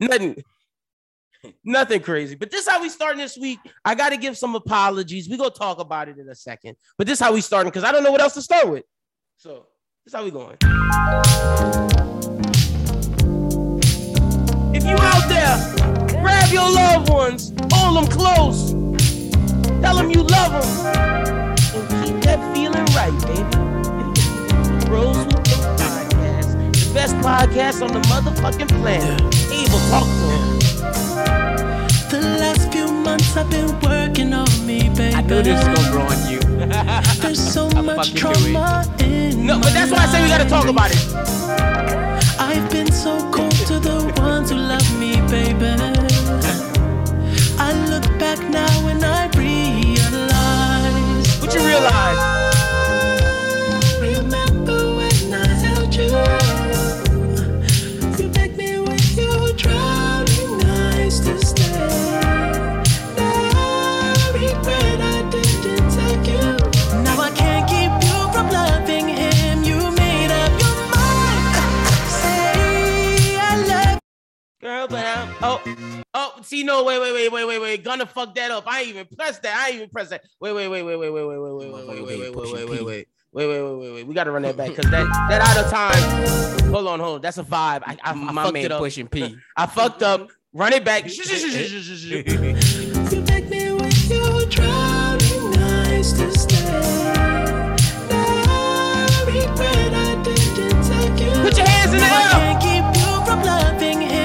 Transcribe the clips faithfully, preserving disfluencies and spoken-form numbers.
nothing, nothing crazy. But this is how we starting this week. I got to give some apologies. We're going to talk about it in a second. But this is how we starting because I don't know what else to start with. So this is how we going. If you out there, grab your loved ones, hold them close, tell them you love them, and keep that feeling right, baby. Rose with the podcast, the best podcast on the motherfucking planet. Able talk to them. The last few months I've been working on me, baby. I know this is gonna grow on you. There's so much trauma in No, but that's why I say we gotta talk about it. I've been so cold to the ones who love me, baby. I look back now and I realize. What you realize? Remember when I held you? You begged me with your drowning eyes to stay. Now I regret I didn't take you. Now I can't keep you from loving him. You made up your mind. Say I love you. Girl, but I'm... Oh. Oh, see, no, wait, wait, wait, wait, wait, wait. Gonna fuck that up. I ain't even press that. I ain't even press that. Wait, wait, wait, wait, wait, wait, wait, wait, wait, wait, wait, wait, wait, wait, wait, wait, wait, wait, wait, wait. We gotta run that back because that that out of time. Hold on, hold on. That's a vibe. I I my man pushing P. I fucked up. Run it back. You make me with your drowning eyes to stay. I regret I didn't take you. Put your hands in the air. I can't keep you from loving him.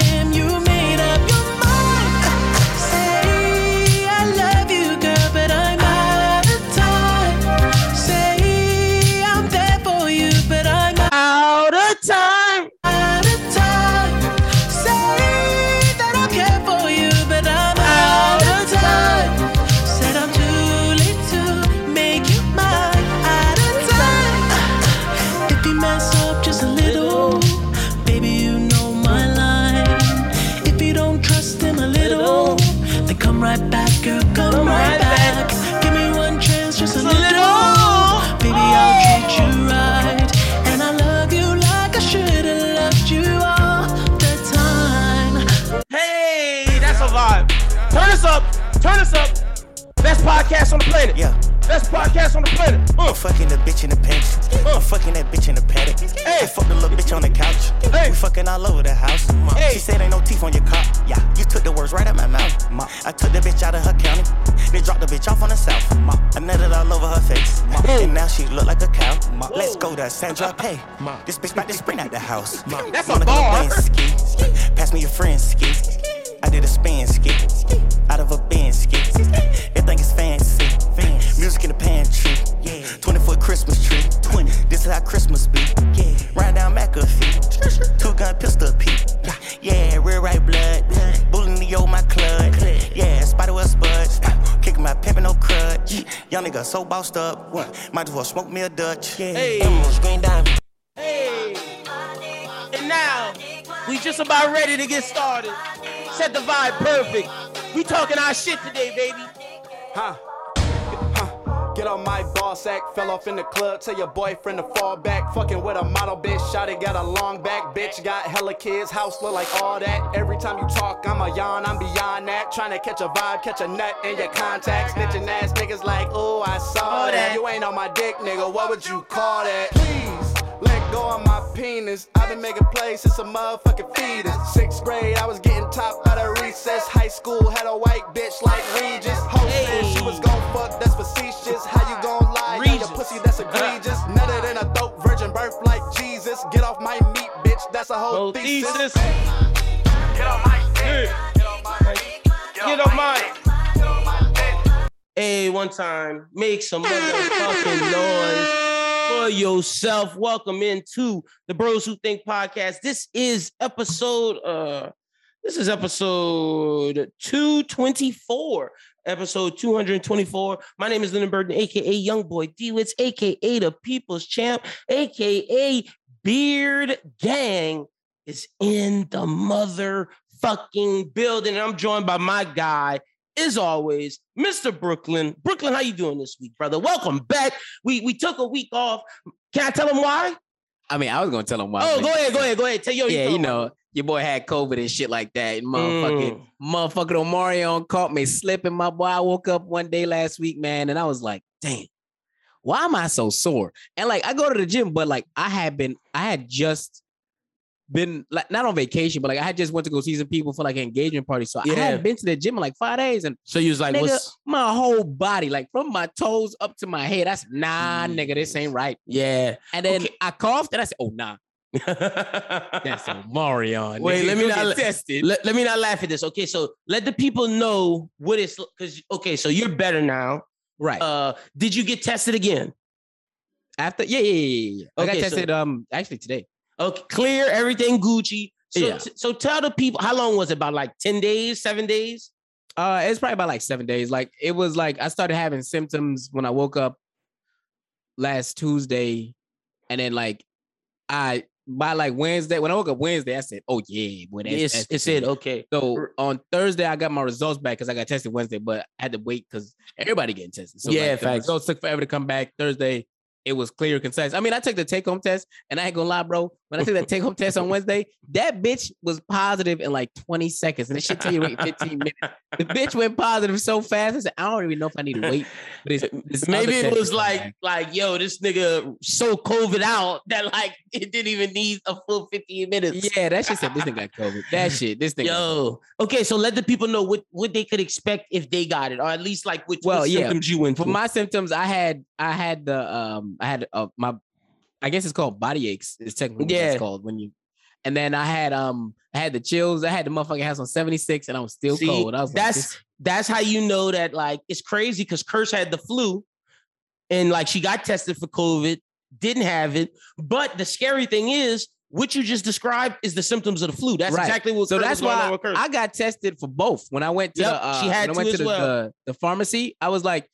Turn us up. Best podcast on the planet. Yeah. Best podcast on the planet. Uh. I'm fucking the bitch in the pants. Uh. I'm fucking that bitch in the paddock. Hey. I fucked the little bitch on the couch. Hey. We fucking all over the house. Hey. She said ain't no teeth on your car. Yeah. You took the words right out my mouth. Ma. I took the bitch out of her county. They dropped the bitch off on the south. Ma. I nutted all over her face. Ma. And now she look like a cow. Ma. Let's go to San Tropez. Ma. This bitch about to spring out the house. Ma. That's Monica a bar. Ski. Ski. Pass me your friend, ski. Ski. I did a spin skit, out of a bin skit. That thing is fancy, fancy. Music in the pantry, yeah. twenty-foot Christmas tree, twenty. This is how Christmas be, yeah. Ride down McAfee, two gun pistol peep, yeah. yeah. Real right blood, blood. Bullying the old my club, yeah. Spiderweb spud, kicking my pimpin' no crutch. Young nigga so bossed up, what? Might as well smoke me a Dutch, yeah. Hey, Emerald, green diamond. Hey, and now. We just about ready to get started. Set the vibe perfect. We talking our shit today, baby. Huh. huh. Get on my ball sack. Fell off in the club. Tell your boyfriend to fall back. Fucking with a model bitch. Shawty got a long back. Bitch got hella kids. House look like all that. Every time you talk, I'm a yawn. I'm beyond that. Trying to catch a vibe. Catch a nut in your contacts. Snitching ass niggas like, ooh, I saw that. You ain't on my dick, nigga. What would you call that? Please. Let go of my penis. I've been making plays since a motherfucking fetus. Sixth grade, I was getting top out of recess. High school had a white bitch like Regis. Ho said she was gon' fuck, that's facetious. How you gon' lie? Regis. Your pussy, that's egregious. Uh. Nutter than a dope virgin birth like Jesus. Get off my meat, bitch. That's a whole no thesis. thesis. Get on my dick. Get on my dick. Get on my dick. Get on my dick. Hey, one time, make some motherfucking noise. For yourself, welcome into the Bros Who Think podcast. This is episode, uh, this is episode two twenty-four, episode two twenty-four. My name is Lennon Burton, aka Youngboy DeWitz, aka the People's Champ, aka Beard Gang, is in the motherfucking building. And I'm joined by my guy. As always, Mister Brooklyn. Brooklyn, how you doing this week, brother? Welcome back. We we took a week off. Can I tell him why? I mean, I was going to tell him why. Oh, go ahead, go ahead, go ahead. Tell yo, yeah, you, you know, Your boy had COVID and shit like that. And motherfucking mm. motherfucking Omarion caught me slipping. My boy, I woke up one day last week, man, and I was like, damn, why am I so sore? And like, I go to the gym, but like, I had been, I had just been like, not on vacation, but like, I had just went to go see some people for like an engagement party. So yeah. I hadn't been to the gym in like five days. And so you was like, nigga, what's my whole body, like from my toes up to my head? I said, nah, mm. nigga, this ain't right. Yeah. And then okay. I coughed and I said, oh, nah. That's a Omarion. Wait, nigga, let me not tested. Let, let me not laugh at this. Okay, so let the people know what it's because. Okay, so you're better now, right? Uh, did you get tested again? After yeah, yeah, yeah. yeah. I okay, got tested so, um actually today. Okay, clear everything, Gucci. So, yeah. t- so tell the people how long was it? About like ten days, seven days. Uh, it's probably about like seven days. Like it was like I started having symptoms when I woke up last Tuesday, and then like I. By like Wednesday, when I woke up Wednesday, I said, oh, yeah, boy, that's, yes, that's it said, okay. So on Thursday, I got my results back because I got tested Wednesday, but I had to wait because everybody getting tested. So yeah, like, the results took forever to come back. Thursday, it was clear and concise. I mean, I took the take-home test, and I ain't gonna lie, bro. When I took that take-home test on Wednesday, that bitch was positive in like twenty seconds, and it should take you wait fifteen minutes. The bitch went positive so fast. I said, I don't even know if I need to wait. But it's, it's maybe it was like, back. like, yo, this nigga so COVID out that like it didn't even need a full fifteen minutes. Yeah, that shit said this nigga got COVID. That shit, this thing. Yo, okay, so let the people know what, what they could expect if they got it, or at least like which well, yeah. symptoms you went for. For my symptoms, I had I had the um I had uh, my. I guess it's called body aches. It's technically yeah. what it's called when you, and then I had um I had the chills. I had the motherfucking house on seventy-six, and I was still See, cold. I was that's like, this- that's how you know that like it's crazy because Kirsch had the flu, and like she got tested for COVID, didn't have it. But the scary thing is what you just described is the symptoms of the flu. That's right. exactly what. So Kirsch that's why I got tested for both. When I went to yep, the, uh, she had when to I went to the, well. the, the pharmacy, I was like.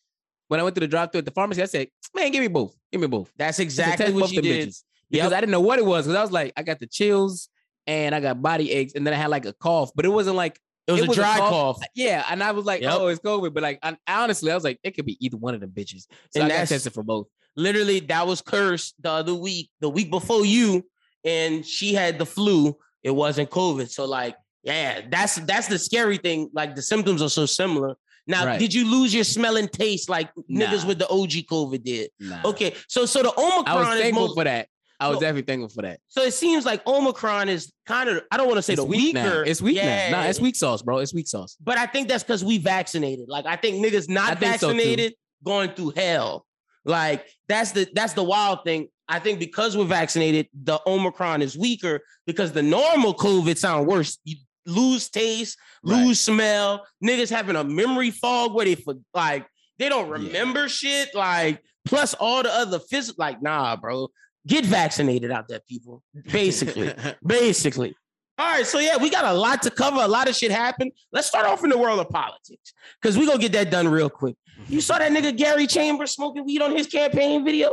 When I went to the drive-thru at the pharmacy, I said, man, give me both. Give me both. That's exactly what you did. Bitches. Because yep. I didn't know what it was. Because I was like, I got the chills and I got body aches. And then I had like a cough. But it wasn't like... It was it a was dry a cough. cough. Yeah. And I was like, yep. oh, it's COVID. But like, I, honestly, I was like, it could be either one of them bitches. So and I got tested for both. Literally, that was Kirsch the other week. The week before you. And she had the flu. It wasn't COVID. So like, yeah, that's that's the scary thing. Like, the symptoms are so similar. Now, right. did you lose your smell and taste like nah. niggas with the O G COVID did? Nah. Okay, so so the Omicron I was thankful is most, for that. I was so, definitely thankful for that. So it seems like Omicron is kind of, I don't want to say it's the weak weaker. Now. It's weak yeah. now. Nah, it's weak sauce, bro. It's weak sauce. But I think that's because we vaccinated. Like, I think niggas not I vaccinated so going through hell. Like, that's the that's the wild thing. I think because we're vaccinated, the Omicron is weaker because the normal COVID sound worse. You, lose taste, lose right. smell. Niggas having a memory fog where they for, like they don't remember yeah. shit. Like plus all the other physical. Like nah, bro, get vaccinated out there, people. Basically, basically. All right, so yeah, we got a lot to cover. A lot of shit happened. Let's start off in the world of politics because we gonna get that done real quick. You saw that nigga Gary Chambers smoking weed on his campaign video,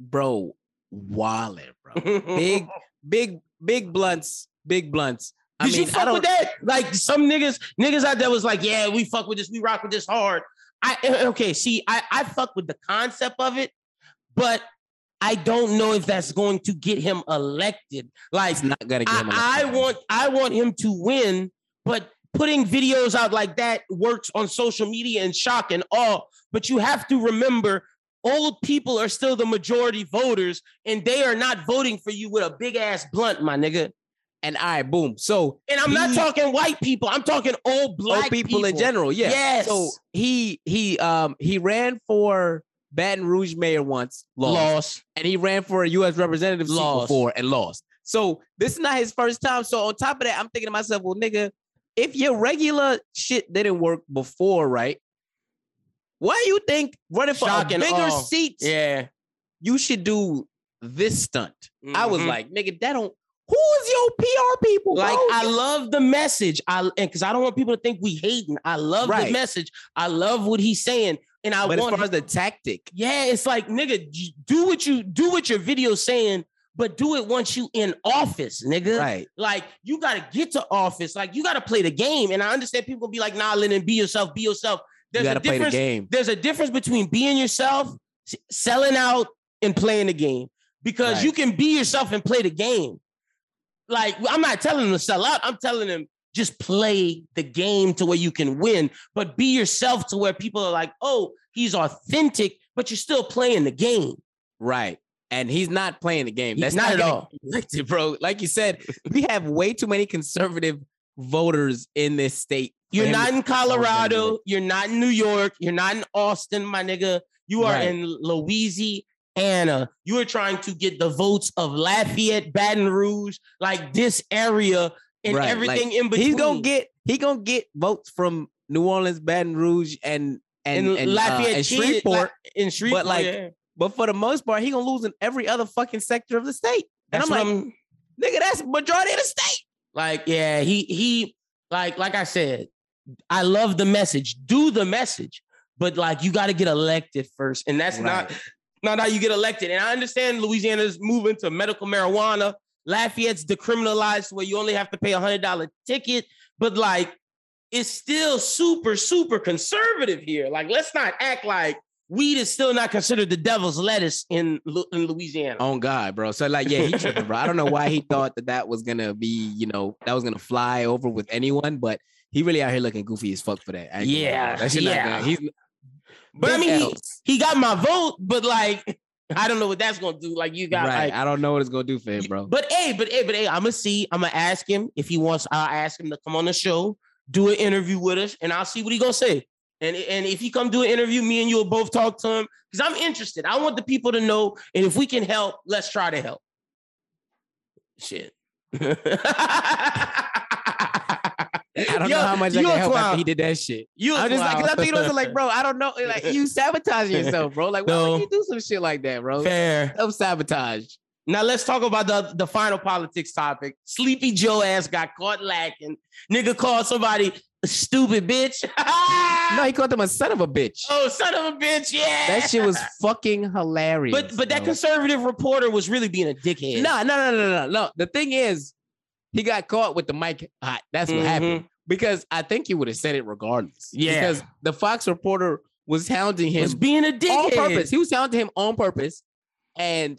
bro. Wildin', bro. big, big, big blunts, big blunts. Did I mean, you fuck with that? Like some niggas, niggas out there was like, yeah, we fuck with this. We rock with this hard. I Okay, see, I, I fuck with the concept of it, but I don't know if that's going to get him elected. Like, it's not gonna get him I, elected. I want, I want him to win, but putting videos out like that works on social media and shock and awe. But you have to remember old people are still the majority voters and they are not voting for you with a big ass blunt, my nigga. And all right, boom. So, and I'm he, not talking white people. I'm talking old black old people, people in general. Yeah. Yes. So he he um he ran for Baton Rouge mayor once, lost, lost. And he ran for a U S representative seat before and lost. So this is not his first time. So on top of that, I'm thinking to myself, well, nigga, if your regular shit didn't work before, right? Why do you think running for Shock a bigger seat? Yeah, you should do this stunt. Mm-hmm. I was like, nigga, that don't. Who's your P R people? Like, bro? I love the message. I and because I don't want people to think we hating. I love right. the message. I love what he's saying. And I but want as far as the tactic. Yeah, it's like, nigga, do what you do what your video's saying, but do it once you in office, nigga. Right. Like, you gotta get to office. Like, you gotta play the game. And I understand people will be like, nah, Lennon, be yourself, be yourself. There's you gotta a play difference. The game. There's a difference between being yourself, selling out, and playing the game. Because right. you can be yourself and play the game. Like, I'm not telling them to sell out. I'm telling them just play the game to where you can win, but be yourself to where people are like, oh, he's authentic, but you're still playing the game. Right. And he's not playing the game. He's That's not, not at all. Elected, bro. Like you said, we have way too many conservative voters in this state. You're not in Colorado. You're not in New York. You're not in Austin, my nigga. You are right. in Louisiana. You are trying to get the votes of Lafayette, Baton Rouge, like this area and right. everything like, in between. He's gonna get he gonna get votes from New Orleans, Baton Rouge, and and, and, and Lafayette, uh, and Shreveport, in Shreveport, but like. Yeah. But for the most part, he gonna lose in every other fucking sector of the state. And that's I'm like, I'm, nigga, that's majority of the state. Like, yeah, he he like like I said, I love the message. Do the message, but like you got to get elected first, and that's right. not not how you get elected. And I understand Louisiana's moving to medical marijuana. Lafayette's decriminalized where you only have to pay a hundred dollar ticket, but like it's still super super conservative here. Like, let's not act like. Weed is still not considered the devil's lettuce in in Louisiana. Oh, God, bro. So, like, yeah, he tripping, bro. I don't know why he thought that that was going to be, you know, that was going to fly over with anyone, but he really out here looking goofy as fuck for that. I, yeah. That shit yeah. Not good. He's, but, I mean, he, he got my vote, but, like, I don't know what that's going to do. Like, you got, right. like, I don't know what it's going to do for him, bro. But, hey, but, hey, but, hey, I'm going to see. I'm going to ask him if he wants. I'll ask him to come on the show, do an interview with us, and I'll see what he going to say. And, and if he come do an interview, me and you will both talk to him because I'm interested. I want the people to know. And if we can help, let's try to help. Shit. I don't Yo, know how much I can help after he did that shit. You I'm just like, cause I think it was like, bro, I don't know. Like, you sabotage yourself, bro. Like, why no. would you do some shit like that, bro? Fair. Self-sabotage. Now, let's talk about the, the final politics topic. Sleepy Joe ass got caught lacking. Nigga called somebody a stupid bitch. No, he called them a son of a bitch. Oh, son of a bitch, yeah. That shit was fucking hilarious. But but bro. That conservative reporter was really being a dickhead. No, no, no, no, no, no. The thing is, he got caught with the mic hot. That's what mm-hmm. happened. Because I think he would have said it regardless. Yeah. Because the Fox reporter was hounding him. Was being a dickhead. On purpose. He was hounding him on purpose. And...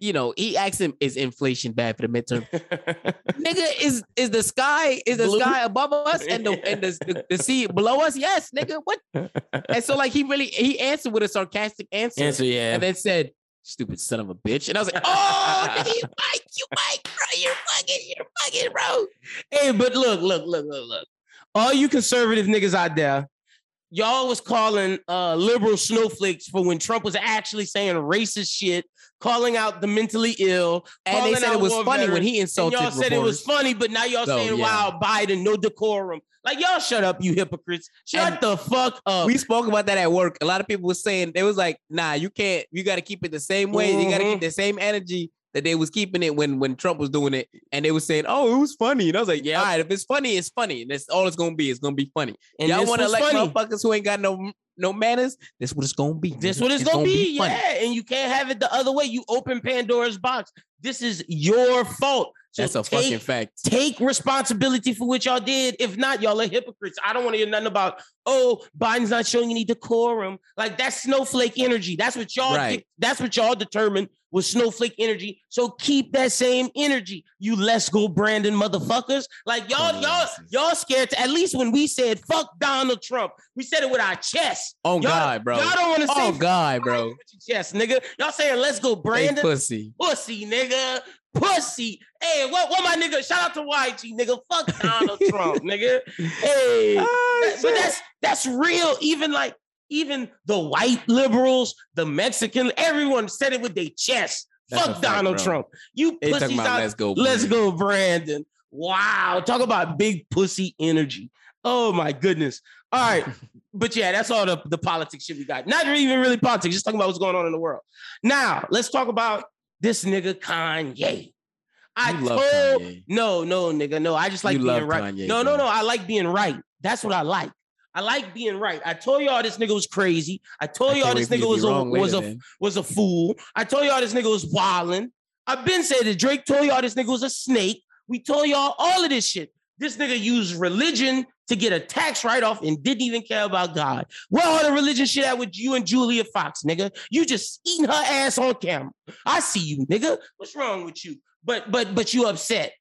You know, he asked him, "Is inflation bad for the midterm?" Nigga, is is the sky is the Blue? sky above us and the and the, the, the sea below us? Yes, nigga. What? And so, like, he really he answered with a sarcastic answer, answer yeah, and then said, "Stupid son of a bitch." And I was like, "Oh, nigga, you Mike, you Mike, bro, you're fucking, you're fucking, bro." Hey, but look, look, look, look, look. All you conservative niggas out there, y'all was calling uh, liberal snowflakes for when Trump was actually saying racist shit. Calling out the mentally ill. And they said it was funny veterans, when he insulted y'all reporters. Said it was funny, but now y'all so, saying, yeah. wow, Biden, no decorum. Like, y'all shut up, you hypocrites. Shut and the fuck up. We spoke about that at work. A lot of people were saying, they was like, nah, you can't, you got to keep it the same way. Mm-hmm. You got to keep the same energy that they was keeping it when, when Trump was doing it. And they was saying, oh, it was funny. And I was like, yeah, all right, if it's funny, it's funny. And that's all it's going to be. It's going to be funny. And y'all want to elect motherfuckers who ain't got no... No manners. That's what it's gonna be. This what it's, it's gonna, gonna be. be yeah, and you can't have it the other way. You open Pandora's box. This is your fault. So that's a take, fucking fact. Take responsibility for what y'all did. If not, y'all are hypocrites. I don't want to hear nothing about. Oh, Biden's not showing any decorum. Like that's snowflake energy. That's what y'all. Right. Did, that's what y'all determined was snowflake energy. So keep that same energy. You let's go, Brandon, motherfuckers. Like y'all, oh, y'all, y'all scared to. At least when we said fuck Donald Trump, we said it with our chest. Oh y'all, God, bro. Y'all don't want to say. Oh God, bro. With your chest, nigga. Y'all saying let's go, Brandon. Hey, pussy. Pussy, nigga. Pussy. Hey, what, what my nigga? Shout out to Y G, nigga. Fuck Donald Trump, nigga. Hey. Oh, but that's that's real. Even like, even the white liberals, the Mexican, everyone said it with their chest. That's fuck Donald fact, Trump. You they pussies out. Let's go, let's go, Brandon. Wow. Talk about big pussy energy. Oh, my goodness. All right. But yeah, that's all the, the politics shit we got. Not even really politics. Just talking about what's going on in the world. Now, let's talk about this nigga Kanye. I you told Kanye. no, no, nigga, no. I just like you being right. Kanye, no, no, no. I like being right. That's what I like. I like being right. I told y'all this nigga was crazy. I told I y'all this nigga was a was later, a man. was a fool. I told y'all this nigga was wildin'. I've been saying that Drake told y'all this nigga was a snake. We told y'all all of this shit. This nigga used religion to get a tax write-off and didn't even care about God. Where all the religion shit at with you and Julia Fox, nigga? You just eating her ass on camera. I see you, nigga. What's wrong with you? But but but you upset.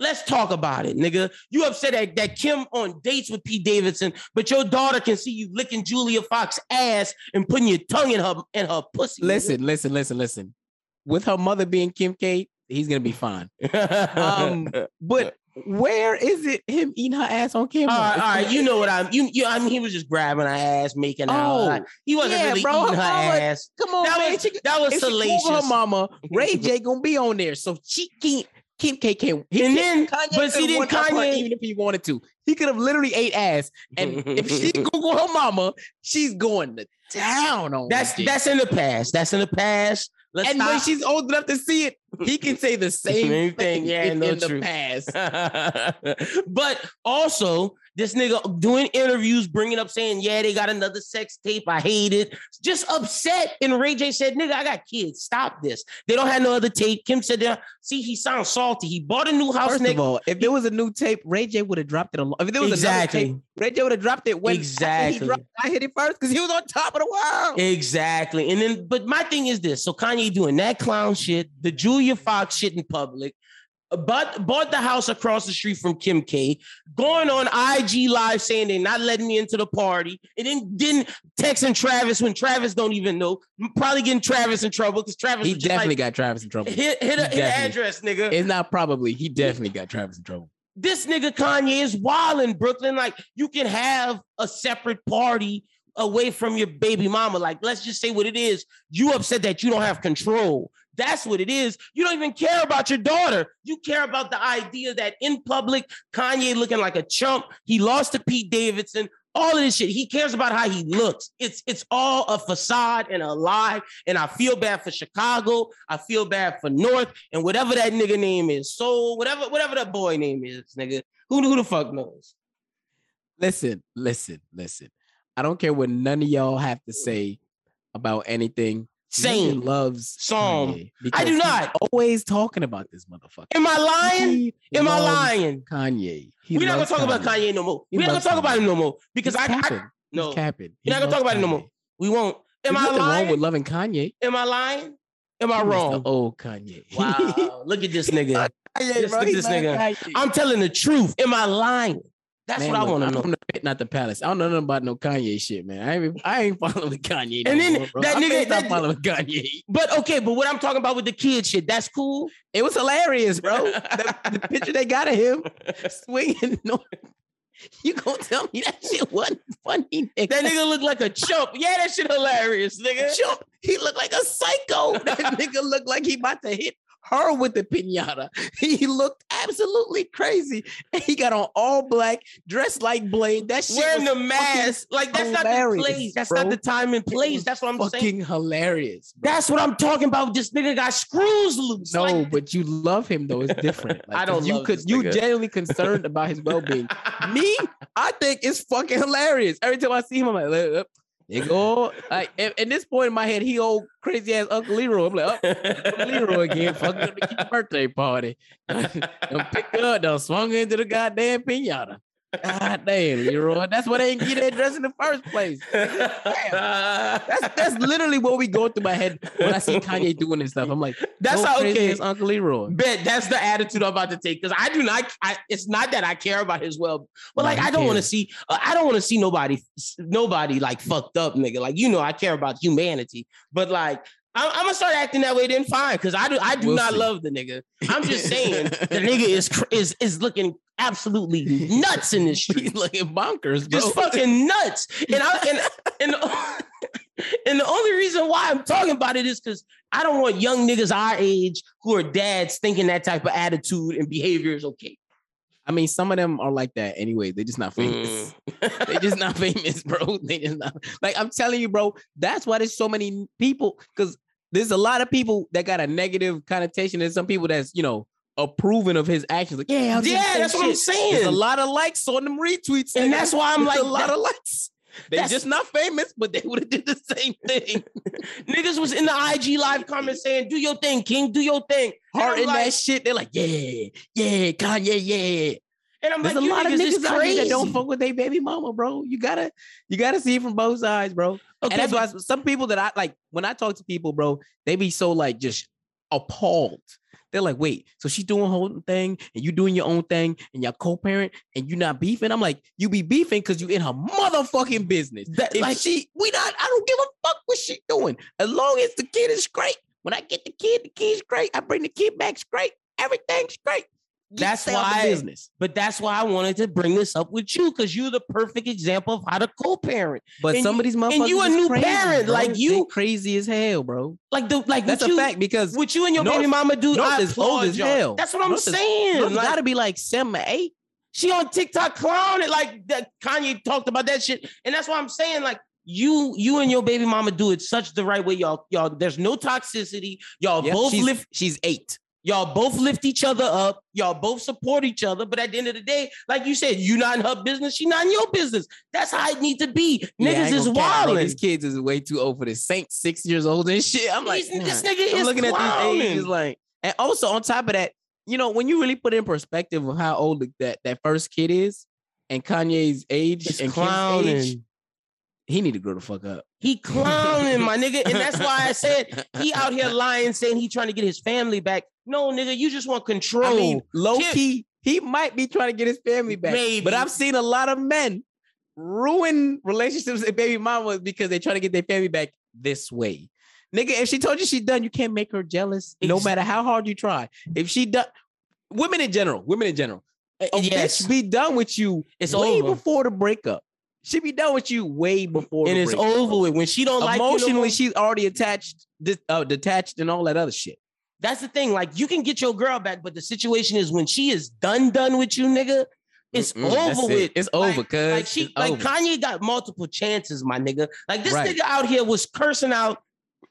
Let's talk about it, nigga. You upset that, that Kim on dates with Pete Davidson, but your daughter can see you licking Julia Fox's ass and putting your tongue in her in her pussy. Listen, nigga. listen, listen, listen. With her mother being Kim K, he's going to be fine. um, but where is it him eating her ass on camera? All right, all right. You know what I'm... You, you, I mean, he was just grabbing her ass, making oh, out. He wasn't yeah, really bro, eating her mama, ass. Come on, that man. Was, she, that was salacious. She her mama, Ray J going to be on there, so she can't... Kim K can't. And then, Kanye but see, then Kanye, even if he wanted to, he could have literally ate ass. And if she Google her mama, she's going to town on that's that that's in the past. That's in the past. Let's and stop. When she's old enough to see it, he can say the same thing. Yeah, no in truth. The past. But also, this nigga doing interviews, bringing up saying, "Yeah, they got another sex tape. I hate it." Just upset. And Ray J said, "Nigga, I got kids. Stop this. They don't have no other tape." Kim said, "There." See, he sounds salty. He bought a new house. First nigga. Of all, if there was a new tape, Ray J would have dropped it. Along. If there was exactly. another tape, Ray J would have dropped it. When exactly. He dropped it, I hit it first because he was on top of the world. Exactly. And then, but my thing is this: so Kanye doing that clown shit, the Julia Fox shit in public, but bought the house across the street from Kim K, going on I G Live saying they're not letting me into the party, and then didn't texting Travis when Travis don't even know. Probably getting Travis in trouble because Travis he definitely like, got Travis in trouble. Hit hit, a, hit address, nigga. It's not probably he definitely got Travis in trouble. This nigga Kanye is wild in Brooklyn. Like you can have a separate party away from your baby mama. Like let's just say what it is. You upset that you don't have control. That's what it is. You don't even care about your daughter. You care about the idea that in public, Kanye looking like a chump. He lost to Pete Davidson. All of this shit. He cares about how he looks. It's it's all a facade and a lie. And I feel bad for Chicago. I feel bad for North and whatever that nigga name is. So whatever whatever that boy name is, nigga. Who, who the fuck knows? Listen, listen, listen. I don't care what none of y'all have to say about anything. Same loves song. I do not always talking about this motherfucker. Am I lying? He Am I lying? Kanye. He We're not gonna talk Kanye. about Kanye no more. We're not gonna talk Kanye. about him no more because He's I, I no. Capping. We're not gonna talk about Kanye. him no more. We won't. Am There's I lying? Wrong with loving Kanye? Am I lying? Am I wrong? Oh, Kanye. Wow. Look at this nigga. Kanye, bro. Look at this nigga. Kanye. I'm telling the truth. Am I lying? That's man, what look, I want to know. I'm from the pit, not the palace. I don't know nothing about no Kanye shit, man. I ain't, I ain't following Kanye. And no then more, that I nigga not following Kanye. But okay, but what I'm talking about with the kid shit, that's cool. It was hilarious, bro. the, the picture they got of him swinging. No, you gonna tell me that shit wasn't funny? Nigga. That nigga looked like a chump. Yeah, that shit hilarious, nigga. Chump. He looked like a psycho. That nigga looked like he about to hit her with the pinata. He looked absolutely crazy. And he got on all black, dressed like Blade. That shit wearing the mask. Like that's not the place. That's bro. not the time and place. That's what I'm fucking saying. Fucking hilarious. Bro. That's what I'm talking about. This nigga got screws loose. No, like, but you love him though. It's different. Like, I don't. You love could. This you nigga. Genuinely concerned about his well being. Me, I think it's fucking hilarious. Every time I see him, I'm like, Ugh. They go like at, at this point in my head, he old crazy ass Uncle Leroy. I'm like, oh, Uncle Leroy again, fucking up the birthday party. Don't pick up, don't swung into the goddamn pinata. God damn, Leroy. That's why they didn't get that dress in the first place. That's that's literally what we go through my head when I see Kanye doing this stuff. I'm like, that's how okay, it's Uncle Leroy. Bet that's the attitude I'm about to take because I do not. I, it's not that I care about his well, but like no, I don't want to see. Uh, I don't want to see nobody, nobody like fucked up, nigga. Like you know, I care about humanity, but like. I'm gonna start acting that way then fine because I do I do we'll not see. love the nigga. I'm just saying the nigga is is is looking absolutely nuts in this street. He's looking bonkers, bro. Just fucking nuts. And I and and the, and the only reason why I'm talking about it is because I don't want young niggas our age who are dads thinking that type of attitude and behavior is okay. I mean, some of them are like that anyway. They're just not famous. Mm. They're just not famous, bro. They just not like I'm telling you, bro. That's why there's so many people because. There's a lot of people that got a negative connotation. There's some people that's, you know, approving of his actions. Like, yeah, yeah, that's shit. what I'm saying. There's a lot of likes on them retweets. And, and that's why I'm like, a lot that, of likes. They just not famous, but they would have did the same thing. Niggas was in the I G live comments saying, do your thing, King, do your thing. Heart in like, that shit. They're like, yeah, yeah, Kanye, yeah. And I'm There's like, a lot of niggas out here that don't fuck with their baby mama, bro. You gotta, you gotta see it from both sides, bro. Okay, and that's why some people that I like when I talk to people, bro, they be so like just appalled. They're like, wait, so she's doing her own thing and you doing your own thing and y'all co-parent and you not beefing? I'm like, you be beefing because you in her motherfucking business. That, if like she, we not, I don't give a fuck what she doing. As long as the kid is great. When I get the kid, the kid's great. I bring the kid back, it's great. Everything's great. You that's why, business. But that's why I wanted to bring this up with you, because you're the perfect example of how to co-parent. But and some you, of these motherfuckers, and you a new crazy, parent, bro. Like you, crazy as hell, bro. Like the like that's a you, fact because what you and your North, baby mama do North is old as hell. That's what I'm North saying. Like, gotta be like seven or eight. She on TikTok clowning like that. Kanye talked about that shit, and that's why I'm saying like. You, you and your baby mama do it such the right way, y'all. Y'all, there's no toxicity. Y'all yep, both she's, lift. She's eight. Y'all both lift each other up. Y'all both support each other. But at the end of the day, like you said, you not in her business. She not in your business. That's how it need to be. Yeah, niggas is wilding. These kids is way too old for this. Saint six years old and shit. I'm like, nah. This nigga I'm is looking clowning. At these ages, like, and also on top of that, you know, when you really put in perspective of how old that that first kid is, and Kanye's age it's and clowning. Kim's age. He need to grow the fuck up. He clowning, my nigga. And that's why I said he out here lying, saying he trying to get his family back. No, nigga, you just want control. I mean, low-key, he might be trying to get his family back. Maybe. But I've seen a lot of men ruin relationships with baby mamas because they try to get their family back this way. Nigga, if she told you she's done, you can't make her jealous it's, no matter how hard you try. If she done... Women in general. Women in general. A yes. Bitch be done with you it's way over. Before the breakup. She be done with you way before, and it's break. Over with when she don't like you. Emotionally, she's already attached, uh, detached, and all that other shit. That's the thing. Like you can get your girl back, but the situation is when she is done, done with you, nigga. It's Mm-mm, over with. It. It's like, over, cause like she, like over. Kanye got multiple chances, my nigga. Like this right. nigga out here was cursing out,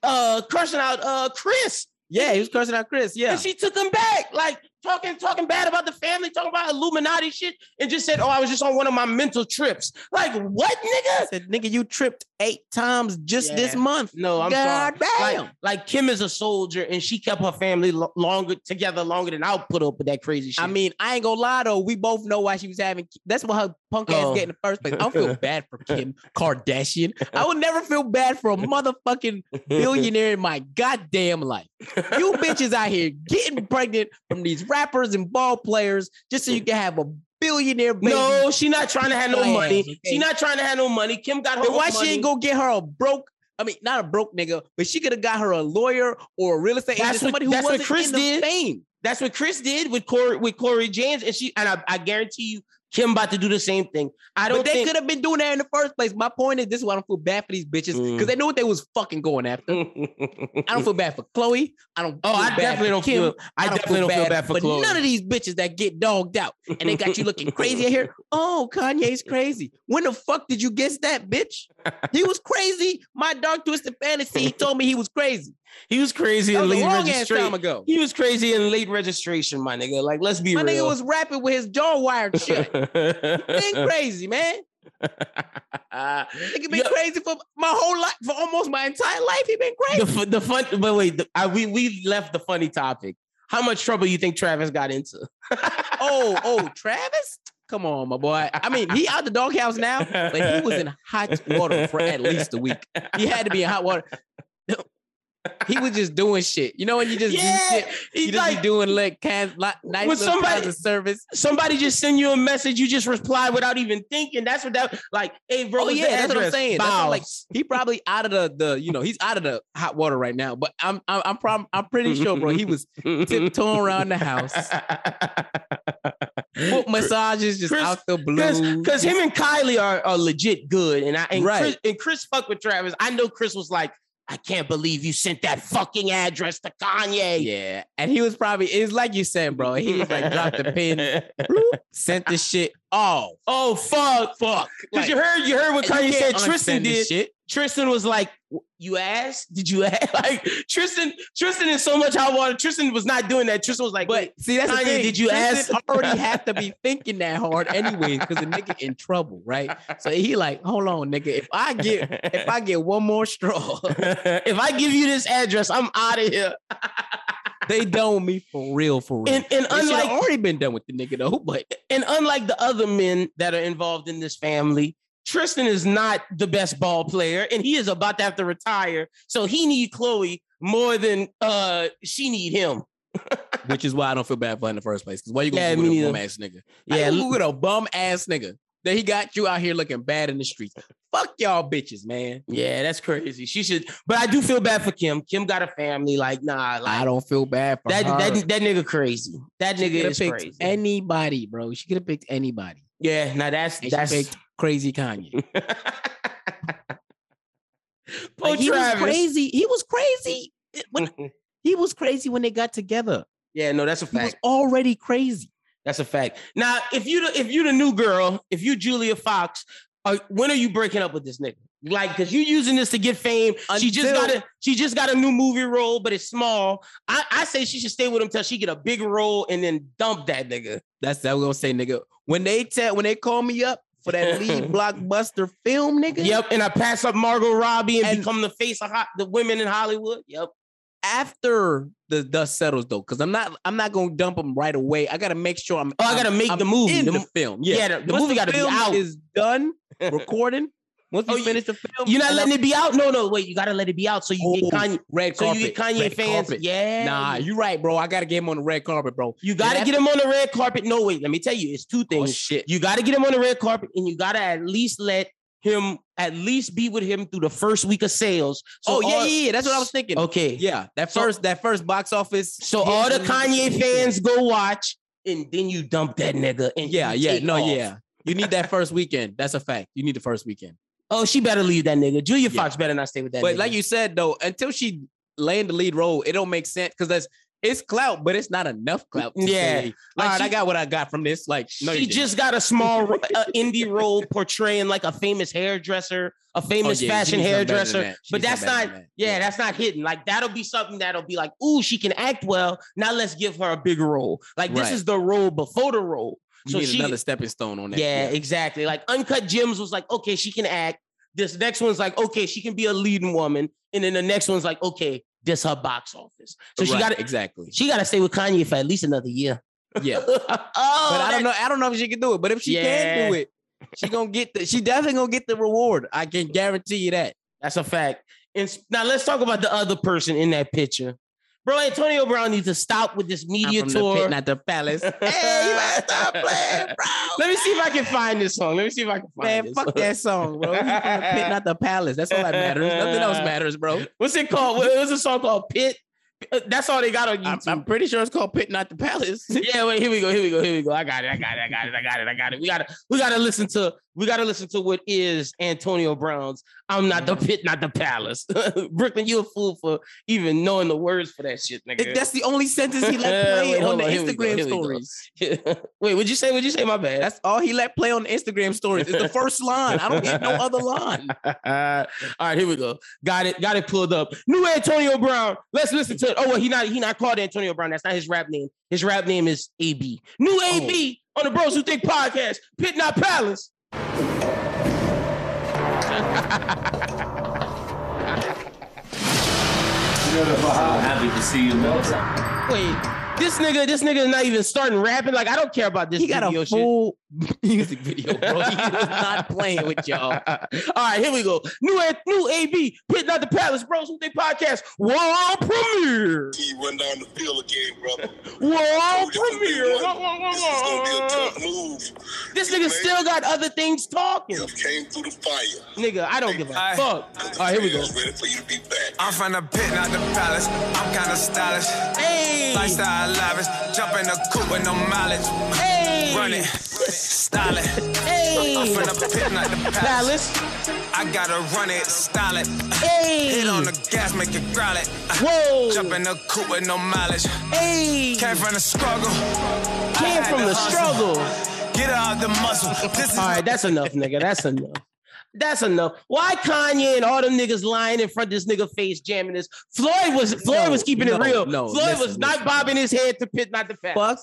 uh, cursing out, uh, Chris. Yeah, he was cursing out Chris. Yeah, and she took him back, like talking, talking bad about the family, talking about Illuminati shit, and just said, "Oh, I was just on one of my mental trips." Like, what, nigga? I said, "Nigga, you tripped eight times just yeah. this month." No, I'm God sorry. Damn. Like, like Kim is a soldier, and she kept her family lo- longer together longer than I'll put up with that crazy shit. I mean, I ain't gonna lie though, we both know why she was having. That's what her punk ass oh. get in the first place. I don't feel bad for Kim Kardashian. I would never feel bad for a motherfucking billionaire in my goddamn life. You bitches out here getting pregnant from these rappers and ball players just so you can have a billionaire baby. No, she not trying to have no money. Okay. She not trying to have no money. Kim got her then why money. She ain't go get her a broke, I mean, not a broke nigga, but she could have got her a lawyer or a real estate agent, somebody who wasn't in the fame. That's what Chris did with Corey, with Corey James, and she and I, I guarantee you, Kim about to do the same thing. I don't. But they think- could have been doing that in the first place. My point is, this is why I don't feel bad for these bitches because mm. they knew what they was fucking going after. I don't feel bad for Chloe. I don't. Oh, I definitely don't Kim. feel. I, I don't definitely feel don't bad feel bad for, for Chloe. None of these bitches that get dogged out and they got you looking crazy out here. Oh, Kanye's crazy. When the fuck did you guess that, bitch? He was crazy. My dark twisted fantasy. He told me he was crazy. He was crazy in late registration. He was crazy in late registration, my nigga. Like, let's be real. My nigga was rapping with his jaw wired shut. He been crazy, man. Nigga been Yo, crazy for my whole life, for almost my entire life. He been crazy. The, the fun, but wait, the, I, we we left the funny topic. How much trouble you think Travis got into? oh, oh, Travis. Come on, my boy. I mean, he out the doghouse now, but he was in hot water for at least a week. He had to be in hot water. He was just doing shit. You know when you just yeah, do shit? You just like, be doing like kind, nice little somebody, kinds of service. Somebody just send you a message. You just reply without even thinking. That's what that, like, hey, bro, oh, yeah, that's what I'm saying. That's what, like, he probably out of the, the, you know, he's out of the hot water right now. But I'm I'm I'm, prob- I'm pretty sure, bro, he was tiptoeing around the house. Foot massages just Chris, out the blue. Because him and Kylie are, are legit good. And, I, and, right. Chris, and Chris fucked with Travis. I know Chris was like, I can't believe you sent that fucking address to Kanye. Yeah. And he was probably, it's like you said, bro. He was like, dropped the pin, sent the shit. Oh, oh, fuck, fuck. Because like, you heard, you heard what Kanye said Tristan did. Shit. Tristan was like, you asked? Did you ask? Like, Tristan, Tristan is so much hot water. Tristan was not doing that. Tristan was like, but see, that's Kanye, the thing. Did you Tristan ask? Already have to be thinking that hard anyway, because the nigga in trouble, right? So he like, hold on, nigga. If I get, if I get one more straw, if I give you this address, I'm out of here. They done me for real, for real. And, and unlike already been done with the nigga though, but and unlike the other men that are involved in this family, Tristan is not the best ball player, and he is about to have to retire. So he need Chloe more than uh, she need him. Which is why I don't feel bad for her in the first place. Because why you going to Google a bum ass nigga? Yeah, Google a bum ass nigga. That he got you out here looking bad in the streets. Fuck y'all bitches, man. Yeah, that's crazy. She should, but I do feel bad for Kim. Kim got a family. Like, nah, like, I don't feel bad for that, her. That, that nigga crazy. That nigga is crazy. Anybody, bro. She could have picked anybody. Yeah, now that's and that's she picked crazy Kanye. Like, he Travis. was crazy. He was crazy. When, he was crazy when they got together. Yeah, no, that's a fact. He was already crazy. That's a fact. Now, if you if you the new girl, if you Julia Fox, are, when are you breaking up with this nigga? Like, because you using this to get fame. Until, she just got a she just got a new movie role, but it's small. I, I say she should stay with him till she get a big role and then dump that nigga. That's that we're gonna say, nigga. When they te- when they call me up for that lead blockbuster film, nigga. Yep, and I pass up Margot Robbie and, and become the face of ho- the women in Hollywood. Yep. After the dust settles, though, because I'm not, I'm not gonna dump him right away. I gotta make sure I'm. Oh, I gotta make I'm the movie, in the, the film. Yeah, yeah the, the movie the gotta be out. Is done recording. Once oh, you finish the film, you're not letting I'm, it be out. No, no, wait, you gotta let it be out so you oh, get Kanye red carpet. So you get Kanye red fans. Carpet. Yeah, nah, you're right, bro. I gotta get him on the red carpet, bro. You gotta get him on the red carpet. No, wait, let me tell you, it's two things. Oh, shit, you gotta get him on the red carpet, and you gotta at least let. him at least be with him through the first week of sales. So oh, yeah, all, yeah, yeah. That's what I was thinking. Okay. Yeah. That so, first that first box office. So yeah, all the Kanye fans go watch and then you dump that nigga. And yeah, yeah. No, off. yeah. You need that first weekend. That's a fact. You need the first weekend. Oh, she better leave that nigga. Julia yeah. Fox better not stay with that but nigga. But like you said, though, until she land the lead role, it don't make sense because that's it's clout, but it's not enough clout. To yeah. Say, like, all right, she, I got what I got from this. Like, no, she just got a small uh, indie role portraying like a famous hairdresser, a famous oh, yeah, fashion hairdresser. That. But that's not, that. yeah, yeah, that's not hidden. Like, that'll be something that'll be like, ooh, she can act well. Now let's give her a bigger role. Like, right. This is the role before the role. You so need she, another stepping stone on that. Yeah, yeah, exactly. Like, Uncut Gems was like, okay, she can act. This next one's like, okay, she can be a leading woman. And then the next one's like, okay, this her box office. So right, she got exactly. She got to stay with Kanye for at least another year. Yeah. oh, but I don't know. I don't know if she can do it. But if she yeah. can do it, she gonna get the. She definitely gonna get the reward. I can guarantee you that. That's a fact. And now let's talk about the other person in that picture, bro. Antonio Brown needs to stop with this media I'm from tour. The pit, not the palace. Hey, you gotta stop playing, bro. Let me see if I can find this song. Let me see if I can find Man, this. Man, fuck that song, bro. You from the pit, not the palace. That's all that matters. Nothing else matters, bro. What's it called? What's the song called? Pit? That's all they got on YouTube. I'm, I'm pretty sure it's called Pit, Not the Palace. yeah, wait, here we go, here we go, here we go. I got it, I got it, I got it, I got it, I got it. We gotta, we gotta listen to, we gotta listen to what is Antonio Brown's I'm Not the Pit, Not the Palace. Brooklyn, you a fool for even knowing the words for that shit, nigga. It, that's the only sentence he let play wait, on, on the Instagram go, stories. wait, what'd you say? What'd you say? My bad. That's all he let play on the Instagram stories. It's the first line. I don't get no other line. all right, here we go. Got it, got it pulled up. New Antonio Brown. Let's listen to. Oh, well, he not he not called Antonio Brown. That's not his rap name. His rap name is A B. New A B oh. on the Bros Who Think podcast. Pit Not Palace. I'm happy to see you, man. Wait, this nigga, this nigga is not even starting rapping. Like, I don't care about this. He got video a full shit. music video, bro. He was not playing with y'all. All right, here we go. New new A B, Pit Not the Palace, Bros Who Think podcast. World premiere. He run down the field again, brother. World premiere. This is gonna be a tough move. This nigga still got other things talking. Came through the fire, nigga. I don't give a fuck. All right, here we go. I'm from the pit, not the palace. I'm kind of stylish. Hey. Lifestyle lavish. Jump in the coupe with no mileage. Hey. Run it. Style it. Hey. I'm from the pit, not the palace. I gotta run it. Style it. Hey. Hit on the gas, make it growl it. Whoa. Jump in the coupe with no mileage. Hey. Came from the struggle. Came from the struggle. Get out the muscle. All right, that's enough, nigga. That's enough. That's enough. Why Kanye and all them niggas lying in front of this nigga face jamming this? Floyd was Floyd no, was keeping no, it real. No, Floyd listen, was not listen. bobbing his head to Pit Not the Facts. Fuck,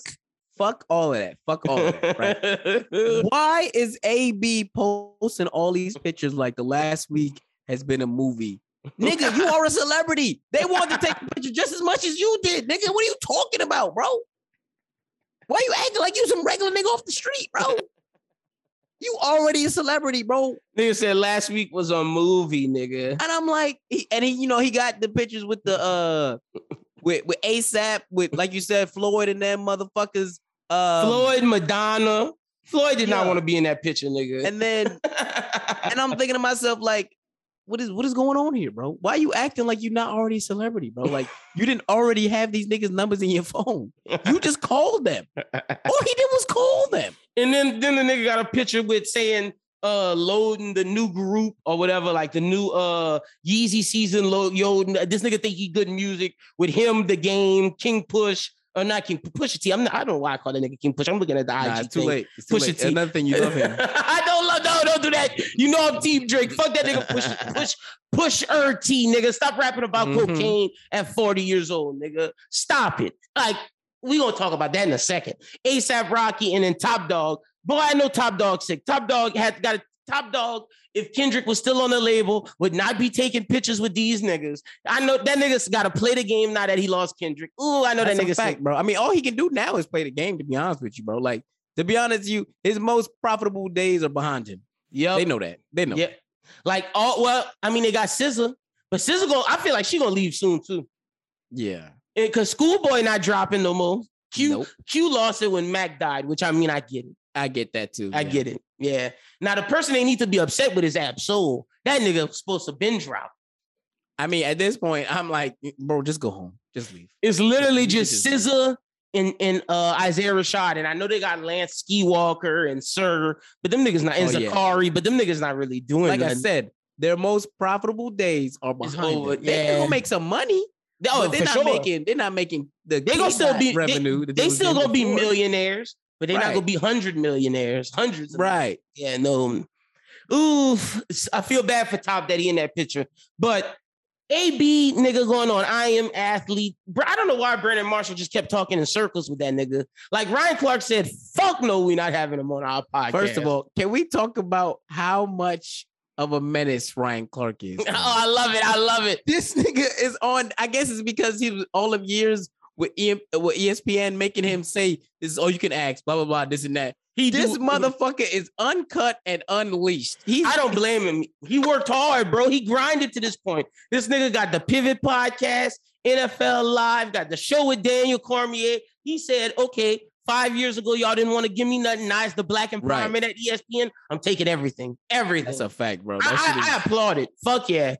fuck all of that. Fuck all of that. Right? Why is A B posting all these pictures like the last week has been a movie? Nigga, you are a celebrity. They wanted to take the picture just as much as you did, nigga. What are you talking about, bro? Why you acting like you some regular nigga off the street, bro? You already a celebrity, bro. Nigga said last week was a movie, nigga. And I'm like, he, and he, you know, he got the pictures with the uh with with ASAP, with, like you said, Floyd and them motherfuckers. Um, Floyd, Madonna. Floyd did yeah. not want to be in that picture, nigga. And then and I'm thinking to myself, like, what is what is going on here, bro? Why are you acting like you're not already a celebrity, bro? Like, you didn't already have these niggas' numbers in your phone. You just called them. All he did was call them. And then, then the nigga got a picture with saying, uh, loading the new group or whatever, like the new uh Yeezy season load. Yo, this nigga think he good music with him, the game, King Push. Or not King Pusha T. I'm not, I don't know why I call that nigga King Push. I'm looking at the nah, I G it's too thing. Late. It's too Pusha late. T. Another thing you love him. I don't love. No, don't do that. You know I'm Team Drake. Fuck that nigga. Push, push, push. Er, T. Nigga, stop rapping about mm-hmm. cocaine at forty years old. Nigga, stop it. Like, we gonna talk about that in a second. ASAP Rocky and then Top Dog. Boy, I know Top Dog sick. Top Dog had got a Top Dog. If Kendrick was still on the label, would not be taking pictures with these niggas. I know that nigga's got to play the game now that he lost Kendrick. Ooh, I know that's that nigga's fact, sick. Bro. I mean, all he can do now is play the game, to be honest with you, bro. Like, to be honest with you, his most profitable days are behind him. Yeah, they know that. They know. Yeah. Like, all well, I mean, they got S Z A, but S Z A go, I feel like she gonna leave soon too. Yeah. And cause Schoolboy not dropping no more. Q nope. Q lost it when Mac died, which I mean, I get it. I get that too. I yeah. get it. Yeah. Now the person they need to be upset with is Absol. That nigga was supposed to binge drop. I mean, at this point, I'm like, bro, just go home. Just leave. It's literally just, just, just S Z A and, and uh, Isaiah Rashad. And I know they got Lance Skewalker and Sir, but them niggas not, and oh, Zakari, yeah. but them niggas not really doing Like nothing. I said, their most profitable days are behind them. They're yeah. gonna make some money. Oh, they're not sure. making, they're not making the they gonna still be revenue. They, they still gonna before. be millionaires. But they're right. not gonna be hundred millionaires, hundreds. Of right? Yeah, no. Ooh, I feel bad for Top Daddy in that picture. But A B nigga going on, I am athlete. Bro, I don't know why Brandon Marshall just kept talking in circles with that nigga. Like Ryan Clark said, "Fuck no, we're not having him on our podcast." First of all, can we talk about how much of a menace Ryan Clark is? Oh, I love it! I love it. This nigga is on. I guess it's because he was all of years. With E S P N making him say, this is all you can ask, blah, blah, blah, this and that. He this do- motherfucker is uncut and unleashed. He's- I don't blame him. He worked hard, bro. He grinded to this point. This nigga got the Pivot Podcast, N F L Live, got the show with Daniel Cormier. He said, okay, five years ago, y'all didn't want to give me nothing. Now it's the black empowerment right. at E S P N. I'm taking everything. Everything. That's a fact, bro. That I, is- I applaud it. Fuck yeah.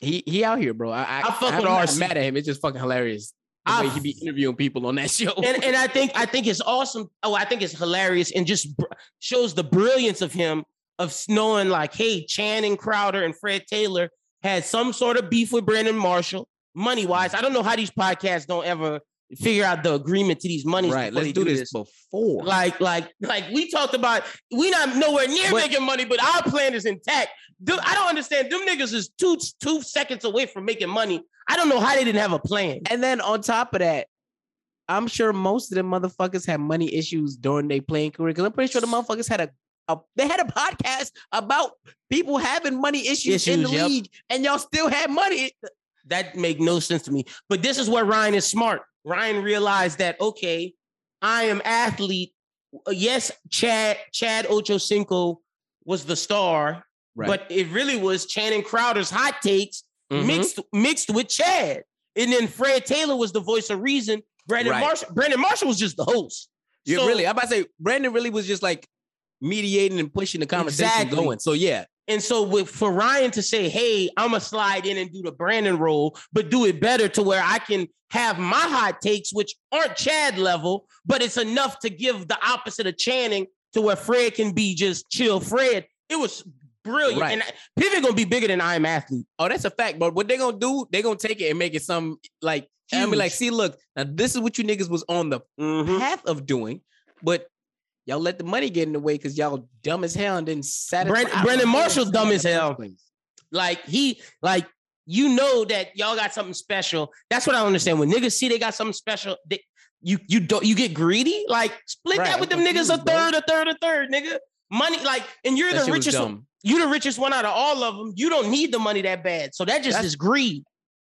He he out here, bro. I, I, I fucking I'm mad at him. It's just fucking hilarious. The way he be interviewing people on that show, and and I think I think it's awesome. Oh, I think it's hilarious, and just br- shows the brilliance of him of knowing like, hey, Channing Crowder and Fred Taylor had some sort of beef with Brandon Marshall, money wise. I don't know how these podcasts don't ever figure out the agreement to these monies. Right, let's do, do this before. Like like like we talked about, we not nowhere near but, making money, but our plan is intact. Dude, I don't understand. Them niggas is two two seconds away from making money. I don't know how they didn't have a plan. And then on top of that, I'm sure most of them motherfuckers had money issues during their playing career. Because I'm pretty sure the motherfuckers had a, a they had a podcast about people having money issues, issues in the yep. league, and y'all still had money. That make no sense to me. But this is where Ryan is smart. Ryan realized that, okay, I am athlete. Yes, Chad Chad Ochocinco was the star, right. but it really was Channing Crowder's hot takes. Mm-hmm. Mixed mixed with Chad. And then Fred Taylor was the voice of reason. Brandon right. Marshall Brandon Marshall was just the host. Yeah, so, really. I'm about to say Brandon really was just like mediating and pushing the conversation exactly. going. So yeah. And so with, for Ryan to say, hey, I'ma slide in and do the Brandon role, but do it better to where I can have my hot takes, which aren't Chad level, but it's enough to give the opposite of Channing to where Fred can be just chill Fred. It was brilliant. Right. And Pivot gonna be bigger than I Am Athlete. Oh, that's a fact. But what they gonna do, they gonna take it and make it some like, and be like, see, look, now this is what you niggas was on the mm-hmm. path of doing, but y'all let the money get in the way because y'all dumb as hell and didn't satisfy. Brandon, Brandon Marshall dumb as hell. Like he, like you know that y'all got something special. That's what I understand. When niggas see they got something special, they, you you don't you get greedy. Like split right. that with I'm them confused, niggas a third, bro. a third, a third, nigga. Money, like, and you're that the richest one. You the richest one out of all of them. You don't need the money that bad. So that just that's, is greed.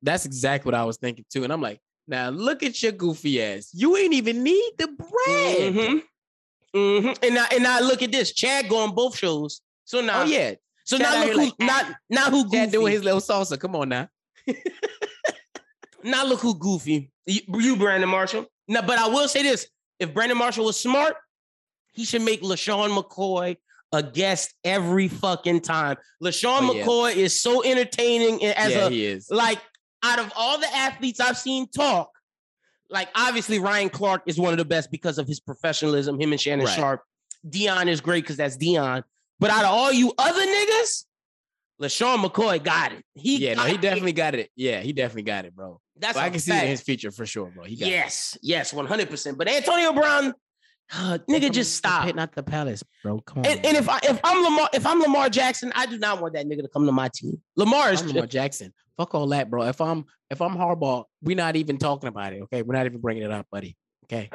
That's exactly what I was thinking too. And I'm like, now look at your goofy ass. You ain't even need the bread. Mm-hmm. Mm-hmm. And now, and now look at this. Chad go on both shows. So now, oh, yeah. So Chad now look who, like, not now who Chad goofy. doing his little salsa. Come on now. Now look who goofy. You, you Brandon Marshall. Now, but I will say this: if Brandon Marshall was smart, he should make LaShawn McCoy a guest every fucking time. LaShawn oh, yeah. McCoy is so entertaining as yeah, a he is. Like out of all the athletes I've seen talk. Like, obviously, Ryan Clark is one of the best because of his professionalism, him and Shannon right. Sharp. Deion is great because that's Deion. But out of all you other niggas, LaShawn McCoy got it. He yeah, got no, he definitely it. got it. Yeah, he definitely got it, bro. That's well, I can fact. see it in his future for sure, bro. He got yes, it. yes, one hundred percent. But Antonio Brown, uh, nigga, just stop. Not the Palace, bro. Come on. And, and if I if I'm Lamar, if I'm Lamar Jackson, I do not want that nigga to come to my team. Lamar is Lamar Jackson. Fuck all that, bro. If I'm if I'm Harbaugh, we're not even talking about it. Okay, we're not even bringing it up, buddy. Okay.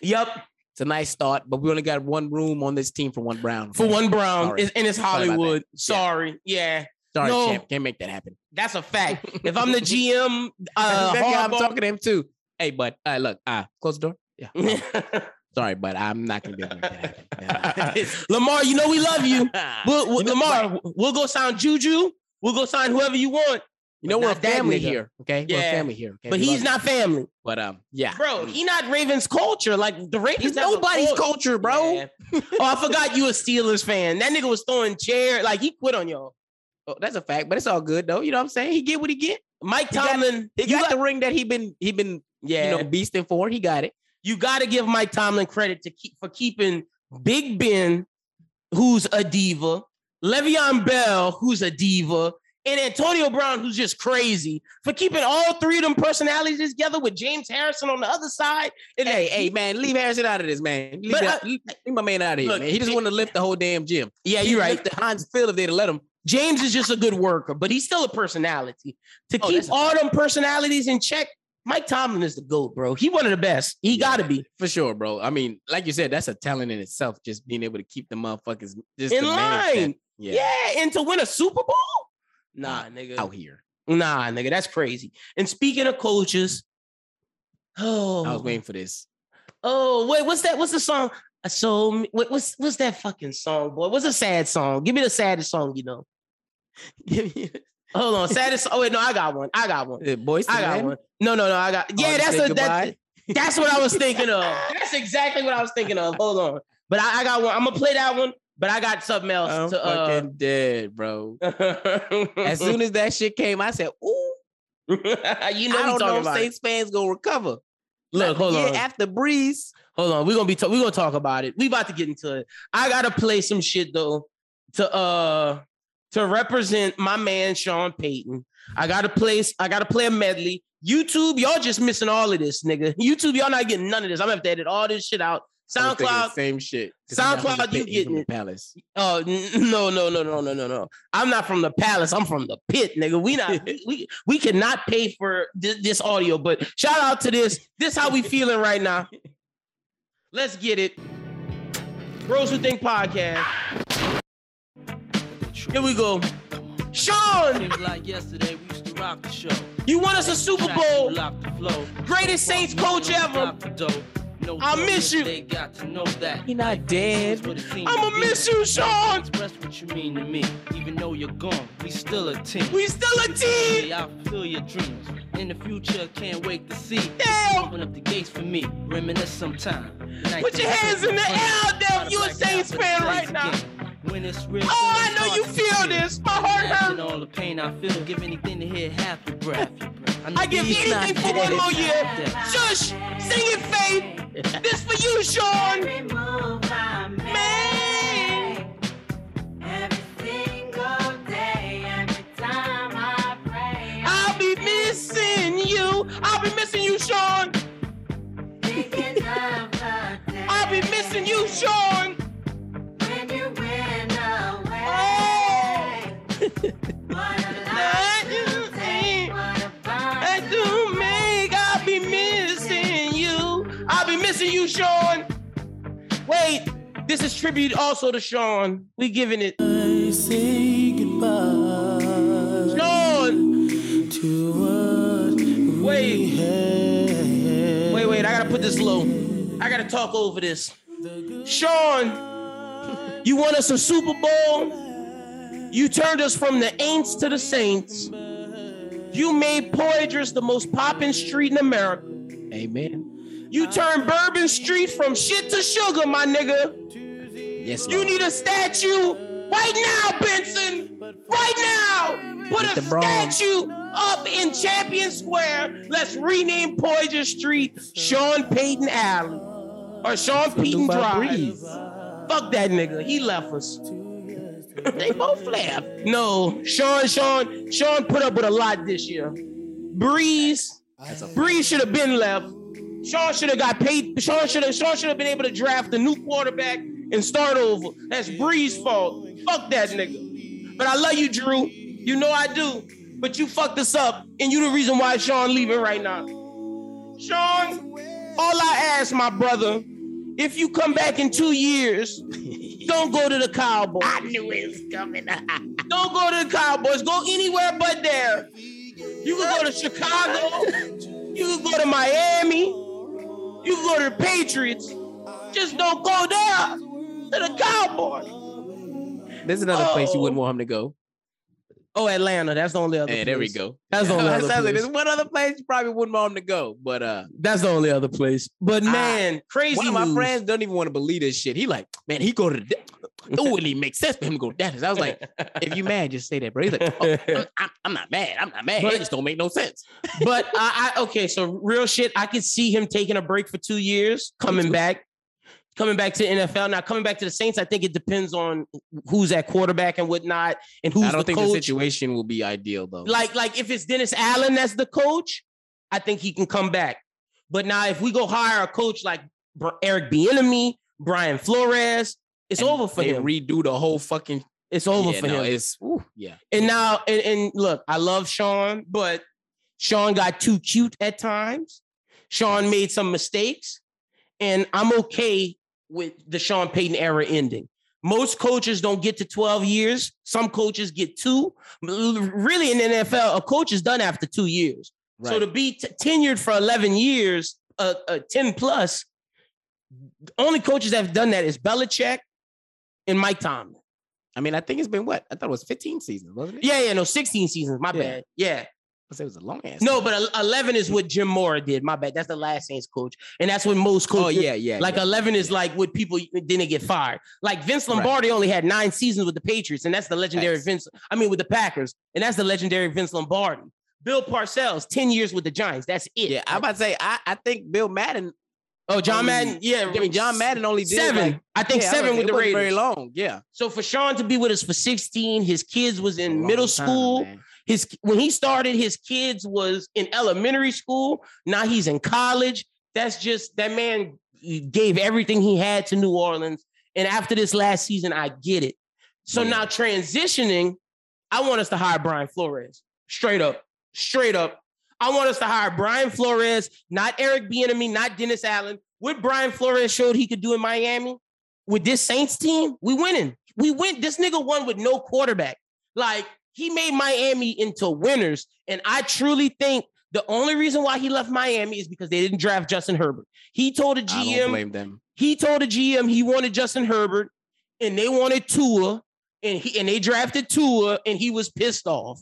Yep, it's a nice thought, but we only got one room on this team for one Brown. Okay? For one Brown, Sorry. and it's Hollywood. Sorry, yeah. Sorry, yeah. Sorry no, champ, can't make that happen. That's a fact. If I'm the G M, uh, Harbaugh, I'm talking to him too. Hey, bud. Uh, look, uh, close the door. Yeah. Sorry, but I'm not gonna be able to make that happen. Lamar, you know we love you. We'll, we'll, you know, Lamar, right. we'll go sign Juju. We'll go sign whoever you want. You know, we're a family here, okay? Yeah. We're a family here. Okay? But we he's not family. But, um, yeah. Bro, he not Ravens culture. Like, the Ravens He's nobody's culture. culture, bro. Yeah. Oh, I forgot you a Steelers fan. That nigga was throwing chair. Like, he quit on y'all. Oh, that's a fact, but it's all good, though. You know what I'm saying? He get what he get. Mike Tomlin. He got, he got, got the ring that he been, he been yeah. you know, beasting for. He got it. You got to give Mike Tomlin credit to keep for keeping Big Ben, who's a diva, Le'Veon Bell, who's a diva, and Antonio Brown, who's just crazy, for keeping all three of them personalities together with James Harrison on the other side. And hey, hey, man, leave Harrison out of this, man. Leave, that, I, leave my man out of here, look, man. He just it, wanted to lift the whole damn gym. Yeah, you're right. The Heinz Field if they'd have let him. James is just a good worker, but he's still a personality. To oh, keep all them personalities in check, Mike Tomlin is the GOAT, bro. He one of the best. He yeah, got to be. For sure, bro. I mean, like you said, that's a talent in itself, just being able to keep the motherfuckers just in line. Yeah. yeah, and to win a Super Bowl? Nah, nigga. Out here. Nah, nigga. That's crazy. And speaking of coaches, oh, I was waiting for this. Oh, wait, what's that? What's the song? So what, what's what's that fucking song, boy? What's a sad song? Give me the saddest song, you know. Give me Hold on, saddest. Oh wait, no, I got one. I got one. Is it Boyz I got Man? one. No, no, no. I got. Yeah, that's a, that, that's what I was thinking of. That's exactly what I was thinking of. Hold on, but I, I got one. I'm gonna play that one. But I got something else. I'm to, fucking uh... dead, bro. As soon as that shit came, I said, "Ooh, you know, I don't know if Saints fans gonna recover." Look, hold on. After Breeze, hold on. We're gonna be ta- we're gonna talk about it. We about to get into it. I gotta play some shit though to uh to represent my man Sean Payton. I gotta play. I gotta play a medley. YouTube, y'all just missing all of this, nigga. YouTube, y'all not getting none of this. I'm gonna have to edit all this shit out. SoundCloud, same shit. SoundCloud, you getting it? Palace. Oh no, no, no, no, no, no, no! I'm not from the palace. I'm from the pit, nigga. We not. we we cannot pay for th- this audio, but shout out to this. This how we feeling right now. Let's get it, Bros Who Think podcast. Here we go, Sean. Like yesterday, we used to rock the show. You won us a Super Bowl. Greatest Saints coach ever. No I miss you. They got to know that. He not dead. I'ma miss you, Sean. Express what you mean to me. Even though you're gone, we still a team. We still a team. I fulfill your dreams. In the future, can't wait to see. Damn. Open up the gates for me. Reminisce sometime. Put your hands in the air, damn. You a Saints fan right now. When it's real, oh, I know you feel this. My heart hurts. All the pain I feel. Give anything to hear half your breath. I give anything for one more year. Shush. Sing it, Faith. This for you, Sean. Every move I make, every single day, every time I pray, I'll be missing you. I'll be missing you, Sean. Thinking of the day. I'll be missing you, Sean. When you went away, what a life you take, what a bond I do make. I'll be missing you. I'll be missing you, Sean. Wait, this is tribute also to Sean. We giving it. I say goodbye, Sean. To what we wait, had. wait, wait. I gotta put this low. I gotta talk over this. Sean, you won us a Super Bowl. You turned us from the Aints to the Saints. You made Poydras the most popping street in America. Amen. You turned Bourbon Street from shit to sugar, my nigga. Yes, Lord. You need a statue right now, Benson. Right now. Put Get a statue up in Champion Square. Let's rename Poydras Street Sean Payton Alley. Or Sean Payton Drive. Breeze. Fuck that nigga. He left us. They both laugh. No, Sean, Sean, Sean put up with a lot this year. Breeze, Breeze should have been left. Sean should have got paid. Sean should have. Sean should have been able to draft a new quarterback and start over. That's Breeze's fault. Fuck that nigga. But I love you, Drew. You know I do. But you fucked us up, and you the reason why Sean leaving right now. Sean, all I ask, my brother, if you come back in two years. Don't go to the Cowboys. I knew it was coming. Don't go to the Cowboys. Go anywhere but there. You can go to Chicago. You can go to Miami. You can go to the Patriots. Just don't go there to the Cowboys. There's another oh. place you wouldn't want him to go. Oh, Atlanta. That's the only other hey, place. There we go. That's the only other place. Like, there's one other place you probably wouldn't want him to go, but uh, that's the only other place. But man, I, crazy. One of my news. friends don't even want to believe this shit. He like, man, he go to the it wouldn't even make sense for him to go to Dallas. I was like, if you mad, just say that, bro. He's like, oh, I'm, I'm, I'm not mad. I'm not mad. But, it just don't make no sense. But I, I okay, so real shit. I could see him taking a break for two years, coming two. back, coming back to the N F L. Now, coming back to the Saints, I think it depends on who's at quarterback and whatnot and who's the coach. I don't think the situation will be ideal, though. Like, like if it's Dennis Allen that's the coach, I think he can come back. But now if we go hire a coach like Eric Bieniemy, Brian Flores, it's and over for him. Redo the whole fucking... It's over yeah, for no, him. It's, ooh, yeah. And now, and, and look, I love Sean, but Sean got too cute at times. Sean made some mistakes, and I'm okay with the Sean Payton era ending. Most coaches don't get to twelve years. Some coaches get two. Really, in the N F L, a coach is done after two years. Right. So to be t- tenured for eleven years, uh, uh, ten plus, only coaches that have done that is Belichick and Mike Tomlin. I mean, I think it's been what? I thought it was fifteen seasons, wasn't it? Yeah, yeah, no, sixteen seasons. My yeah. bad. Yeah. It was a long ass. No, time. But eleven is what Jim Mora did. My bad. That's the last Saints coach. And that's when most coaches. Oh, yeah, yeah. Like yeah. eleven is like what people didn't get fired. Like Vince Lombardi right. only had nine seasons with the Patriots. And that's the legendary nice. Vince. I mean, with the Packers. And that's the legendary Vince Lombardi. Bill Parcells, ten years with the Giants. That's it. Yeah, I'm about to say, I, I think Bill Madden. Oh, John only, Madden. Yeah. I mean, John Madden only did seven. Like, I think yeah, seven I mean, with the Raiders. Very long. Yeah. So for Sean to be with us for sixteen, his kids was in middle school. Time, His when he started, his kids was in elementary school. Now he's in college. That's just that man gave everything he had to New Orleans. And after this last season, I get it. So yeah. now transitioning, I want us to hire Brian Flores. Straight up, straight up. I want us to hire Brian Flores, not Eric Bieniemy, not Dennis Allen. What Brian Flores showed he could do in Miami with this Saints team, we winning. We win. This nigga won with no quarterback. Like. He made Miami into winners, and I truly think the only reason why he left Miami is because they didn't draft Justin Herbert. He told a G M, I don't blame them. He told a G M he wanted Justin Herbert, and they wanted Tua, and he and they drafted Tua, and he was pissed off.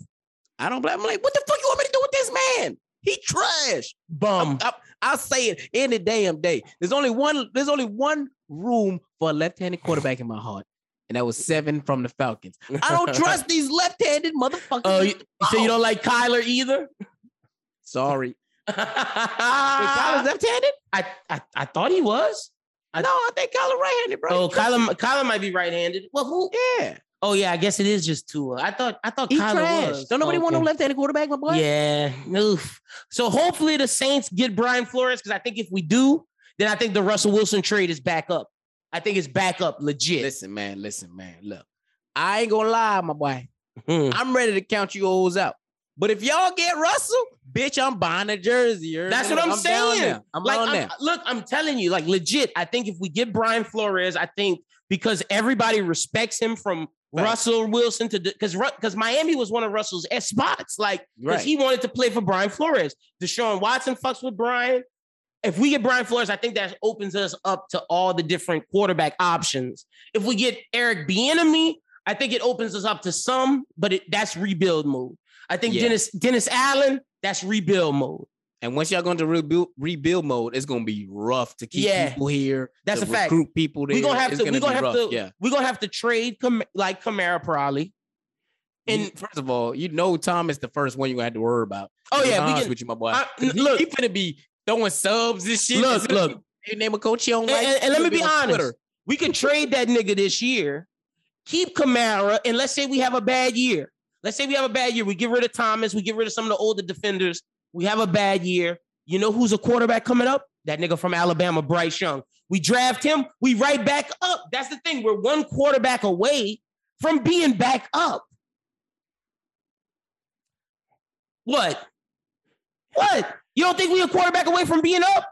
I don't blame him. Like, what the fuck you want me to do with this man? He trash. Bum. I, I, I'll say it any damn day. There's only one. There's only one room for a left-handed quarterback in my heart. And that was seven from the Falcons. I don't trust these left-handed motherfuckers. Oh, you, so you don't like Kyler either? Sorry. Is Kyler left-handed? I, I I thought he was. I, no, I think Kyler right-handed, bro. Oh, Kyler Kyler might be right-handed. Well, who? Yeah. Oh, yeah. I guess it is just Tua. I thought I thought he Kyler trash. was. Don't nobody okay. want no left-handed quarterback, my boy. Yeah. Oof. So hopefully the Saints get Brian Flores, because I think if we do, then I think the Russell Wilson trade is back up. I think it's back up legit. Listen, man. Listen, man. Look, I ain't gonna lie, my boy. Mm. I'm ready to count you hoes out. But if y'all get Russell, bitch, I'm buying a jersey. That's what I'm, I'm saying. I'm like, on that. Look, I'm telling you, like, legit. I think if we get Brian Flores, I think because everybody respects him from right. Russell Wilson to because because Miami was one of Russell's spots, like because right. he wanted to play for Brian Flores. Deshaun Watson fucks with Brian. If we get Brian Flores, I think that opens us up to all the different quarterback options. If we get Eric Bieniemy, I think it opens us up to some, but it, that's rebuild mode. I think yeah. Dennis Dennis Allen, that's rebuild mode. And once y'all going to rebuild rebuild mode, it's going to be rough to keep yeah. people here. That's a fact. Recruit people there. We're going to have to. We're going to have to. Yeah. We're going to have to trade Cam- like Kamara probably. And first of all, you know Tom is the first one you're going to have to worry about. Oh yeah, be honest with you, my boy. I, look, he's going to be throwing subs and shit. Look, look. You name a coach you don't like. And, and, and let me be honest. Twitter. We can trade that nigga this year. Keep Kamara, and let's say we have a bad year. Let's say we have a bad year. We get rid of Thomas. We get rid of some of the older defenders. We have a bad year. You know who's a quarterback coming up? That nigga from Alabama, Bryce Young. We draft him. We right back up. That's the thing. We're one quarterback away from being back up. What? What? You don't think we a quarterback away from being up?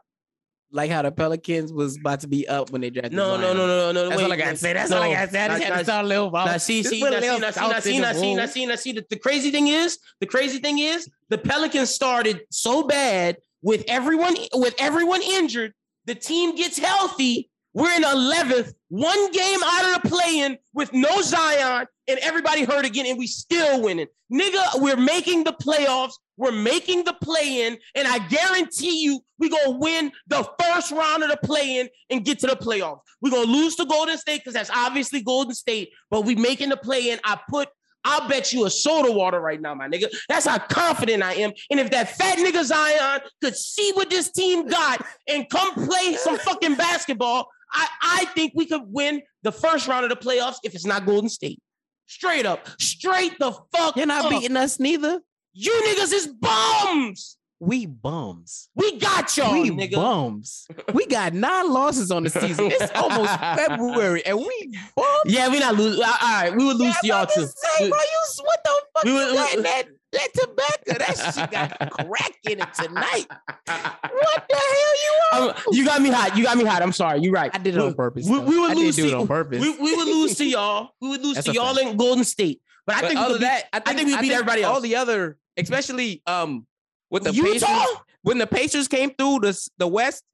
Like how the Pelicans was about to be up when they drafted. No, no, no, no, no. That's all I got to say. That's all I got to say. I just had to start a little ball. I see, see, I see, I see, I see, I see, I see, I see. The crazy thing is, the crazy thing is, the Pelicans started so bad with everyone, with everyone injured. The team gets healthy. We're in eleventh, one game out of the play-in with no Zion and everybody hurt again, and we still winning. Nigga, we're making the playoffs. We're making the play-in, and I guarantee you we're going to win the first round of the play-in and get to the playoffs. We're going to lose to Golden State because that's obviously Golden State, but we making the play-in. I put, I'll bet you a soda water right now, my nigga. That's how confident I am. And if that fat nigga Zion could see what this team got and come play some fucking basketball, I, I think we could win the first round of the playoffs if it's not Golden State. Straight up. Straight the fuck up. They're not beating us neither. You niggas is bums. We bums. We got y'all, we nigga. Bums. We got nine losses on the season. It's almost February, and we bums. Yeah, we not lose. All right, we would lose yeah, to y'all too. Say, bro, you, what the fuck? We, you we, got we, that, that tobacco? That shit got crack in it tonight. What the hell you on? Um, you got me hot. You got me hot. I'm sorry. You're right. I did it we, on purpose. We, we would I lose did do to, it on purpose. We, we would lose to y'all. We would lose That's to y'all fact. In Golden State. But I but think all of that, I think, think we beat everybody else. All the other, especially um, with the Utah? Pacers, when the Pacers came through the the West,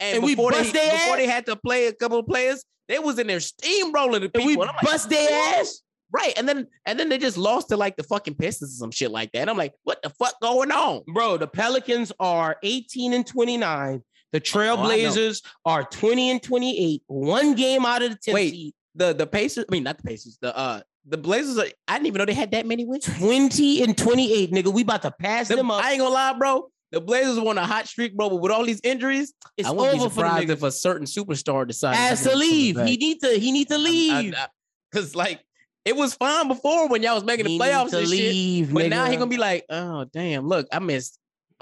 and, and before we bust they, their before ass? They had to play a couple of players, they was in there steamrolling the people. And we and like, bust their ass, right? And then and then they just lost to like the fucking Pistons or some shit like that. And I'm like, what the fuck going on, bro? The Pelicans are eighteen and twenty-nine. The Trailblazers oh, are twenty and twenty-eight. One game out of the ten. Wait, seed. the the Pacers. I mean, not the Pacers. The uh. The Blazers, are, I didn't even know they had that many wins. twenty and twenty-eight, nigga. We about to pass them, them up. I ain't gonna lie, bro. The Blazers were on a hot streak, bro. But with all these injuries, it's I wouldn't over be surprised if a certain superstar decides has to, to leave. He need to. He need to leave. Because like it was fine before when y'all was making he the playoffs and leave, shit. But nigga. Now he gonna be like, oh damn, look, I missed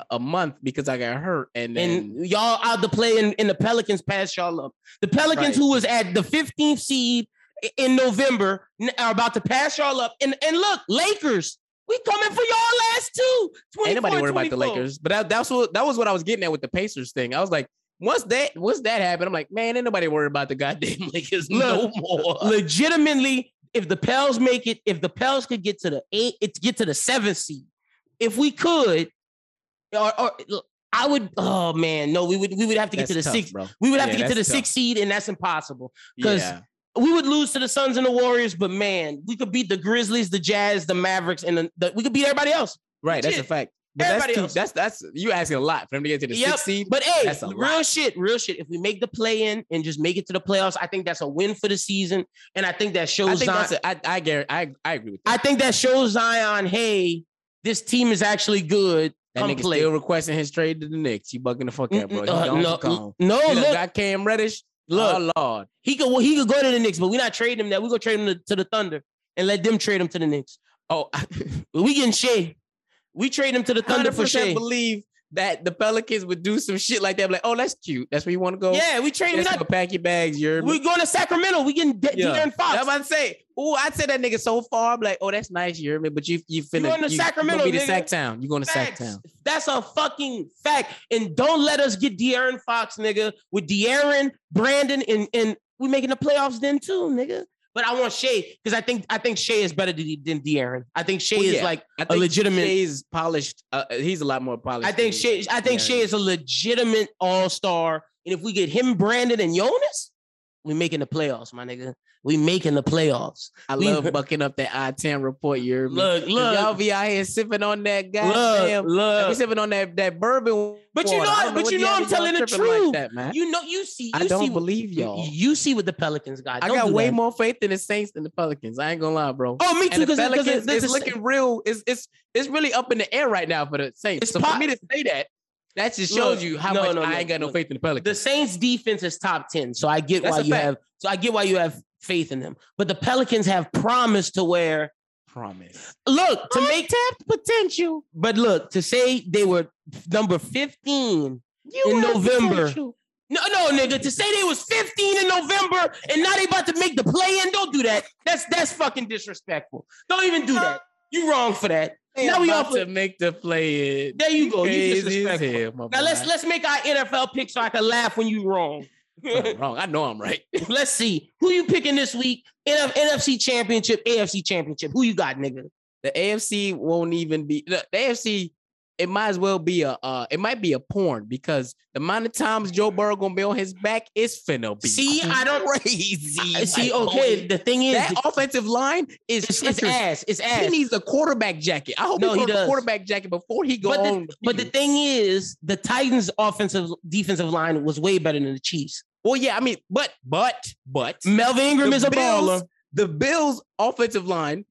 a month because I got hurt, and then and y'all out the play, and, and the Pelicans passed y'all up. The Pelicans, right. Who was at the fifteenth seed. In November, are about to pass y'all up. And and look, Lakers, we coming for y'all last two. Ain't nobody worried about the Lakers. But that, that's what, that was what I was getting at with the Pacers thing. I was like, once that once that happened, I'm like, man, ain't nobody worried about the goddamn Lakers look, no more. Legitimately, if the Pels make it, if the Pels could get to the eight, it's get to the seventh seed. If we could, or, or I would. Oh man, no, we would we would have to get that's to the tough, sixth. Bro. We would have yeah, to get to the tough. sixth seed, and that's impossible because. Yeah. We would lose to the Suns and the Warriors, but man, we could beat the Grizzlies, the Jazz, the Mavericks, and the, the, we could beat everybody else. Right, that's a fact. But everybody that's too, else. That's that's you asking a lot for them to get to the yep. sixth seed. But hey, that's a real lot. shit, real shit. If we make the play in and just make it to the playoffs, I think that's a win for the season, and I think that shows. I think Zion, that's a, I, I, guarantee, I I agree with that. I think that shows Zion, hey, this team is actually good. That nigga play. Still requesting his trade to the Knicks. You bugging the fuck out, bro. Uh, no, no, no, look, got Cam Reddish. Look, oh, Lord. He could well, he could go to the Knicks, but we're not trading him that. We're going to trade him to, to the Thunder and let them trade him to the Knicks. Oh, we getting Shai. We trade him to the Thunder for Shai. I believe that the Pelicans would do some shit like that. Like, oh, that's cute. That's where you want to go? Yeah, we trade him. Not, pack your bags. You're... We're going to Sacramento. We getting De- yeah. De'Aaron Fox. I'm about to say, oh, I'd say that nigga so far. I'm like, oh, that's nice, Jeremy. But you you finna. You're going to you, Sacramento, you be nigga. Sac Town. You're going to Sac Town. That's a fucking fact. And don't let us get De'Aaron Fox, nigga. With De'Aaron, Brandon, and, and we're making the playoffs then, too, nigga. But I want Shai because I think I think Shai is better than De'Aaron. I think Shai well, yeah. is like I think a legitimate. Shai's polished. Uh, he's a lot more polished. I think Shai. I think Shai is a legitimate All Star. And if we get him, Brandon, and Jonas, we making the playoffs, my nigga. We making the playoffs. I we, love bucking up that I ten report. You look, look, y'all be out here sipping on that goddamn. Look, look. We sipping on that that bourbon. But water. you know, but know you know, I'm telling the truth. Like that, man. You know, you see. You I don't see, believe y'all. You see what the Pelicans got. I don't got way that. more faith in the Saints than the Pelicans. I ain't gonna lie, bro. Oh, me too. Because the Pelicans it, is looking same. real. It's it's it's really up in the air right now for the Saints. It's so pop- for me to say that. That just shows look, you how no, much no, I ain't got no look, faith in the Pelicans. The Saints' defense is top ten, so I get That's why you fact. have. So I get why you have faith in them. But the Pelicans have promised to wear promise. Look to make tapped potential. But look to say they were number fifteen you in November. Potential. No, no, nigga. To say they was fifteen in November and now they about to make the play-in. Don't do that. That's that's fucking disrespectful. Don't even do that. You wrong for that. They now we off to make the play in. There you go. You disrespectful. Hell, now boy. let's let's make our N F L pick so I can laugh when you wrong. I'm wrong. I know I'm right. Let's see who you picking this week. N F C Championship, A F C Championship. Who you got, nigga? The A F C won't even be the A F C. It might as well be a. Uh, it might be a porn because the amount of times Joe Burrow gonna be on his back is finna be. See, crazy. I don't crazy. I, see, like, okay. The thing is, that offensive line is it's, it's ass. It's ass. He needs a quarterback jacket. I hope no, he, he does a quarterback jacket before he goes. But, on the, but the thing is, the Titans' offensive defensive line was way better than the Chiefs. Well, yeah, I mean, but but but Melvin Ingram is a baller. The Bills' offensive line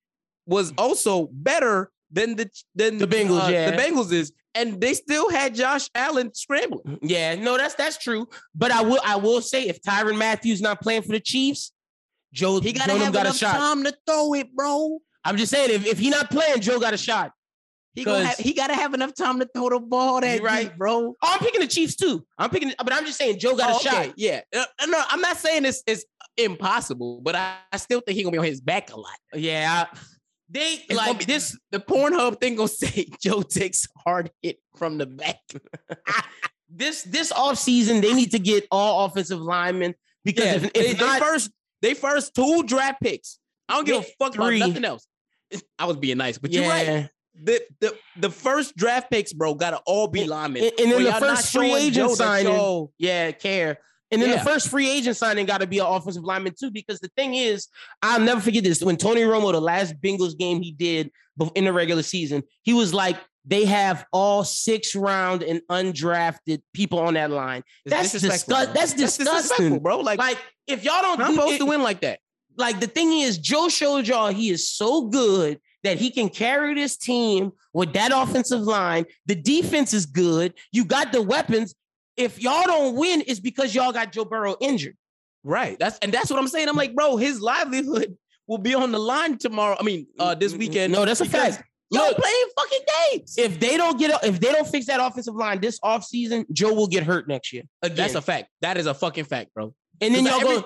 was also better. Then the then the Bengals, uh, yeah. the Bengals is, and they still had Josh Allen scrambling. Yeah, no, that's that's true. But I will I will say if Tyrann Mathieu's not playing for the Chiefs, Joe he gotta Joe have got enough a shot. time to throw it, bro. I'm just saying if if he's not playing, Joe got a shot. He gonna have, he gotta have enough time to throw the ball that right, deep, bro. Oh, I'm picking the Chiefs too. I'm picking, but I'm just saying Joe got oh, a okay. shot. Yeah, uh, no, I'm not saying it's it's impossible, but I, I still think he's gonna be on his back a lot. Yeah. I, They it's like be, this. The Pornhub thing gonna say Joe takes hard hit from the back. this this offseason, they need to get all offensive linemen because yeah, if, if they, not, they first they first two draft picks. I don't give a fuck three. about nothing else. I was being nice, but yeah. you're right. The, the the first draft picks, bro, gotta all be linemen. And, and then the first free agent signing, yeah, care. And then yeah. the first free agent signing got to be an offensive lineman, too, because the thing is, I'll never forget this. When Tony Romo, the last Bengals game he did in the regular season, he was like, they have all six round and undrafted people on that line. That's, disrespectful, disgu- that's disgusting. That's disrespectful, bro. Like, like if y'all don't I'm do supposed it, to win like that. Like, the thing is, Joe showed y'all he is so good that he can carry this team with that offensive line. The defense is good. You got the weapons. If y'all don't win, it's because y'all got Joe Burrow injured. Right. That's and that's what I'm saying. I'm like, bro, his livelihood will be on the line tomorrow. I mean, uh, this weekend. No, that's a fact. Look, playing fucking games. If they don't get if they don't fix that offensive line this offseason, Joe will get hurt next year. Again. That's a fact. That is a fucking fact, bro. And then y'all every, go.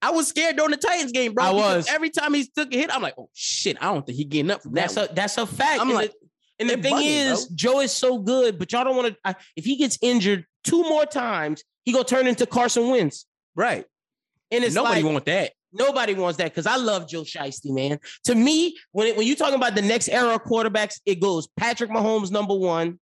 I was scared during the Titans game, bro. I was. Every time he took a hit, I'm like, oh shit, I don't think he's getting up from that's that. A, that's a fact. I'm and like, the, and the thing bugging, is, bro. Joe is so good, but y'all don't want to. If he gets injured two more times, he gonna turn into Carson Wentz. Right. And it's nobody like, wants that. Nobody wants that because I love Joe Shiesty, man. To me, when it, when you're talking about the next era of quarterbacks, it goes Patrick Mahomes number one,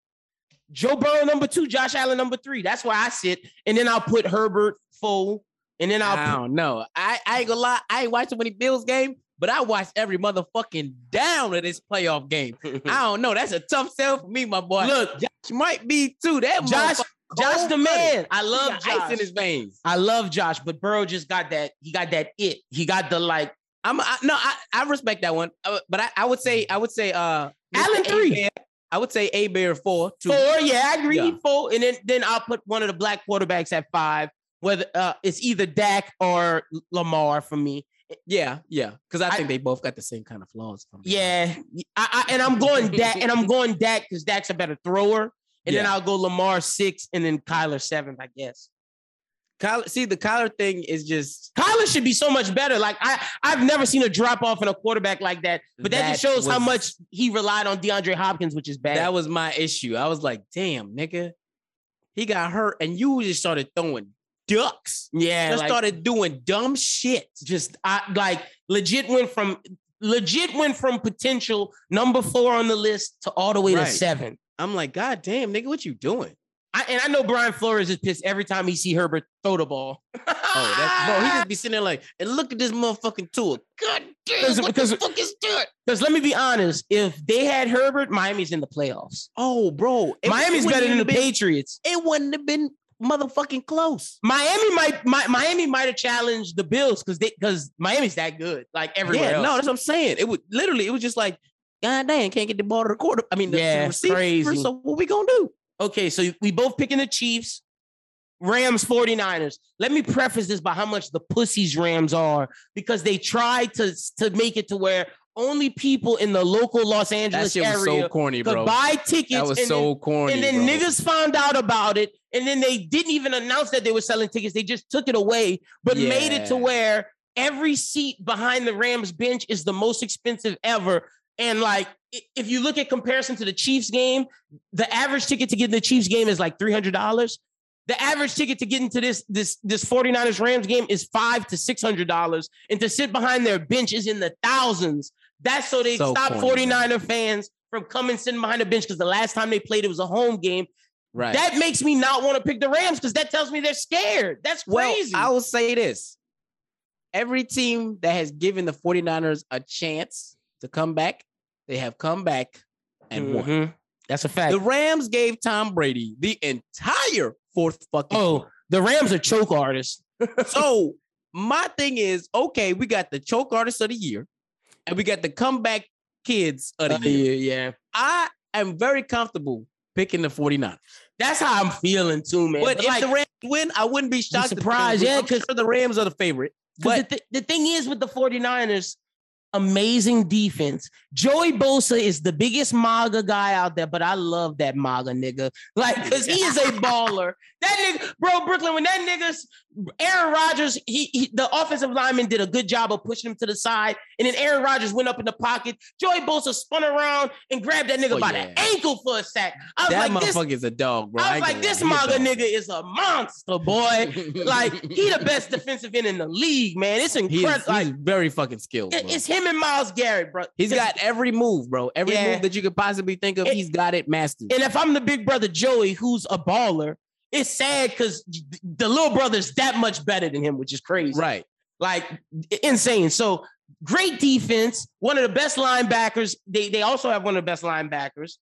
Joe Burrow number two, Josh Allen number three. That's where I sit. And then I'll put Herbert four. And then I'll I put- don't know. I, I ain't gonna lie. I ain't watching any Bills game, but I watched every motherfucking down of this playoff game. I don't know. That's a tough sell for me, my boy. Look, Josh might be too. That Josh. Motherfucker- Josh the man. I love Josh. Ice in his veins. I love Josh, but Burrow just got that. He got that it. He got the like. I'm I, no. I, I respect that one, uh, but I, I would say I would say uh Allen three. A-Bear, I would say A Bear four. Two. Four. Yeah, I agree. Yeah. Four, and then then I'll put one of the black quarterbacks at five. Whether uh, it's either Dak or Lamar for me. Yeah, yeah, because I think I, they both got the same kind of flaws. From yeah, I, I and I'm going Dak, and I'm going Dak because Dak's a better thrower. And yeah. then I'll go Lamar six and then Kyler seventh, I guess. Kyler, see, the Kyler thing is just... Kyler should be so much better. Like, I, I've never seen a drop-off in a quarterback like that. But that, that just shows was, how much he relied on DeAndre Hopkins, which is bad. That was my issue. I was like, damn, nigga. He got hurt, and you just started throwing ducks. Yeah. Just like, started doing dumb shit. Just I like legit went from legit went from potential number four on the list to all the way right. to seven. I'm like, God damn, nigga, what you doing? I, and I know Brian Flores is pissed every time he see Herbert throw the ball. Oh, that's, bro, he just be sitting there like, and hey, look at this motherfucking tool. God damn, what the fuck is that? Because let me be honest, if they had Herbert, Miami's in the playoffs. Oh, bro. It, Miami's it better than the been, Patriots. It wouldn't have been motherfucking close. Miami might my, Miami might have challenged the Bills because they because Miami's that good. Like, everywhere yeah, else. No, that's what I'm saying. It would literally, it was just like, God damn, can't get the ball to the quarter. I mean, the, yeah, the receiver, crazy. So what we going to do? Okay, so we both picking the Chiefs, Rams, 49ers. Let me preface this by how much the pussies Rams are, because they tried to, to make it to where only people in the local Los Angeles area was so corny, could bro. buy tickets. That was and so then, corny, And then bro. niggas found out about it, and then they didn't even announce that they were selling tickets. They just took it away, but yeah. made it to where every seat behind the Rams bench is the most expensive ever. And, like, if you look at comparison to the Chiefs game, the average ticket to get in the Chiefs game is like three hundred dollars. The average ticket to get into this this this 49ers Rams game is five hundred to six hundred dollars. And to sit behind their bench is in the thousands. That's so they so stop corny, 49er man. fans from coming sitting behind the bench, because the last time they played, it was a home game. Right. That makes me not want to pick the Rams, because that tells me they're scared. That's crazy. Well, I will say this. Every team that has given the 49ers a chance to come back, they have come back and mm-hmm. won. That's a fact. The Rams gave Tom Brady the entire fourth fucking. Oh, quarter. The Rams are choke artists. So my thing is, okay, we got the choke artists of the year, and we got the comeback kids of the uh, year. Yeah, I am very comfortable picking the 49ers. That's how I'm feeling too, man. But, but if like, the Rams win, I wouldn't be shocked. Surprised, yeah, because sure the Rams are the favorite. But the, th- the thing is with the 49ers. Amazing defense. Joey Bosa is the biggest MAGA guy out there, but I love that MAGA nigga. Like, because he is a baller. That nigga, bro, Brooklyn, when that nigga's Aaron Rodgers, he, he the offensive lineman did a good job of pushing him to the side, and then Aaron Rodgers went up in the pocket. Joey Bosa spun around and grabbed that nigga oh, by yeah. the ankle for a sack. I was that like, motherfucker is a dog, bro. I was I like, this MAGA nigga is a monster, boy. Like, he the best defensive end in the league, man. It's incredible. He is, like, he's very fucking skilled. It, it's him and Miles Garrett, bro. He's got every move, bro. Every yeah. move that you could possibly think of, it, he's got it mastered. And if I'm the big brother Joey, who's a baller, it's sad because the little brother's that much better than him, which is crazy. Right. Like, insane. So, great defense. One of the best linebackers. They, they also have one of the best linebackers.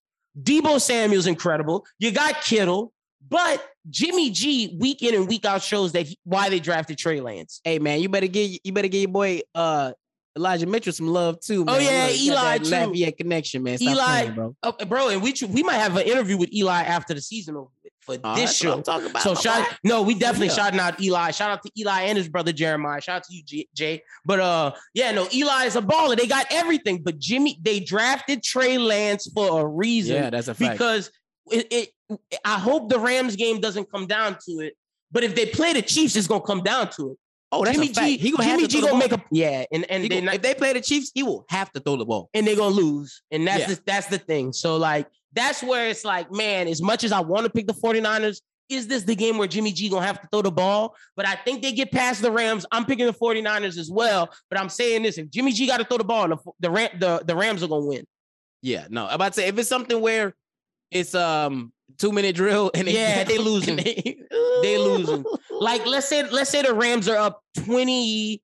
Debo Samuel's incredible. You got Kittle. But Jimmy G, week in and week out, shows that he, why they drafted Trey Lance. Hey, man, you better get, you better get your boy... Uh, Elijah Mitchell some love too, man. Oh yeah, look, Eli too. Lafayette connection, man. Stop Eli, playing, bro. Oh, bro, and we we might have an interview with Eli after the season for oh, this show. I'm talking about. So shout, no, we definitely yeah. shouting out Eli. Shout out to Eli and his brother Jeremiah. Shout out to you, Jay. But uh, yeah, no, Eli is a baller. They got everything, but Jimmy, they drafted Trey Lance for a reason. Yeah, that's a fact. Because it, it I hope the Rams game doesn't come down to it. But if they play the Chiefs, it's gonna come down to it. Oh, that's Jimmy a fact. G, he gonna Jimmy have to G gonna make a yeah, and, and they, gonna, if they play the Chiefs, he will have to throw the ball, and they're gonna lose, and that's yeah. the, that's the thing. So like that's where it's like, man, as much as I want to pick the 49ers, is this the game where Jimmy G gonna have to throw the ball? But I think they get past the Rams. I'm picking the 49ers as well, but I'm saying this: if Jimmy G got to throw the ball, the the, Ram, the the Rams are gonna win. Yeah, no, I'm about to say if it's something where it's um. Two minute drill and they, yeah, they losing. they, they losing. Like let's say let's say the Rams are up twenty,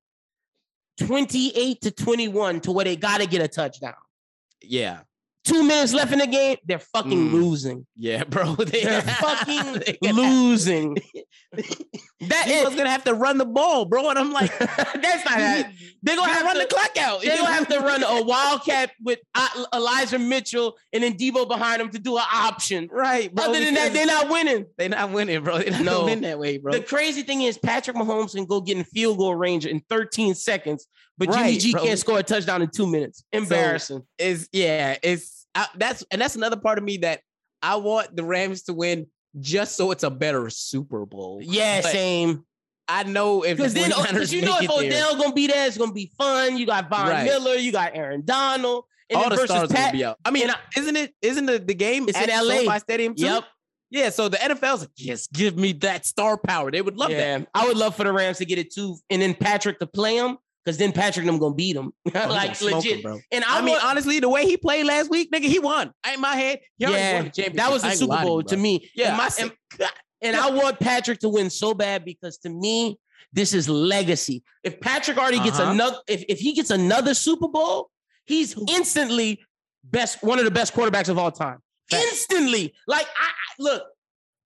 twenty-eight to twenty-one to where they gotta get a touchdown. Yeah. Two minutes left in the game, they're fucking mm. losing. Yeah, bro, they they're fucking losing. That is gonna have to run the ball, bro. And I'm like, that's not that. They're gonna have to run the clock out. They're gonna have to run a wildcat with Elijah Mitchell and then Debo behind them to do an option, right? Bro, other than that, they're not winning. They're not winning, bro. They're not no. winning that way, bro. The crazy thing is, Patrick Mahomes can go get in field goal range in thirteen seconds, but right, Jimmy G bro. can't score a touchdown in two minutes. Embarrassing. So is yeah, it's. I, that's and that's another part of me that I want the Rams to win just so it's a better Super Bowl. Yeah, but same. I know if because the then because you know if Odell gonna be there, it's gonna be fun. You got Von right. Miller, you got Aaron Donald, and all the stars Pat, gonna be out. I mean, I, isn't it? Isn't the, the game? It's at in L A Stadium too? Yep. Yeah, so the N F L's like, yes, give me that star power. They would love yeah. that. I would love for the Rams to get it too, and then Patrick to play him, because then Patrick and them gonna beat him. like legit. Him, bro. And I, I mean, want, honestly, the way he played last week, nigga, he won. In my head, he already yeah, won the championship. That was the Super Bowl to me. Yeah, and, my, and, and I want Patrick to win so bad, because to me, this is legacy. If Patrick already uh-huh. gets another, if, if he gets another Super Bowl, he's instantly best, one of the best quarterbacks of all time. That's, instantly, like I, I look,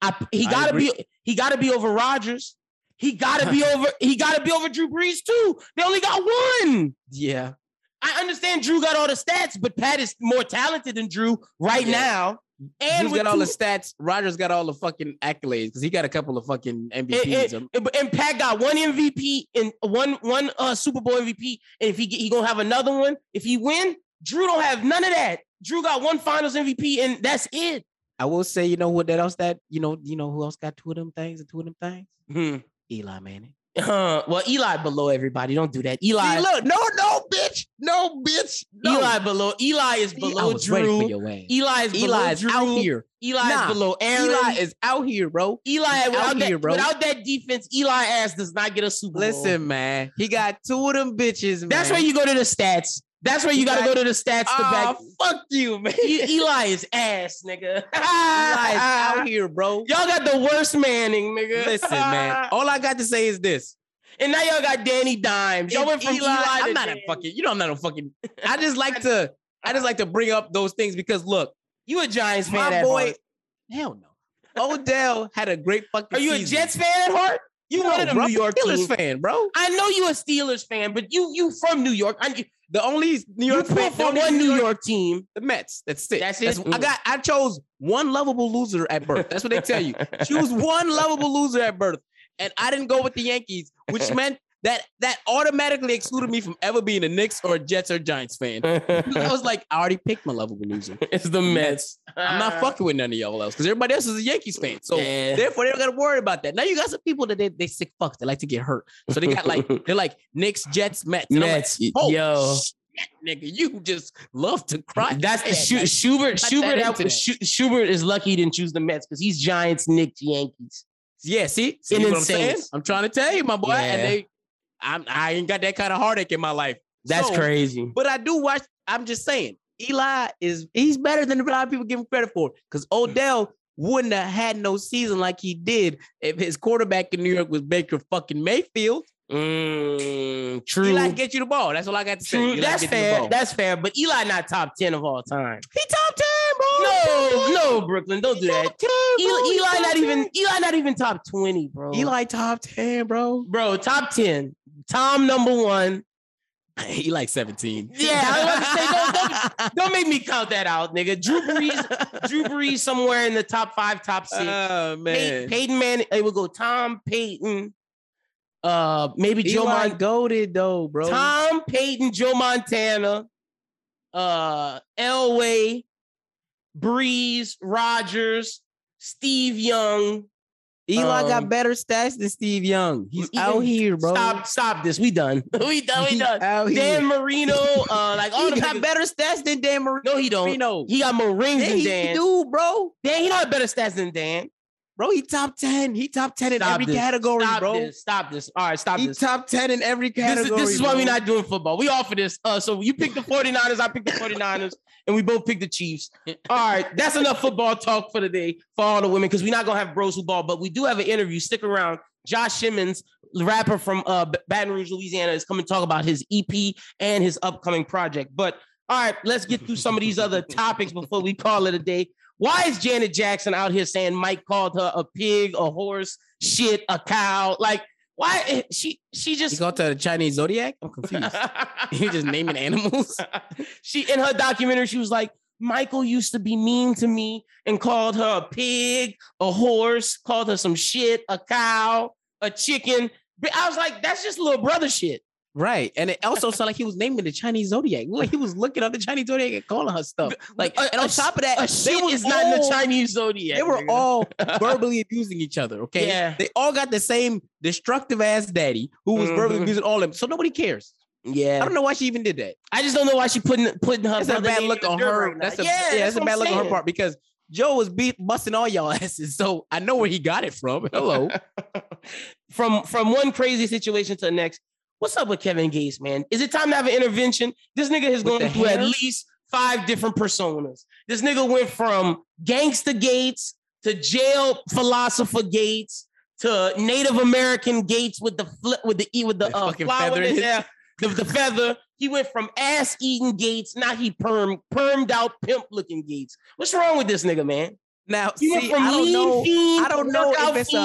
I, he I gotta agree. be he gotta be over Rodgers. He gotta be over he gotta be over Drew Brees too. They only got one. Yeah, I understand Drew got all the stats, but Pat is more talented than Drew right yeah. now. And he's got two, all the stats. Rodgers got all the fucking accolades because he got a couple of fucking M V Ps. And, and, and Pat got one M V P and one one uh, Super Bowl M V P. And if he he gonna have another one if he win. Drew don't have none of that. Drew got one Finals M V P, and that's it. I will say, you know what? That else that you know, you know who else got two of them things and two of them things? Hmm. Eli Manning. Uh, well, Eli below everybody. Don't do that, Eli. See, look, no, no, bitch, no, bitch. No. Eli below. Eli is below Drew. Eli is Eli is out here. Eli nah. is below Aaron. Eli is out here, bro. Eli without, here, that, bro. without that defense, Eli ass does not get a Super Bowl. Listen, man, he got two of them bitches. Man. That's where you go to the stats. That's where you got to go to the stats to uh, back. Fuck you, man. Eli is ass, nigga. Eli is out here, bro. Y'all got the worst Manning, nigga. Listen, man. All I got to say is this. And now y'all got Danny Dimes. Y'all went from Eli, Eli I'm to not Danny. a fucking, you know I'm not a fucking. I just like to, I just like to bring up those things because, look, you a Giants fan at boy, heart. Hell no. Odell had a great fucking Are you season. a Jets fan at heart? You no, one of them bro, New York Steelers team. fan, bro. I know you a Steelers fan, but you you from New York. I, the only New York fan for one New York, York team, the Mets. That's it. That's it. That's, mm. I got. I chose one lovable loser at birth. That's what they tell you. Choose one lovable loser at birth, and I didn't go with the Yankees, which meant that that automatically excluded me from ever being a Knicks or a Jets or Giants fan. I was like, I already picked my lovable loser. It's the Mets. I'm not fucking with none of y'all else because everybody else is a Yankees fan. So yeah. therefore, they don't got to worry about that. Now you got some people that they, they sick fucks. They like to get hurt. So they got like, they're like Knicks, Jets, Mets. And Mets. I'm like, oh, yo. Shit, nigga, you just love to cry. That's yeah, Sh- that's, Schubert. Schubert, that that. Sh- Schubert is lucky he didn't choose the Mets because he's Giants, Knicks, Yankees. Yeah, see? See what I'm saying? I'm trying to tell you, my boy. Yeah. And they, I'm, I ain't got that kind of heartache in my life. That's so crazy. But I do watch. I'm just saying, Eli is he's better than a lot of people give him credit for. Because Odell wouldn't have had no season like he did if his quarterback in New York was Baker fucking Mayfield. Mm, true. Eli get you the ball. That's all I got to true. say. Eli That's fair. That's fair. But Eli not top ten of all time. He top ten, bro. No, no, Brooklyn, don't he do that. ten, Eli, Eli not ten. even. Eli not even top twenty, bro. Eli top ten, bro. Bro, top ten. Tom number one. He like seventeen. Yeah, I was about to say, don't, don't, don't make me count that out, nigga. Drew Brees, Drew Brees somewhere in the top five, top six. Oh, man. Pey- Peyton Manning. It would go Tom, Peyton, uh, maybe Eli Joe Montana. Goated, though, bro. Tom, Peyton, Joe Montana, uh, Elway, Brees, Rodgers, Steve Young. Eli um, got better stats than Steve Young. He's even, out here, bro. Stop, stop this. We done. we done. We done. Dan here. Marino, uh, like all he got niggas. better stats than Dan Marino. No, he don't. Marino. He got more rings than he Dan. He do, bro. Dan, he got better stats than Dan, bro. He top ten. He top ten in stop every this. category, stop bro. This. Stop this. All right, stop he this. He top ten in every category. This is, this is why we're not doing football. We all for this. Uh, so you pick the 49ers, I pick the 49ers, and we both pick the Chiefs. All right, that's enough football talk for the day for all the women, because we're not going to have bros who ball, but we do have an interview. Stick around. Josh Simmons, rapper from uh, Baton Rouge, Louisiana, is coming to talk about his E P and his upcoming project. But all right, let's get through some of these other topics before we call it a day. Why is Janet Jackson out here saying Mike called her a pig, a horse, shit, a cow? Like, why? She she just... He called her the Chinese Zodiac? I'm confused. You're just naming animals? She in her documentary, she was like, Michael used to be mean to me and called her a pig, a horse, called her some shit, a cow, a chicken. But I was like, that's just little brother shit. Right, and it also sounded like he was naming the Chinese Zodiac. Like he was looking up the Chinese Zodiac and calling her stuff. Like, a, and on a, top of that, shit is all, not in the Chinese Zodiac. They were all verbally abusing each other, okay? Yeah. They all got the same destructive-ass daddy who was mm-hmm. verbally abusing all of them, so nobody cares. Yeah. I don't know why she even did that. I just don't know why she putting, putting her... That's a bad look on her. That's a, yeah, yeah, that's, that's a bad look on her part because Joe was beat busting all y'all asses, so I know where he got it from. Hello. from from one crazy situation to the next. What's up with Kevin Gates, man? Is it time to have an intervention? This nigga has gone through at least five different personas. This nigga went from gangster Gates to jail philosopher Gates to Native American Gates with the flip with the e with the, the uh, flower in there, the, the feather. He went from ass eating Gates. Now he perm permed out pimp looking Gates. What's wrong with this nigga, man? Now he see, I don't know. I don't know if it's a.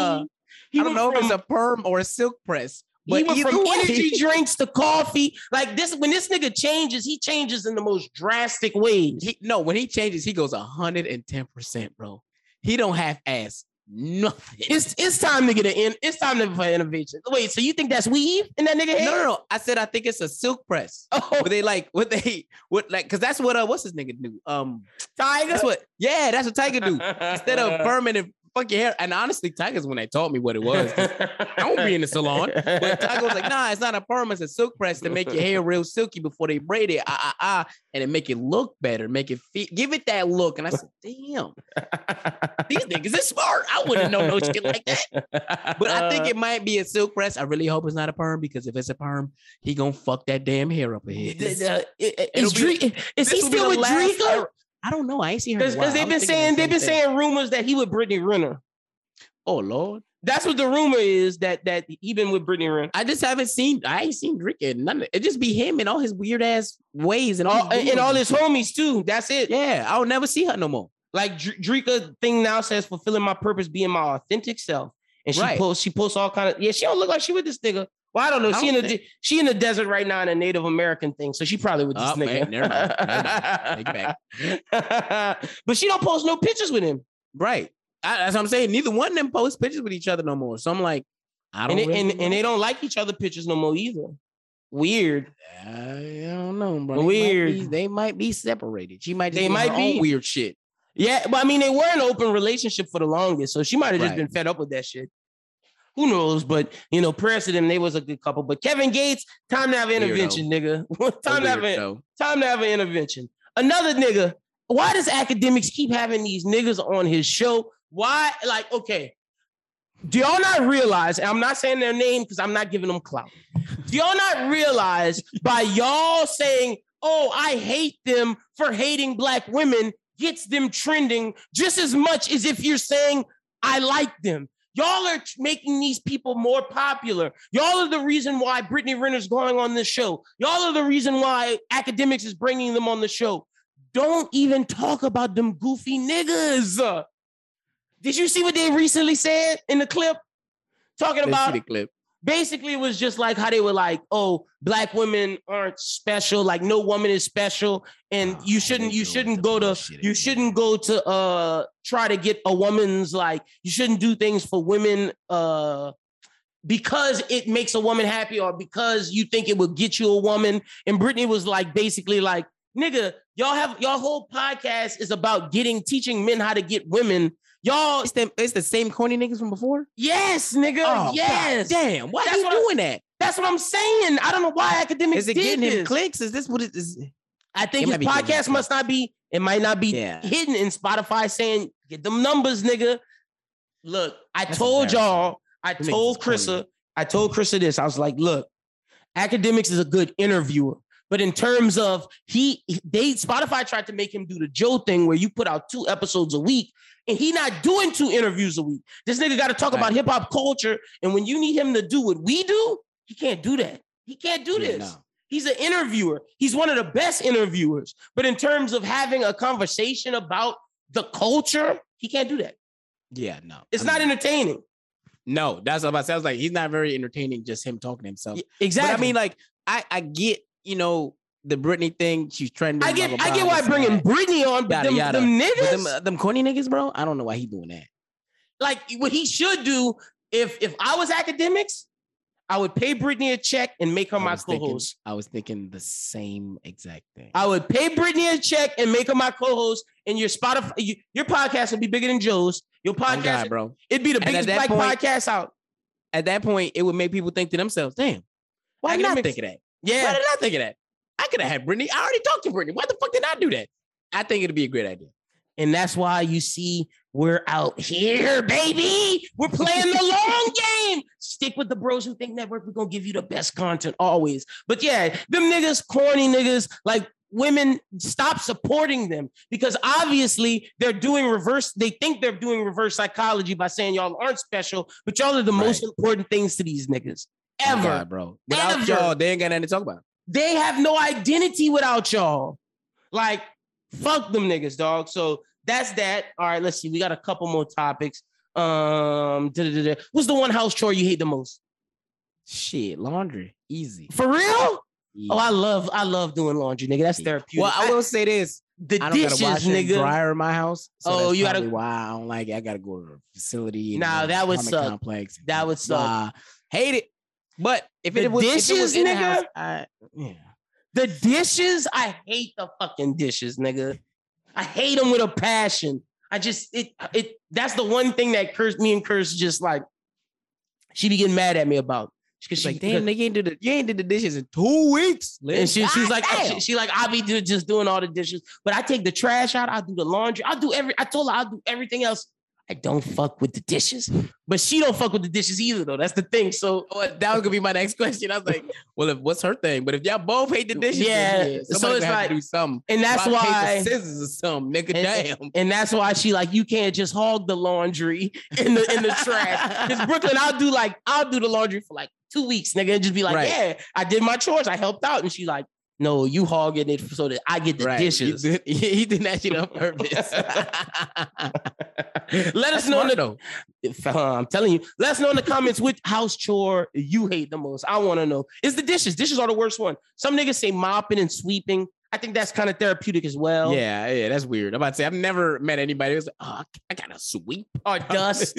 I don't know if it's a perm or a silk press. But he went from way. energy drinks to coffee. Like this, when this nigga changes, he changes in the most drastic ways. He, no, when he changes, he goes one hundred ten percent, bro. He don't half ass nothing. It's it's time to get an in. It's time to for innovation. Wait, so you think that's weave in that nigga head? No, no, no. I said I think it's a silk press. Oh, where they like what they what like because that's what uh what's his nigga do? Um, Tiger. That's what. Yeah, that's what Tiger do instead of permanent. And fuck your hair. And honestly, Tiger's when they taught me what it was. I won't be in the salon. But Tiger was like, nah, it's not a perm. It's a silk press to make your hair real silky before they braid it. Ah, ah, ah. And then make it look better. Make it fit. Give it that look. And I said, damn. These niggas is smart. I wouldn't know no shit like that. But I think it might be a silk press. I really hope it's not a perm because if it's a perm, he gonna fuck that damn hair up in his. Is, uh, is, be, is he still with Driga? I don't know. I ain't seen her. Because they've been saying they've been saying rumors that he with Brittany Renner. Oh Lord, that's what the rumor is that that he been with Brittany Renner. I just haven't seen. I ain't seen Ricky. None. It just be him and all his weird ass ways and all and, and all his homies too. That's it. Yeah, I'll never see her no more. Like Drika thing now says, fulfilling my purpose, being my authentic self. And she right. posts. She posts all kind of. Yeah, she don't look like she with this nigga. Well, I don't know. I she don't in the she in the desert right now in a Native American thing, so she probably with this oh, nigga. Man, never mind. Never mind. But she don't post no pictures with him, right? I, that's what I'm saying. Neither one of them post pictures with each other no more. So I'm like, I don't. And really and, and they don't like each other pictures no more either. Weird. I don't know, bro. Weird. They might be, they might be separated. She might. Just they might be weird shit. Yeah, but I mean, they were in an open relationship for the longest, so she might have right. just been fed up with that shit. Who knows? But, you know, prayers to them, they was a good couple. But Kevin Gates, time to have an intervention, nigga. time, to have an, time to have an intervention. Another nigga. Why does academics keep having these niggas on his show? Why? Like, okay. Do y'all not realize, and I'm not saying their name because I'm not giving them clout. Do y'all not realize by y'all saying, oh, I hate them for hating black women gets them trending just as much as if you're saying, I like them. Y'all are making these people more popular. Y'all are the reason why Brittany Renner's going on this show. Y'all are the reason why academics is bringing them on the show. Don't even talk about them goofy niggas. Did you see what they recently said in the clip? Talking Let's about the clip. Basically, it was just like how they were like, oh, black women aren't special. Like no woman is special. And oh, you shouldn't you shouldn't go to you shouldn't go to uh try to get a woman's like you shouldn't do things for women uh because it makes a woman happy or because you think it would get you a woman. And Brittany was like basically like, nigga, y'all have y'all whole podcast is about getting teaching men how to get women. Y'all, it's the, it's the same corny niggas from before? Yes, nigga. Oh, yes. God damn. Why are you doing I, that? That's what I'm saying. I don't know why academics Is it did getting this. Him clicks? Is this what it is? I think it his podcast must not be, it might not be yeah. hidden in Spotify saying, get them numbers, nigga. Look, I that's told y'all, I it told Chrissa, I told Chrissa this. I was like, look, academics is a good interviewer. But in terms of he, they Spotify tried to make him do the Joe thing where you put out two episodes a week and he not doing two interviews a week. This nigga got to talk right. about hip hop culture. And when you need him to do what we do, he can't do that. He can't do this. Yeah, no. He's an interviewer. He's one of the best interviewers. But in terms of having a conversation about the culture, he can't do that. Yeah, no. It's I mean, not entertaining. No, that's what I sounds like. He's not very entertaining, just him talking to himself. Exactly. But I mean, like, I, I get you know, the Britney thing, she's trending. I get, blah, blah, I get why bringing that. Britney on, but yada, them, yada. them niggas, but them, uh, them corny niggas, bro. I don't know why he doing that. Like what he should do, if if I was academics, I would pay Britney a check and make her my co-host. Thinking, I was thinking the same exact thing. I would pay Britney a check and make her my co-host, and your Spotify, you, your podcast would be bigger than Joe's. Your podcast, oh God, bro, it'd be the biggest black point, podcast out. At that point, it would make people think to themselves, "Damn, why not think of that?" Yeah. Why did I think of that? I could have had Brittany. I already talked to Brittany. Why the fuck did I do that? I think it'd be a great idea. And that's why you see we're out here, baby. We're playing the long game. Stick with the Bros Who Think Network. We're going to give you the best content always. But yeah, them niggas, corny niggas, like women, stop supporting them, because obviously they're doing reverse. They think they're doing reverse psychology by saying y'all aren't special, but y'all are the right. most important things to these niggas ever. God, bro. Without ever. y'all, they ain't got nothing to talk about. They have no identity without y'all. Like, fuck them niggas, dog. So that's that. All right, let's see. We got a couple more topics. Um, da-da-da-da. What's the one house chore you hate the most? Shit, laundry. Easy. For real? Easy. Oh, I love, I love doing laundry, nigga. That's therapeutic. Well, I will say this. The I don't dishes, gotta wash nigga. Dryer in my house. So oh, that's you gotta. Why I don't like it. I gotta go to a facility. Nah, and that would suck. Complex. That would suck. Nah, hate it. But if the it was dishes, if it was in nigga, the house, I, yeah. The dishes, I hate the fucking dishes, nigga. I hate them with a passion. I just, it, it, that's the one thing that Curse, me and Curse just like, she be getting mad at me about. Cause she's like, damn, nigga, ain't did the, you ain't did the dishes in two weeks. Literally. And she, she's like, she, she like, I'll be do, just doing all the dishes, but I take the trash out, I'll do the laundry, I'll do every, I told her I'll do everything else. I don't fuck with the dishes, but she don't fuck with the dishes either, though. That's the thing. So oh, that was gonna be my next question. I was like, "Well, if what's her thing?" But if y'all both hate the dishes, yeah. yeah so it's like, do something. And that's why I hate the scissors or something, nigga. And, damn. And that's why she like, you can't just hog the laundry in the in the trash. Because Brooklyn, I'll do like I'll do the laundry for like two weeks, nigga, and just be like, right. "Yeah, I did my chores, I helped out," and she like. No, you hogging it so that I get the right. dishes. He did, he did that shit on purpose. Let us know in the though. If, uh, I'm telling you, let us know in the comments which house chore you hate the most. I want to know. It's the dishes. Dishes are the worst one. Some niggas say mopping and sweeping. I think that's kind of therapeutic as well. Yeah, yeah, that's weird. I'm about to say I've never met anybody who's like, oh, I gotta sweep or dust.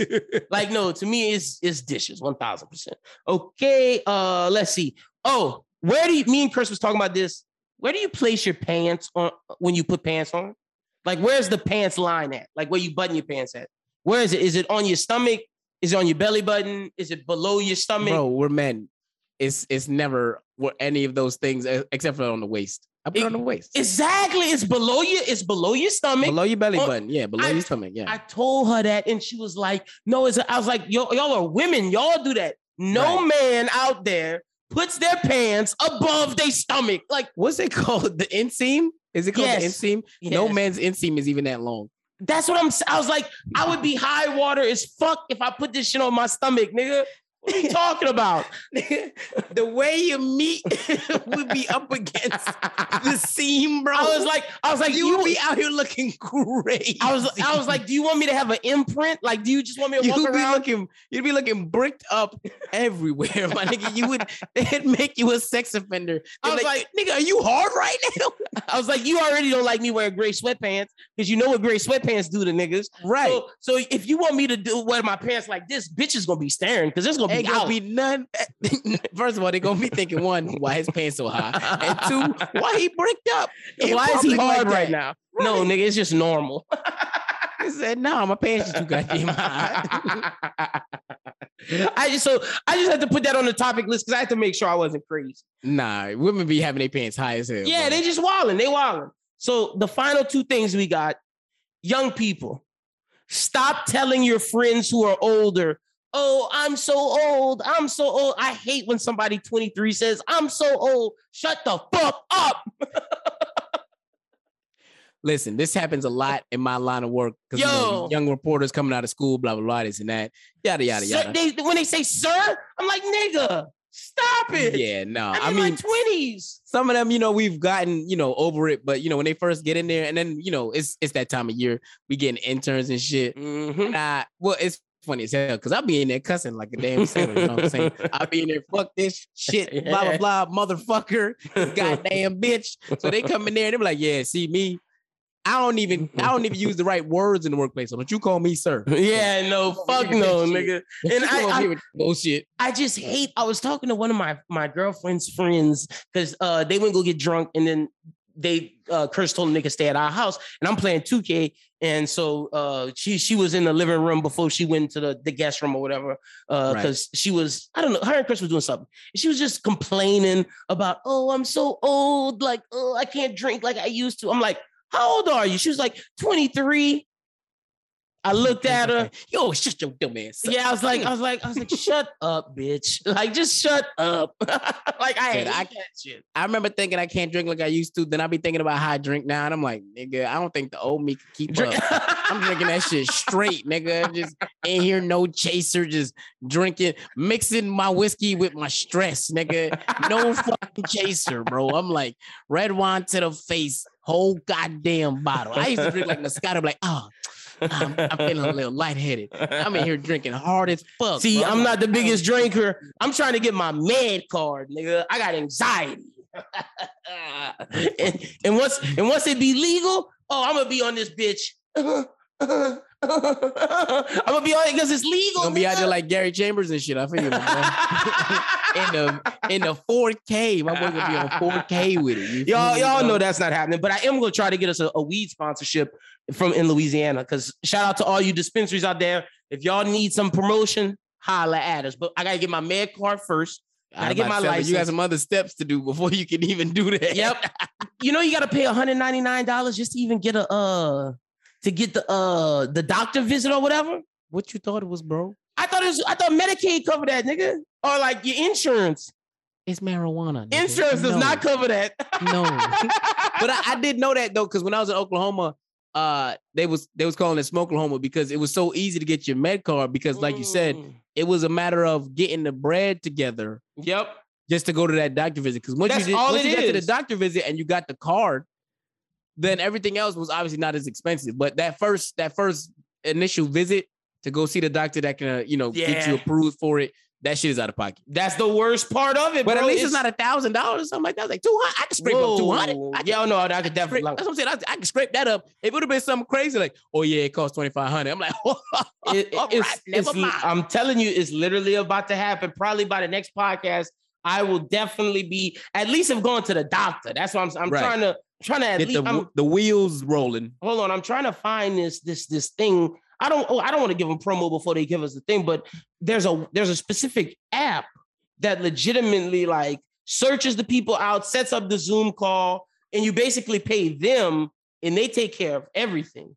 Like, no, to me, it's it's dishes, one thousand percent. Okay, uh, let's see. Oh. Where do you, me and Chris was talking about this. Where do you place your pants on when you put pants on? Like, where's the pants line at? Like, where you button your pants at? Where is it? Is it on your stomach? Is it on your belly button? Is it below your stomach? Bro, we're men. It's it's never were any of those things except for on the waist. I put it, it on the waist. Exactly. It's below your it's below your stomach. Below your belly on, button. Yeah, below I, your stomach. Yeah. I told her that, and she was like, "No, it's." I was like, "Y'all, y'all are women. Y'all do that. No right. man out there." Puts their pants above their stomach. Like, what's it called? The inseam? Is it called yes. the inseam? Yes. No man's inseam is even that long. That's what I'm saying. I was like, I would be high water as fuck if I put this shit on my stomach, nigga. What are you talking about? The way your meat would be up against the seam, bro. I was like, I was like, you, you would be out here looking great. I was, I was like, do you want me to have an imprint? Like, do you just want me to you'd walk be around? Looking, you'd be looking bricked up everywhere, my nigga. You would, they'd make you a sex offender. They're I was like, like, nigga, are you hard right now? I was like, you already don't like me wearing gray sweatpants because you know what gray sweatpants do to niggas, right? So, so if you want me to do wear my pants like this, bitch is gonna be staring because it's gonna. Be Ain't gonna be none. First of all, they're gonna be thinking one, why his pants so high, and two, why he bricked up. Why is he hard right now? Right. No, nigga, it's just normal. He said, "No, my pants are too goddamn high." I just so I just had to put that on the topic list because I had to make sure I wasn't crazy. Nah, women be having their pants high as hell. Yeah, bro. They just wilding. They wilding. So the final two things we got: young people, stop telling your friends who are older. Oh, I'm so old. I'm so old. I hate when somebody twenty-three says, I'm so old. Shut the fuck up. Listen, this happens a lot in my line of work. Because you know, young reporters coming out of school, blah, blah, blah, this and that. Yada, yada, yada. They, when they say, sir, I'm like, nigga, stop it. Yeah, no. I'm I in mean, my twenties. Some of them, you know, we've gotten, you know, over it. But, you know, when they first get in there and then, you know, it's it's that time of year. We getting interns and shit. Mm-hmm. Uh, well, it's funny as hell because I'll be in there cussing like a damn sailor, you know what I'm saying? I'll be in there, fuck this shit, blah, blah, blah, motherfucker, goddamn bitch. So they come in there and they be like, yeah, see me. I don't even, I don't even use the right words in the workplace. So don't you call me sir. Yeah, no, fuck no, nigga. And I, I, bullshit. I just hate, I was talking to one of my, my girlfriend's friends because uh, they went go get drunk and then they, uh, Chris told them they could stay at our house and I'm playing two K. And so uh, she she was in the living room before she went to the, the guest room or whatever. Because uh, right. she was, I don't know, her and Chris was doing something. And she was just complaining about, oh, I'm so old. Like, oh, I can't drink like I used to. I'm like, how old are you? She was like twenty-three. I looked at her. Yo, it's just your dumb ass. Yeah, I was like, I was like, I was like, shut up, bitch. Like, just shut up. Like, I hate that shit. I remember thinking I can't drink like I used to. Then I be thinking about how I drink now, and I'm like, nigga, I don't think the old me can keep drink- up. I'm drinking that shit straight, nigga. Just in here, no chaser, just drinking, mixing my whiskey with my stress, nigga. No fucking chaser, bro. I'm like red wine to the face, whole goddamn bottle. I used to drink like Moscato, like ah. Oh. I'm, I'm feeling a little lightheaded. I'm in here drinking hard as fuck. See, bro. I'm not the biggest drinker. I'm trying to get my med card, nigga. I got anxiety. and, and once and once it be legal, oh, I'm gonna be on this bitch. I'm gonna be on it because it's legal. I'm gonna be out there like Gary Chambers and shit. I feel you, man. in the in the four K, my boy gonna be on four K with it. Y'all, y'all know that's not happening. But I am gonna try to get us a, a weed sponsorship from in Louisiana. Because shout out to all you dispensaries out there. If y'all need some promotion, holla at us. But I gotta get my med card first. I gotta get my license. You got some other steps to do before you can even do that. Yep. You know you gotta pay one hundred ninety-nine dollars just to even get a uh. To get the uh the doctor visit or whatever. What you thought it was, bro? I thought it was. I thought Medicaid covered that, nigga. Or like your insurance. It's marijuana. Nigga. Insurance no. does not cover that. No. But I, I did know that though, because when I was in Oklahoma, uh, they was they was calling it Smokelahoma because it was so easy to get your med card. Because like mm. you said, it was a matter of getting the bread together. Yep. Just to go to that doctor visit, because once That's you did, all once it you is. got to the doctor visit and you got the card. Then everything else was obviously not as expensive, but that first that first initial visit to go see the doctor that can uh, you know yeah. get you approved for it, that shit is out of pocket. That's the worst part of it. But bro, at least it's, it's not a thousand dollars or something like that. I was like two hundred, I can scrape Whoa. up two hundred. Yeah, no, I can definitely. That's what I'm saying. I, I can scrape that up. It would have been something crazy like, oh yeah, it costs twenty five hundred. I'm like, oh, it, all it's, right, never it's, mind. I'm telling you, it's literally about to happen. Probably by the next podcast, I will definitely be at least have gone to the doctor. That's what I'm. I'm right. trying to. Trying to at Get least the, the wheels rolling. Hold on, I'm trying to find this this this thing. I don't oh, I don't want to give them promo before they give us the thing, but there's a there's a specific app that legitimately like searches the people out, sets up the Zoom call, and you basically pay them, and they take care of everything.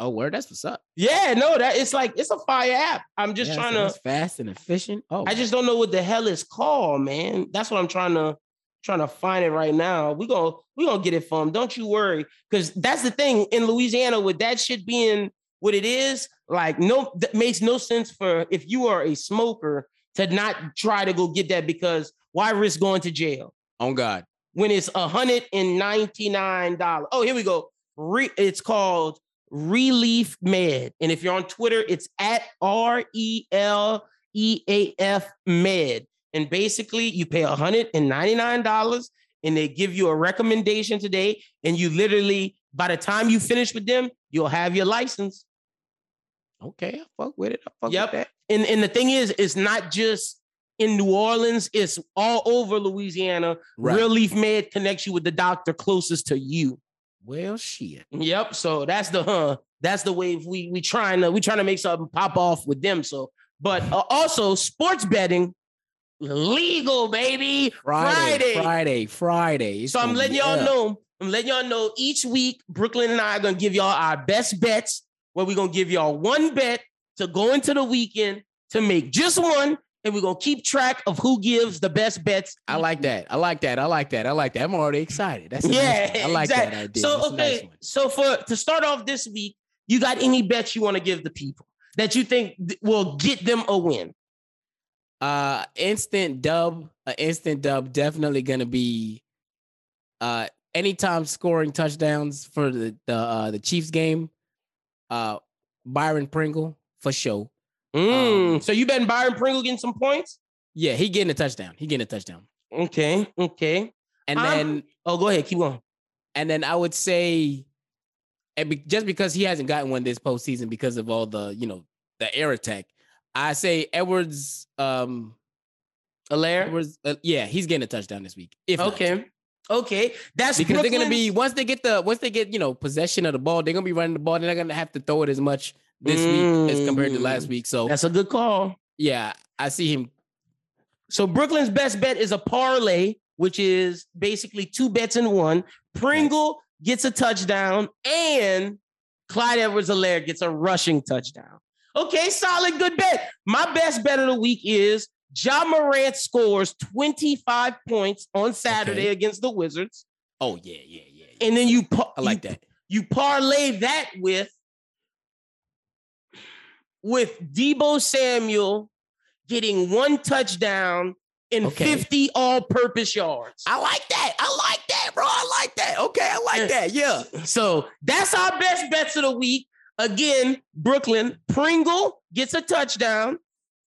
Oh, word, that's what's up. Yeah, no, that it's like it's a fire app. I'm just yeah, trying to fast and efficient. Oh, I just don't know what the hell it's called, man. That's what I'm trying to. Trying to find it right now. We're gonna we gonna get it from. Don't you worry. Because that's the thing in Louisiana with that shit being what it is, like no that makes no sense for if you are a smoker to not try to go get that because why risk going to jail? On God. When it's one hundred ninety-nine dollars. Oh, here we go. Re, it's called Relief Med. And if you're on Twitter, it's at R E L E A F Med. And basically, you pay one hundred ninety-nine dollars and they give you a recommendation today. And you literally, by the time you finish with them, you'll have your license. Okay, I fuck with it. I fuck yep. with that. And, and the thing is, it's not just in New Orleans. It's all over Louisiana. Right. Relief Med connects you with the doctor closest to you. Well, shit. Yep. So that's the huh. That's the wave we we trying to we trying to make something pop off with them. So, but uh, also sports betting. Legal, baby. Friday, Friday, Friday. Friday. So I'm letting y'all yeah. know. I'm letting y'all know each week, Brooklyn and I are going to give y'all our best bets where we're going to give y'all one bet to go into the weekend to make just one. And we're going to keep track of who gives the best bets. I like that. I like that. I like that. I like that. I'm already excited. That's yeah, nice I like exactly. that idea. So, That's okay. Nice so for to start off this week, you got any bets you want to give the people that you think th- will get them a win? Uh, instant dub, an uh, instant dub, definitely gonna be, uh, anytime scoring touchdowns for the the uh, the Chiefs game. Uh, Byron Pringle for sure. Mm, um, so you betting Byron Pringle getting some points? Yeah, he getting a touchdown. He getting a touchdown. Okay, okay. And I'm, then oh, go ahead, keep going. And then I would say, and be, just because he hasn't gotten one this postseason because of all the you know the air attack. I say Edwards, um, Alaire. Edwards, uh, yeah, he's getting a touchdown this week. If okay, not. okay, that's because Brooklyn. They're gonna be once they get the once they get you know possession of the ball, they're gonna be running the ball. They're not gonna have to throw it as much this mm. week as compared to last week. So that's a good call. Yeah, I see him. So Brooklyn's best bet is a parlay, which is basically two bets in one. Pringle gets a touchdown, and Clyde Edwards-Helaire gets a rushing touchdown. Okay, solid, good bet. My best bet of the week is Ja Morant scores twenty-five points on Saturday okay. against the Wizards. Oh, yeah, yeah, yeah. yeah. And then you... Par- I like you, that. You parlay that with with Debo Samuel getting one touchdown and okay. fifty all-purpose yards. I like that. I like that, bro. I like that. Okay, I like that. Yeah. So that's our best bets of the week. Again, Brooklyn, Pringle gets a touchdown.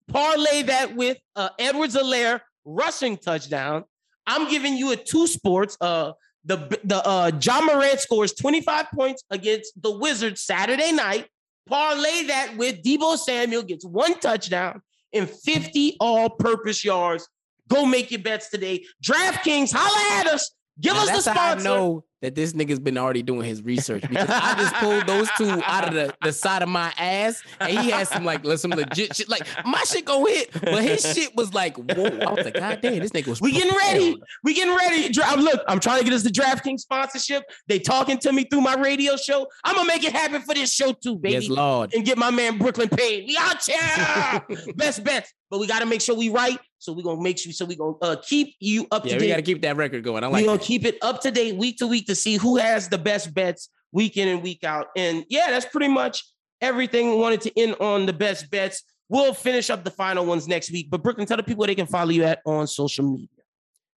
Parlay that with uh, Edwards-Helaire rushing touchdown. I'm giving you a two sports. Uh, the the uh, John Morant scores twenty-five points against the Wizards Saturday night. Parlay that with Debo Samuel gets one touchdown and fifty all-purpose yards. Go make your bets today. DraftKings, holla at us. Give now us the sponsor. How I know that this nigga's been already doing his research, because I just pulled those two out of the, the side of my ass, and he had some like some legit shit. Like my shit go hit, but his shit was like, whoa. I was like, God damn, this nigga was. We getting ready. Down. We getting ready. Look, I'm trying to get us the DraftKings sponsorship. They talking to me through my radio show. I'm gonna make it happen for this show too, baby. Yes, Lord. And get my man Brooklyn paid. We out here. Best bets, but we gotta make sure we right. So we're going to make sure, so we're going to uh, keep you up yeah, to date. Yeah, we got to keep that record going. I like We're going to keep it up to date week to week to see who has the best bets week in and week out. And yeah, that's pretty much everything. We wanted to end on the best bets. We'll finish up the final ones next week. But Brooklyn, tell the people where they can follow you at on social media.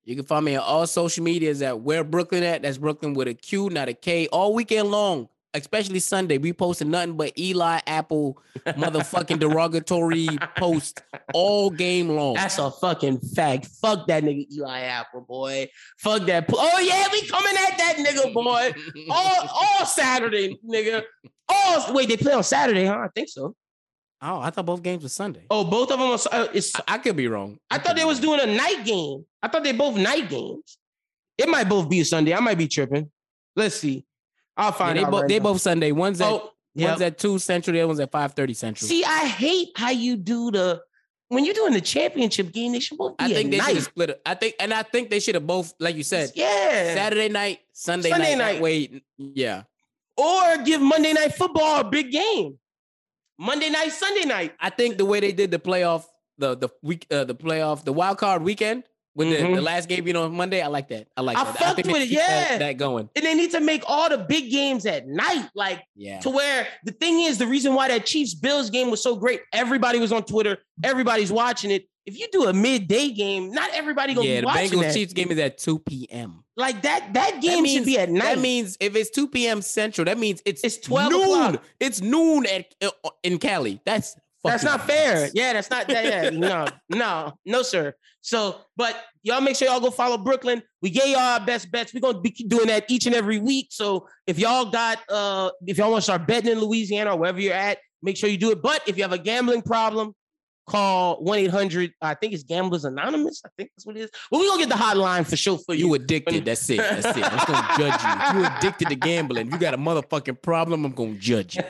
You can find me on all social medias at Where Brooklyn At. That's Brooklyn with a Q, not a K, all weekend long. Especially Sunday, we posted nothing but Eli Apple motherfucking derogatory post all game long. That's a fucking fact. Fuck that nigga Eli Apple, boy. Fuck that. Po- oh, yeah, we coming at that nigga, boy. All all Saturday, nigga. All Wait, they play on Saturday, huh? I think so. Oh, I thought both games were Sunday. Oh, both of them are uh, it's, I, I could be wrong. I, I thought they was wrong. doing a night game. I thought they both night games. It might both be Sunday. I might be tripping. Let's see. I'll find yeah, they, bo- right they both Sunday. One's at oh, yep. one's at two Central. The other one's at five thirty Central. See, I hate how you do the when you're doing the championship game. They should both be I think they night. should split. It. I think, and I think they should have both, like you said. Yeah, Saturday night, Sunday, Sunday night. night. Wait, yeah, or give Monday Night Football a big game. Monday night, Sunday night. I think the way they did the playoff, the the week, uh, the playoff, the wild card weekend. When mm-hmm. the, the last game, you know, Monday, I like that. I like I that. I fucked with it, yeah. That, that going. And they need to make all the big games at night, like, yeah. to where the thing is, the reason why that Chiefs-Bills game was so great, everybody was on Twitter, everybody's watching it. If you do a midday game, not everybody going to yeah, be watching that. Yeah, the Bengals-Chiefs game is at two p.m. Like, that That game that means, should be at night. That means if it's two p.m. Central, that means it's, it's twelve noon. O'clock. It's noon at, uh, in Cali. That's... That's not ass. fair. Yeah, that's not that. Yeah, no, no, no, sir. So, but y'all make sure y'all go follow Brooklyn. We gave y'all our best bets. We're going to be doing that each and every week. So if y'all got, uh, if y'all want to start betting in Louisiana or wherever you're at, make sure you do it. But if you have a gambling problem, call one eight hundred. I think it's Gamblers Anonymous. I think that's what it is. Well, we're going to get the hotline for sure for you. You addicted. That's it. That's it. I'm going to judge you. You addicted to gambling. You got a motherfucking problem. I'm going to judge you.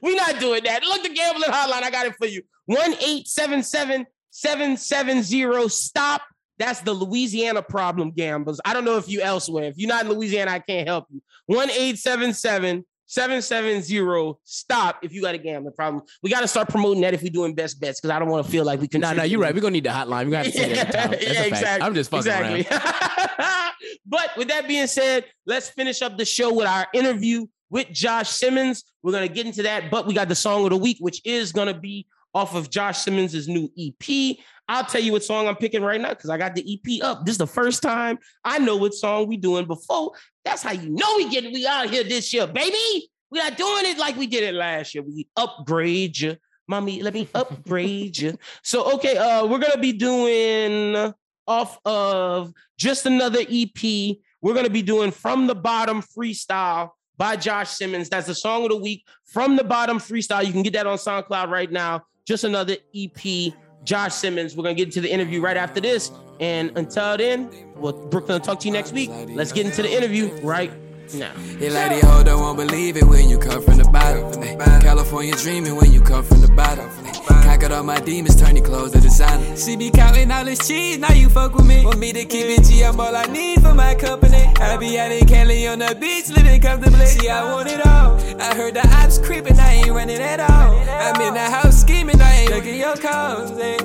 We're not doing that. Look, the gambling hotline. I got it for you. one eight seven seven, seven seven zero, stop. That's the Louisiana problem, gamblers. I don't know if you elsewhere. If you're not in Louisiana, I can't help you. one eight seven seven, seven seven zero, stop if you got a gambling problem. We got to start promoting that if we're doing best bets, because I don't want to feel like we can. No, no, you're right. We're going to need the hotline. We're going to have to say that every time. Yeah, exactly. I'm just fucking exactly. around. But with that being said, let's finish up the show with our interview with Josh Simmons. We're going to get into that, but we got the song of the week, which is going to be off of Josh Simmons' new E P. I'll tell you what song I'm picking right now because I got the E P up. This is the first time I know what song we doing before. That's how you know we get we out here this year, baby. We not doing it like we did it last year. We upgrade you. Mommy, let me upgrade you. So, okay, uh, we're going to be doing off of just another E P. We're going to be doing From the Bottom Freestyle by Josh Simmons. That's the song of the week, From the Bottom Freestyle. You can get that on SoundCloud right now. Just another E P, Josh Simmons. We're going to get into the interview right after this. And until then, we'll Brooklyn will talk to you next week. Let's get into the interview right now. Hey, lady, hold on, won't believe it when you come from the bottom. California dreaming when you come from the bottom. got all my demons, turning clothes to designer. She be counting all this cheese, now you fuck with me. Want me to keep it G, I'm all I need for my company. I be out in Cali on the beach, living comfortably. See, I want it all. I heard the ops creeping, I ain't running at all. I'm in the house scheming, I ain't looking your calls, eh.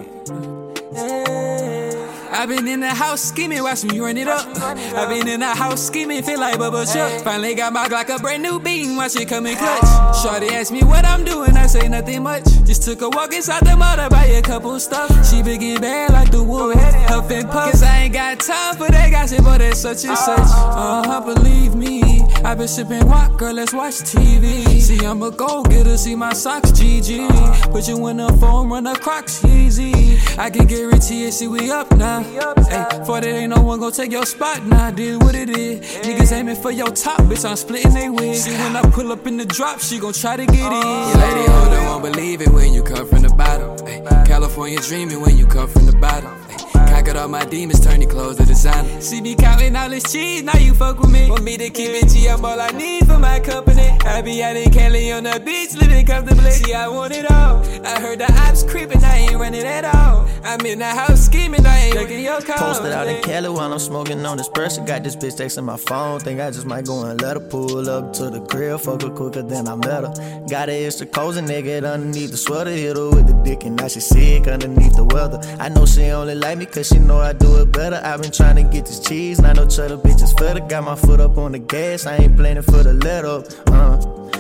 I've been in the house scheming, watch me run it up. I've been in the house scheming, feel like Bubba Chuck. Finally got my Glock, a brand new beam, watch it come in clutch. Shorty asked me what I'm doing, I say nothing much. Just took a walk inside the motor, buy a couple stuff. She be getting bad like the wood, huff and puff. Cause I ain't got time for that gossip, but that's such and such. Uh-huh, believe me, I been sipping rock, girl, let's watch T V. See, I'm a go-getter, see my socks, G G. Put you in the phone, run the Crocs, easy. I can guarantee it, see we up now. Ay, for that ain't no one gon' take your spot, nah, deal what it is. Niggas aiming for your top, bitch, I'm splitting they wigs. See, when I pull up in the drop, she gon' try to get in. Your lady holder won't believe it when you come from the bottom. Ay, California dreaming when you come from the bottom. Ay, I got all my demons, turning clothes to designer. She be counting all this cheese, now you fuck with me. Want me to keep it G, I'm all I need for my company. I be out in Cali on the beach, living comfortably. See, I want it all. I heard the ops creeping, I ain't running at all. I'm in the house scheming, I ain't looking your calls. Posted out in Cali while I'm smoking on this pressure. Got this bitch texting my phone, think I just might go and let her pull up to the crib. Fuck her quicker than I met her. Got an extra cozy nigga underneath the sweater. Hit her with the dick and now she sick underneath the weather. I know she only like me cause she know I do it better. I've been trying to get this cheese, not no cheddar, bitches fed her. Got my foot up on the gas, I ain't planning for the let up. Uh,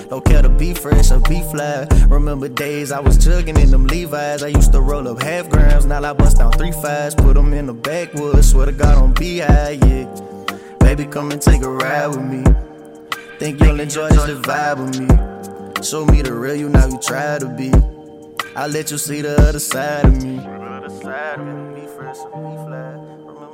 don't care to be fresh or be fly. Remember days I was chugging in them Levi's. I used to roll up half grams, now I bust down three fives. Put them in the backwoods, swear to God on B I, yeah. Baby, come and take a ride with me. Think you'll enjoy this, the vibe with me. Show me the real you, now you try to be. I'll let you see the other side of me.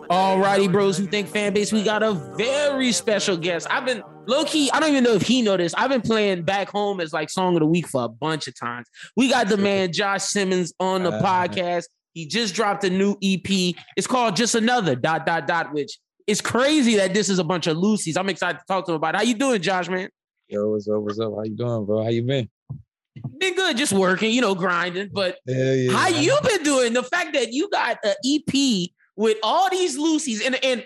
Alrighty, bros who think fan base, we got a very special guest. I've been low-key, I don't even know if he know this. I've been playing Back Home as like song of the week for a bunch of times. We got the man Josh Simmons on the uh, podcast. He just dropped a new E P. It's called Just Another dot dot dot, which is crazy that this is a bunch of Lucy's. I'm excited to talk to him about it. How you doing, Josh, man? Yo, what's up, what's up? How you doing, bro? How you been? Been good, just working, you know, grinding. But yeah, yeah, how man. You been doing? The fact that you got an E P with all these Lucy's, and and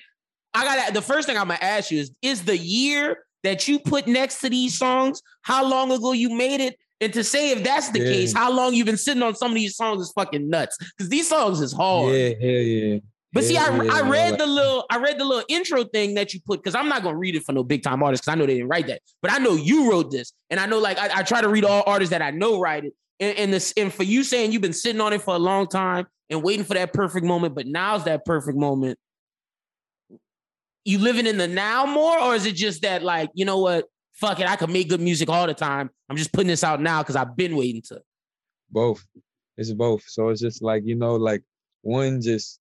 I got the first thing I'm gonna ask you is: is the year that you put next to these songs? How long ago you made it? And to say if that's the yeah. case, how long you've been sitting on some of these songs is fucking nuts. Because these songs is hard. Yeah, yeah, yeah. But yeah, see, I yeah, I read yeah. the little I read the little intro thing that you put, because I'm not gonna read it for no big time artists because I know they didn't write that. But I know you wrote this, and I know like I, I try to read all artists that I know write it. And, and this and for you saying you've been sitting on it for a long time and waiting for that perfect moment, but now's that perfect moment. You living in the now more, or is it just that like, you know what, fuck it, I could make good music all the time. I'm just putting this out now because I've been waiting to. Both, it's both. So it's just like, you know, like one just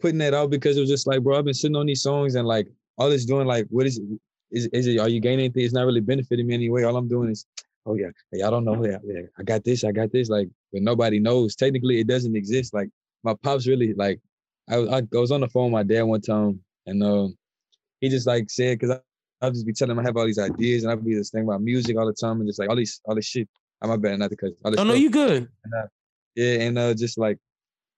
putting that out because it was just like, bro, I've been sitting on these songs and like all it's doing, like, what is it? Is, is it? Are you gaining anything? It's not really benefiting me anyway. All I'm doing is, oh yeah, hey, I don't know. Yeah, yeah, I got this. I got this. Like, but nobody knows. Technically, it doesn't exist. Like, my pops really like. I was I was on the phone with my dad one time, and um, uh, he just like said, because I'll just be telling him I have all these ideas and I'll be this thing about music all the time and just like all these all this shit. I'm my bad, not to cut. All this oh stuff. No, you good? And I, yeah, and uh, just like.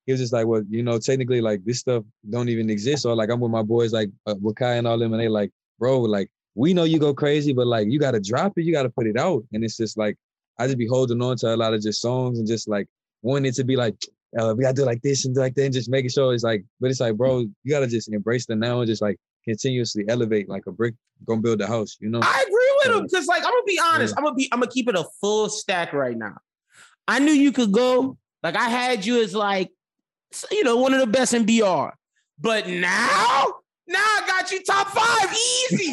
He was just like, well, you know, technically, like, this stuff don't even exist. Or, like, I'm with my boys, like, uh, Wakai and all them, and they like, bro, like, we know you go crazy, but, like, you got to drop it. You got to put it out. And it's just, like, I just be holding on to a lot of just songs and just, like, wanting it to be, like, uh, we got to do like this and do like that and just making sure it's, like, but it's, like, bro, you got to just embrace the now and just, like, continuously elevate like a brick, gonna build a house, you know? I agree with him because, like, I'm going to be honest. Yeah. I'm going to be, I'm going to keep it a full stack right now. I knew you could go. Like, I had you as, like, you know, one of the best in B R. But now, now I got you top five. Easy. Easy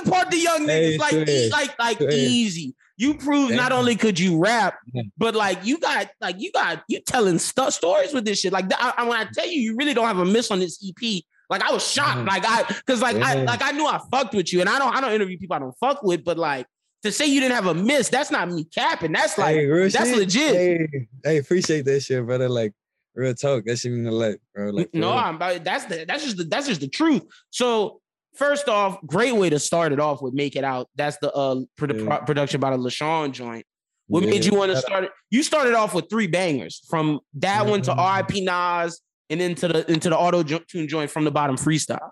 apart the young niggas. Hey, like, e- like, like, like easy. You proved Damn. Not only could you rap, but like you got, like you got, you telling st- stories with this shit. Like I, I, when I tell you, you really don't have a miss on this E P. Like I was shocked. Mm. Like I, cause like, yeah. I, like I knew I fucked with you and I don't, I don't interview people I don't fuck with, but like, to say you didn't have a miss, that's not me capping. That's like, hey, that's shit. Legit. Hey, I appreciate that shit, brother. Like, real talk, that shit mean a lot, bro. Like, no, real. I'm about that's the that's just the that's just the truth. So first off, great way to start it off with "Make It Out." That's the uh produ- yeah. production by the LaShawn joint. What yeah, made you want to start it? You started off with three bangers, from that mm-hmm. one to R I P Nas, and into the into the auto tune joint from the bottom freestyle.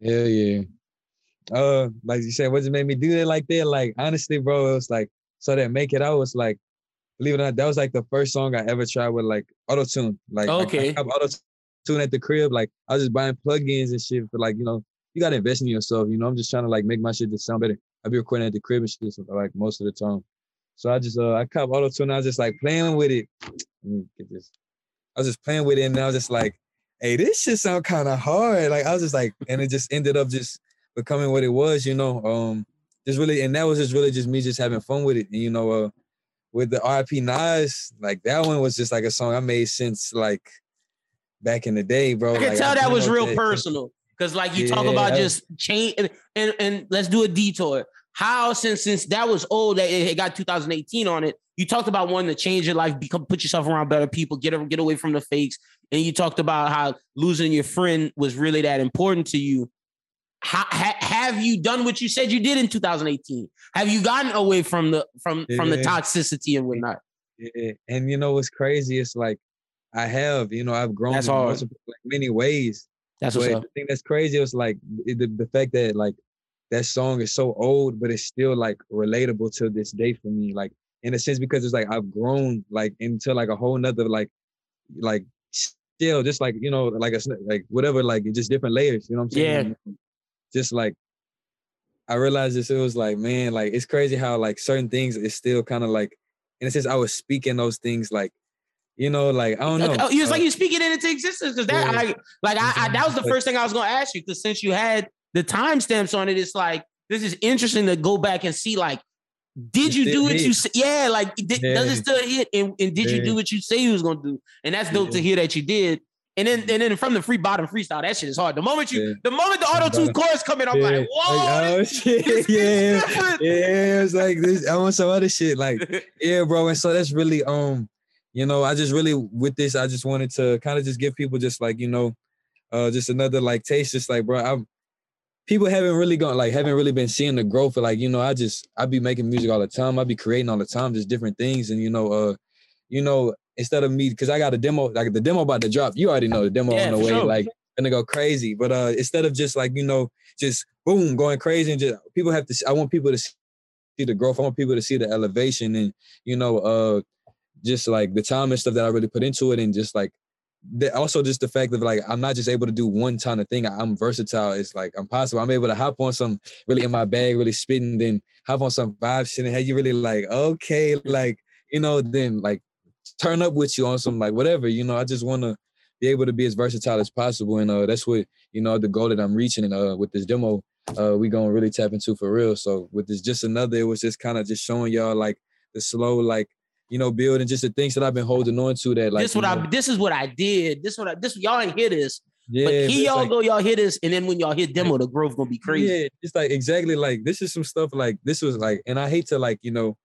Yeah, yeah. Uh, like you said, what's it made me do that like that? Like honestly, bro, it was like so that Make It Out was like, believe it or not, that was like the first song I ever tried with like auto tune. Like okay, I, I auto tune at the crib. Like I was just buying plugins and shit for like you know you gotta invest in yourself. You know I'm just trying to like make my shit just sound better. I be recording at the crib and shit so, like most of the time. So I just, uh, I cop auto-tune. I was just like playing with it. Let me get this. I was just playing with it and I was just like, hey, this shit sound kind of hard. Like I was just like, and it just ended up just becoming what it was, you know, um, just really, and that was just really just me just having fun with it. And, you know, uh, with the R I P Nas, like that one was just like a song I made since like back in the day, bro. I can like, tell I that was real that. personal. Cause like you yeah, talk about was, just change and, and, and let's do a detour. How since since that was old, it got two thousand eighteen on it. You talked about wanting to change your life, become, put yourself around better people, get get away from the fakes, and you talked about how losing your friend was really that important to you. How, ha, have you done what you said you did in two thousand eighteen? Have you gotten away from the from yeah. from the toxicity and whatnot? Yeah. And you know what's crazy? It's like I have, you know, I've grown in like many ways. That's what's up. The thing that's crazy is like the, the fact that like. That song is so old, but it's still like relatable to this day for me. Like in a sense, because it's like I've grown like into like a whole nother like, like still just like you know like a like whatever like just different layers. You know what I'm saying? Yeah. Just like I realized this. It was like man, like it's crazy how like certain things is still kind of like in a sense I was speaking those things like you know like I don't know. Oh, it's like you speaking it into existence because that yeah. I, like I, I that was the first thing I was gonna ask you because since you had. The timestamps on it, it's like, this is interesting to go back and see, like, did you do what you say? Yeah, like, did, yeah. does it still hit? And, and did yeah. you do what you say you was going to do? And that's dope yeah. to hear that you did. And then and then from the free bottom freestyle, that shit is hard. The moment you, yeah. the moment the auto-tune chorus come in, I'm yeah. like, whoa. Like, oh, this, shit. This yeah. Different. Yeah, it's like, this, I want some other shit. Like, yeah, bro. And so that's really, um, you know, I just really, with this, I just wanted to kind of just give people just like, you know, uh, just another like taste. Just like, bro, I'm, people haven't really gone, like, haven't really been seeing the growth. But, like, you know, I just, I be making music all the time. I be creating all the time, just different things. And, you know, uh, you know, instead of me, because I got a demo, like, the demo about to drop. You already know the demo yeah, on the way. Sure. Like, gonna go crazy. But uh, instead of just, like, you know, just, boom, going crazy. And just, people have to, I want people to see the growth. I want people to see the elevation and, you know, uh, just, like, the time and stuff that I really put into it and just, like, also just the fact that like I'm not just able to do one kind of thing. I'm versatile. It's like I'm possible. I'm able to hop on some really in my bag, really spitting, then hop on some vibe shit and have you really like, okay, like, you know, then like turn up with you on some like whatever, you know, I just want to be able to be as versatile as possible. And uh, that's what, you know, the goal that I'm reaching and uh, with this demo, uh, we gonna really tap into for real. So with this just another, it was just kind of just showing y'all like the slow, like, you know, building just the things that I've been holding on to that like this what know. I this is what I did. This what I this y'all ain't hear this. Yeah, but here y'all like, go, y'all hear this, and then when y'all hear demo, the growth gonna be crazy. Yeah, it's like exactly like this is some stuff like this was like, and I hate to like, you know,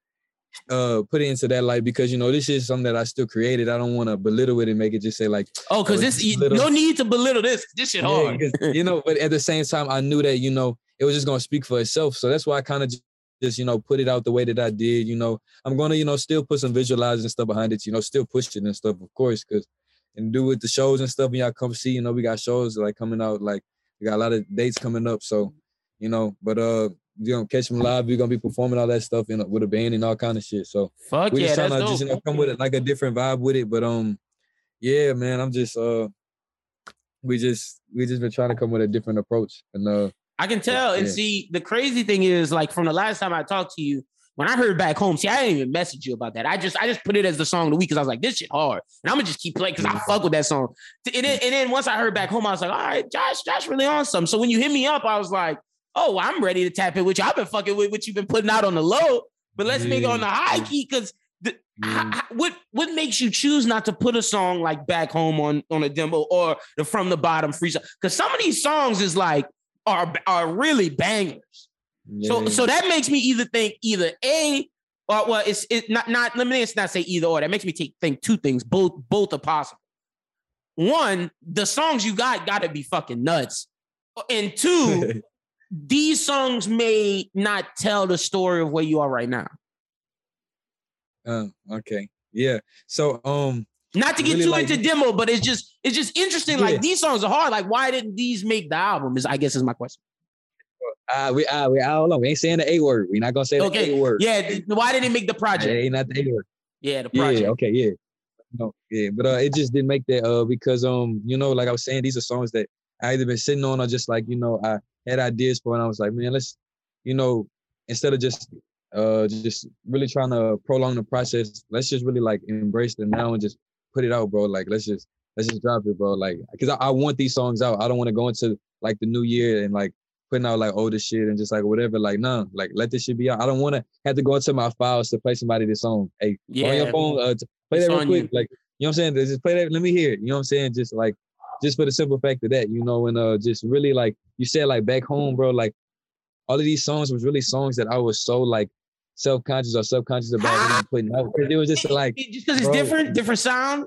uh put it into that light because you know this is something that I still created. I don't want to belittle it and make it just say like oh, because oh, this you, no need to belittle this. This shit hard. Yeah, you know, but at the same time, I knew that, you know, it was just gonna speak for itself. So that's why I kind of just Just, you know, put it out the way that I did, you know, I'm going to, you know, still put some visualizing stuff behind it, you know, still push it and stuff, of course, because and do with the shows and stuff. And y'all come see, you know, we got shows like coming out, like we got a lot of dates coming up. So, you know, but uh, you're going to catch them live. We're going to be performing all that stuff in, with a band and all kind of shit. So Fuck we're yeah, just trying to just, you know, come with it, like a different vibe with it. But um, yeah, man, I'm just uh, we just we just been trying to come with a different approach and uh. I can tell. And see, the crazy thing is, like, from the last time I talked to you, when I heard Back Home, see, I didn't even message you about that. I just I just put it as the song of the week because I was like, this shit hard. And I'm going to just keep playing because I fuck with that song. And then, and then once I heard Back Home, I was like, all right, Josh, Josh really on something. So when you hit me up, I was like, oh, I'm ready to tap in with you. I've been fucking with what you've been putting out on the low, but let's yeah. make it on the high key because yeah. what what makes you choose not to put a song like Back Home on, on a demo or the From the Bottom freestyle? Because some of these songs is like, Are, are really bangers. Yeah. So so that makes me either think either A or well it's it not not let me it's not say either or that makes me take, think two things both both are possible. One, the songs you got gotta be fucking nuts. And two, these songs may not tell the story of where you are right now. Oh, okay. Yeah. So, um, not to get really too like, into demo, but it's just it's just interesting. Yeah. Like these songs are hard. Like, why didn't these make the album? Is I guess is my question. Uh, we uh, we I don't know. We ain't saying the A word. We're not gonna say okay. the A word. Yeah. Why didn't it make the project? It ain't not the A word. Yeah. The project. Yeah. Okay. Yeah. No. Yeah. But uh, it just didn't make that. Uh, because um, you know, like I was saying, these are songs that I either been sitting on or just like you know I had ideas for, and I was like, man, let's, you know, instead of just uh just really trying to prolong the process, let's just really like embrace them now and just put it out, bro. Like let's just let's just drop it, bro. Like because I, I want these songs out. I don't want to go into like the new year and like putting out like older shit and just like whatever. Like no, nah, like let this shit be out. I don't want to have to go into my files to play somebody this song. Hey, yeah, on your phone, uh, play that real quick. You. Like you know what I'm saying? Just play that. Let me hear it. You know what I'm saying? Just like just for the simple fact of that, you know, and uh, just really like you said, like back home, bro. Like all of these songs was really songs that I was so like self-conscious or subconscious about ah. putting out. It was just like just because it's bro, different, different sound.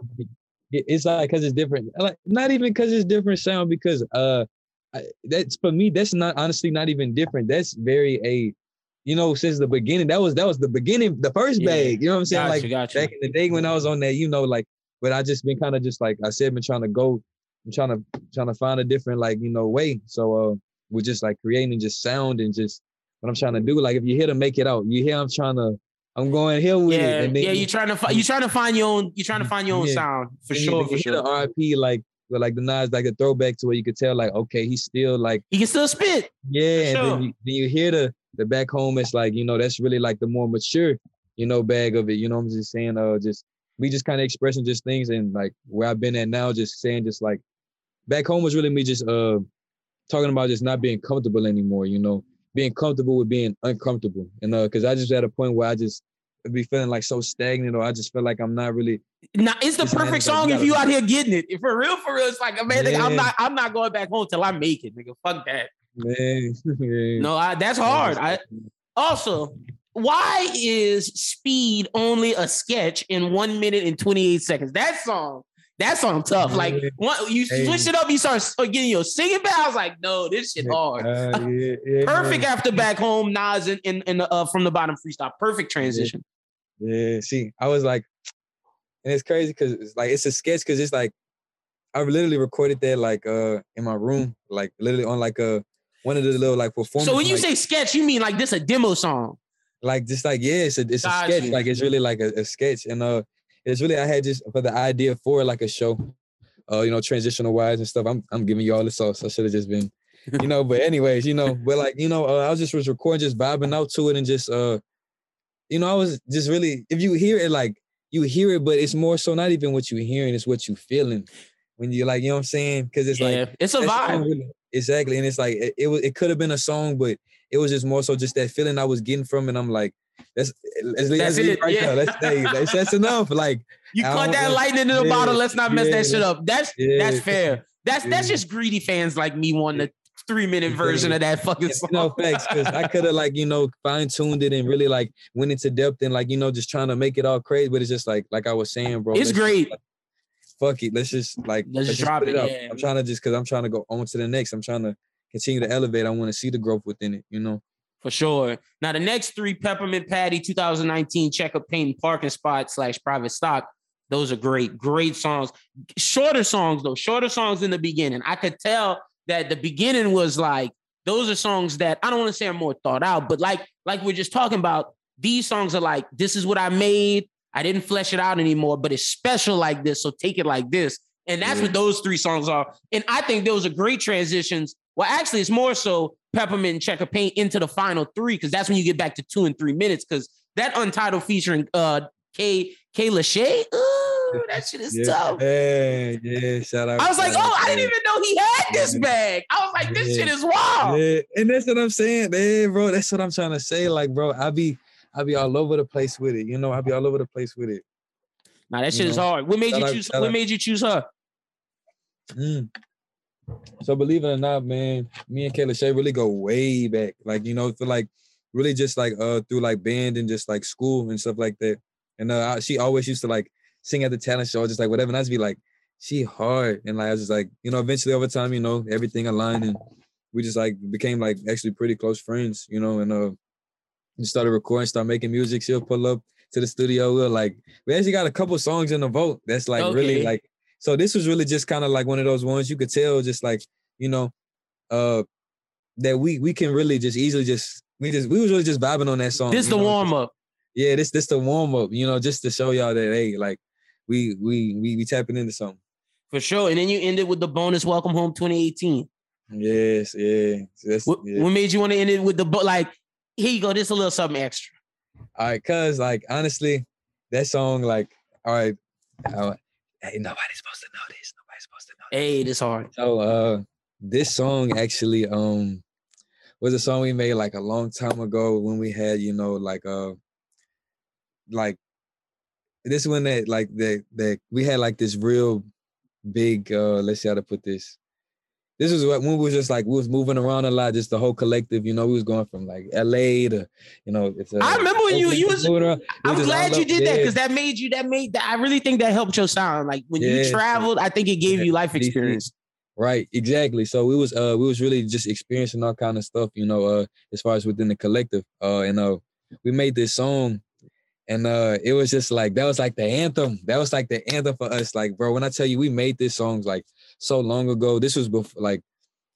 It's like because it's different. Like not even because it's different sound because uh. I, that's for me. That's not honestly not even different. That's very a, you know, since the beginning. That was that was the beginning, the first yeah. bag. You know what I'm saying? Got like you, got you. Back in the day when I was on that, you know, like. But I just been kind of just like I said, been trying to go, I'm trying to trying to find a different like you know way. So uh, we're just like creating just sound and just what I'm trying to do. Like if you're here to make it out, you hear I'm trying to. I'm going here with yeah, it. And then, yeah, you trying to fi- you trying to find your own. You trying to find your own yeah. sound for and sure. You, for sure. The R I P like. But like the Nas, like a throwback to where you could tell, like, okay, he's still like he can still spit. Yeah, sure. And then you, then you hear the the back home. It's like you know that's really like the more mature, you know, bag of it. You know, what I'm just saying, uh, just we just kind of expressing just things and like where I've been at now, just saying, just like back home was really me just uh talking about just not being comfortable anymore. You know, being comfortable with being uncomfortable, and uh, because I just at a point where I just. Be feeling like so stagnant, or I just feel like I'm not really. Now it's the perfect song if you out here getting it. If for real, for real, it's like man, yeah. I'm not, I'm not going back home till I make it, nigga. Fuck that. Man. No, I, that's hard. I also, why is Speed only a sketch in one minute and twenty-eight seconds? That song, that song tough. Like one, you switch it up, you start getting your singing back. I was like, no, this shit hard. Uh, yeah, yeah, perfect man. After back home, Nas and in, in, in uh, from the bottom freestyle. Perfect transition. Yeah. Yeah, see, I was like, and it's crazy because it's like it's a sketch because it's like I literally recorded that like uh in my room, like literally on like a uh, one of the little like performances. So when you like, say sketch, you mean like this a demo song? Like just like yeah, it's a it's God, a sketch, you. Like it's really like a, a sketch, and uh, it's really I had just for the idea for like a show, uh, you know, transitional wise and stuff. I'm I'm giving you all the sauce. I should have just been, you know. But anyways, you know, but like you know, uh, I was just was recording, just vibing out to it, and just uh. You know, I was just really, if you hear it, like, you hear it, but it's more so not even what you're hearing, it's what you're feeling. When you're like, you know what I'm saying? Because it's yeah, like... It's a vibe. Really, exactly. And it's like, it it, it could have been a song, but it was just more so just that feeling I was getting from, and I'm like, that's that's, that's, that's it right yeah. That's, that's, that's enough. Like you caught that know, lightning in the yeah, bottle, let's not mess yeah, that shit up. That's yeah, that's fair. That's, yeah. that's just greedy fans like me wanting to three-minute version yeah. of that fucking song. No facts, because I could have like you know fine-tuned it and really like went into depth and like you know just trying to make it all crazy, but it's just like like I was saying, bro. It's great. Just, like, fuck it, let's just like let's, let's just drop it. Up. Yeah. I'm trying to just because I'm trying to go on to the next. I'm trying to continue to elevate. I want to see the growth within it, you know. For sure. Now the next three: Peppermint Patty, two thousand nineteen, Checkup Paint, Parking Spot slash Private Stock. Those are great, great songs. Shorter songs though. Shorter songs in the beginning. I could tell. That the beginning was like, those are songs that I don't want to say are more thought out, but like, like we're just talking about, these songs are like, this is what I made. I didn't flesh it out anymore, but it's special like this. So take it like this. And that's yeah. what those three songs are. And I think those are great transitions. Well, actually, it's more so Peppermint and Checker Paint into the final three, because that's when you get back to two and three minutes. Because that Untitled featuring uh, K. K. Lachey, ooh, that shit is yeah. tough. Yeah, yeah, shout out. I was like, oh, I didn't even know he had this yeah. bag. I was like, this yeah. shit is wild. Yeah. And that's what I'm saying, man, bro. That's what I'm trying to say. Like, bro, I be, I be all over the place with it. You know, I be all over the place with it. Nah, that shit you is know? Hard. What made shout you out, choose? What out. Made you choose her? Mm. So believe it or not, man, me and K. Lachey really go way back. Like, you know, for like, really just like uh through like band and just like school and stuff like that. And uh, she always used to like sing at the talent show, just like whatever. And I just be like, she hard. And like, I was just like, you know, eventually over time, you know, everything aligned. And we just like became like actually pretty close friends, you know, and uh, we started recording, started making music. She'll pull up to the studio. We were like, we actually got a couple songs in the vote that's like okay. really like, so this was really just kind of like one of those ones you could tell just like, you know, uh, that we we can really just easily just, we just, we was really just vibing on that song. This the know? warm up. Yeah, this this the warm up, you know, just to show y'all that, hey, like we, we, we, we tapping into something. For sure. And then you ended with the bonus Welcome Home twenty eighteen. Yes, yeah. That's, what, yeah. what made you want to end it with the, like, here you go, this a little something extra? All right, cuz, like, honestly, that song, like, all right, all right, hey, nobody's supposed to know this. Nobody's supposed to know this. Hey, this hard. So, uh, this song actually um was a song we made, like, a long time ago when we had, you know, like, uh, like, this one that, like, that, that we had, like, this real big, uh, let's see how to put this. This was when we was just like, we was moving around a lot, just the whole collective, you know, we was going from like L A to, you know. It's a, I remember when you, you was, we I'm glad you did that because that made you, that made, that, I really think that helped your sound. Like when yeah, you traveled, I think it gave yeah, you life experience. Right, exactly. So we was, uh, we was really just experiencing all kind of stuff, you know, uh, as far as within the collective. Uh, and uh, we made this song and uh, it was just like, that was like the anthem. That was like the anthem for us. Like, bro, when I tell you we made this song, like, so long ago, this was before, like,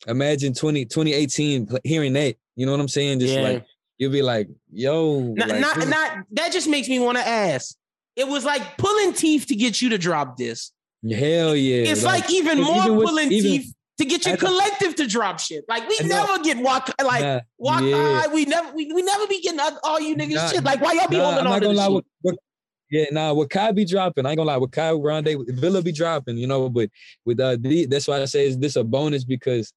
imagine twenty eighteen hearing that, you know what I'm saying? Just yeah. like, you'll be like, yo. Not, like, not, not, that just makes me want to ask. It was like pulling teeth to get you to drop this. Hell yeah. It's like, like even more even with, pulling even, teeth to get your collective to drop shit. Like, we nah, never get walk, like, nah, walk yeah. high. We never, we, we never be getting all you niggas nah, shit. Like, why y'all be nah, holding on to this shit? With, with, Yeah, nah, what Kai be dropping, I ain't gonna lie, what Kai, Rondé, Villa be dropping, you know, but with uh, the, that's why I say is this a bonus because,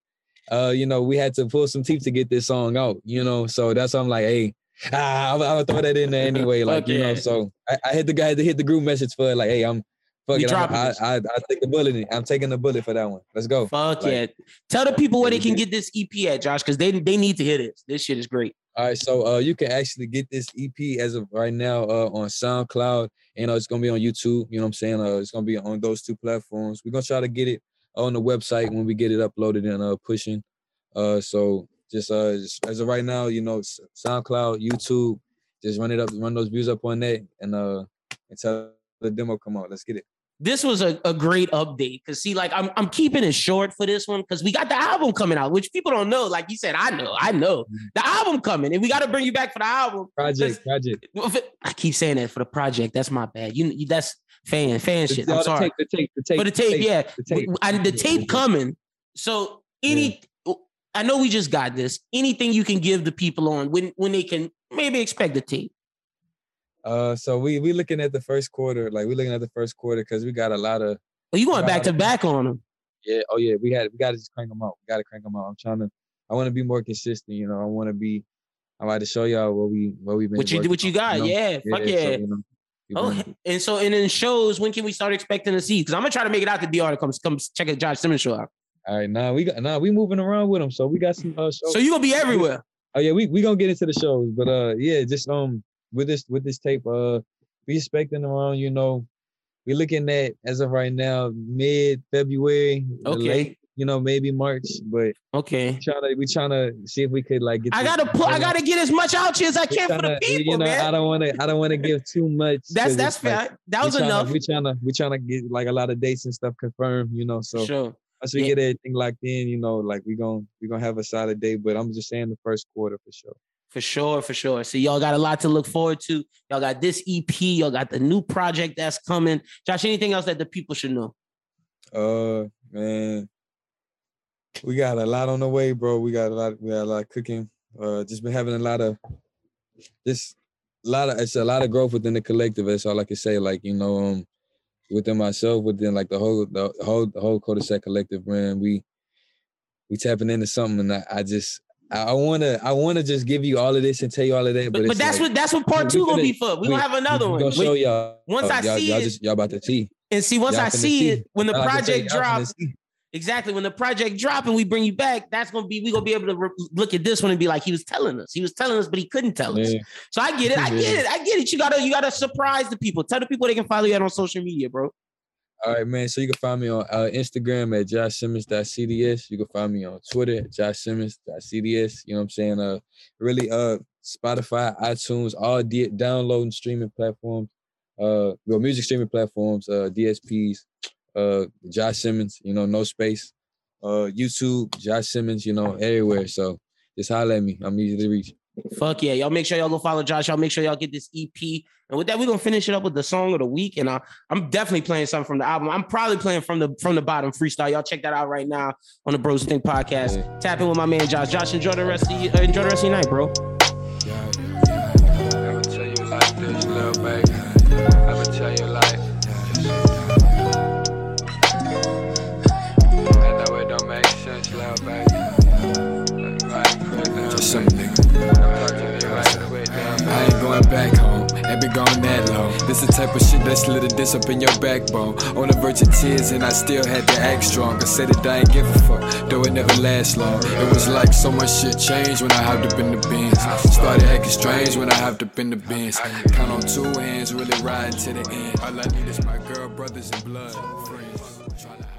uh, you know, we had to pull some teeth to get this song out, you know, so that's why I'm like, hey, ah, I'll, I'll throw that in there anyway, like, okay. you know, so I, I hit the guy to hit the group message for it, like, hey, I'm fucking, I'm, I, I, I, I take the bullet, I'm taking the bullet for that one, let's go. Fuck like, yeah. Tell the people where they can get this E P at, Josh, because they, they need to hear this. This shit is great. All right, so uh, you can actually get this E P as of right now uh, on SoundCloud, and uh, it's going to be on YouTube, you know what I'm saying? Uh, it's going to be on those two platforms. We're going to try to get it on the website when we get it uploaded and uh, pushing. Uh, so just, uh, just as of right now, you know, SoundCloud, YouTube, just run it up, run those views up on that, and uh, until the demo come out, let's get it. This was a, a great update because, see, like, I'm I'm keeping it short for this one because we got the album coming out, which people don't know. Like you said, I know, I know. The album coming, and we got to bring you back for the album. Project, project. I keep saying that for the project. That's my bad. You, you that's fan, fan shit. I'm sorry. The tape, the tape, the tape. For the tape, tape yeah. The tape, I, the tape coming. So any, yeah. I know we just got this. Anything you can give the people on when, when they can maybe expect the tape. Uh, so we we looking at the first quarter, like we looking at the first quarter because we got a lot of. Well, you going back to back on them? Yeah. Oh yeah. We had we got to just crank them out. We got to crank them out. I'm trying to. I want to be more consistent. You know. I want to be. I like to show y'all what we what we've been. What you what you got? You know? Yeah. Fuck yeah. yeah. So, you know, oh, been... and so and in shows, when can we start expecting to see? Because I'm gonna try to make it out to D R to come come check a Josh Simmons show out. All right. Now nah, we got now nah, we moving around with them, so we got some. Uh, shows. So you gonna be everywhere? Oh yeah. We we gonna get into the shows, but uh yeah, just um. With this with this tape, uh, we expecting around, you know, we're looking at as of right now, mid February, okay, late, you know, maybe March, but okay, we trying to we trying to see if we could like get. I gotta pull, I gotta get as much out here as I can for the people, you know, man. I don't want to I don't want to give too much. that's that's fair. Like, that was enough. We trying to we trying to get like a lot of dates and stuff confirmed, you know. So sure. Once we yeah. get everything locked in, you know, like we gonna we gonna have a solid day. But I'm just saying the first quarter for sure. For sure, for sure. So y'all got a lot to look forward to. Y'all got this E P. Y'all got the new project that's coming. Josh, anything else that the people should know? Uh, man, we got a lot on the way, bro. We got a lot. We got a lot of cooking. Uh, just been having a lot of this. A lot of it's a lot of growth within the collective. That's all I can say. Like you know, um, within myself, within like the whole, the whole, the whole Cul-de-sac collective, man. We we tapping into something, and I, I just. I wanna, I wanna just give you all of this and tell you all of that, but, but, but that's like, what that's what part two gonna be for. We gonna have another one. Gonna show y'all. Once oh, I y'all, see y'all it, just, y'all about to see. And see, once y'all I see it, when the y'all project drops, exactly when the project drop and we bring you back, that's gonna be we gonna be able to re- look at this one and be like, he was telling us, he was telling us, but he couldn't tell yeah. us. So I get it, I get it, I get it. You gotta, you gotta surprise the people. Tell the people they can follow you out on social media, bro. All right, man. So you can find me on uh, Instagram at josh simmons dot c d s. You can find me on Twitter at josh simmons dot c d s. You know what I'm saying? Uh, really, uh, Spotify, iTunes, all de- download and streaming platforms, uh, well, music streaming platforms, uh, D S Ps, uh, Josh Simmons, you know, no space, uh, YouTube, Josh Simmons, you know, everywhere. So just holler at me. I'm easy to reach. Fuck yeah. Y'all make sure y'all go follow Josh. Y'all make sure y'all get this E P. And with that, we're going to finish it up with the song of the week. And I, I'm definitely playing something from the album. I'm probably playing from the from the bottom freestyle. Y'all check that out right now on the Bros Think Podcast. Yeah. Tap in with my man, Josh. Josh, enjoy the rest of your, uh, enjoy the rest of your night, bro. Yeah, yeah, yeah. I'm going to tell you like this, little baby. I'm going to tell you like this. I know it don't make sense, little baby. Right, just some I ain't going back home, ain't been gone that long. This the type of shit that slid a diss up in your backbone. On the verge of tears and I still had to act strong. I said that I ain't give a fuck, though it never lasts long. It was like so much shit changed when I hopped up in the Benz. Started acting strange when I hopped up in the Benz. Count on two hands, really riding to the end. All I need is my girl, brothers and blood, friends.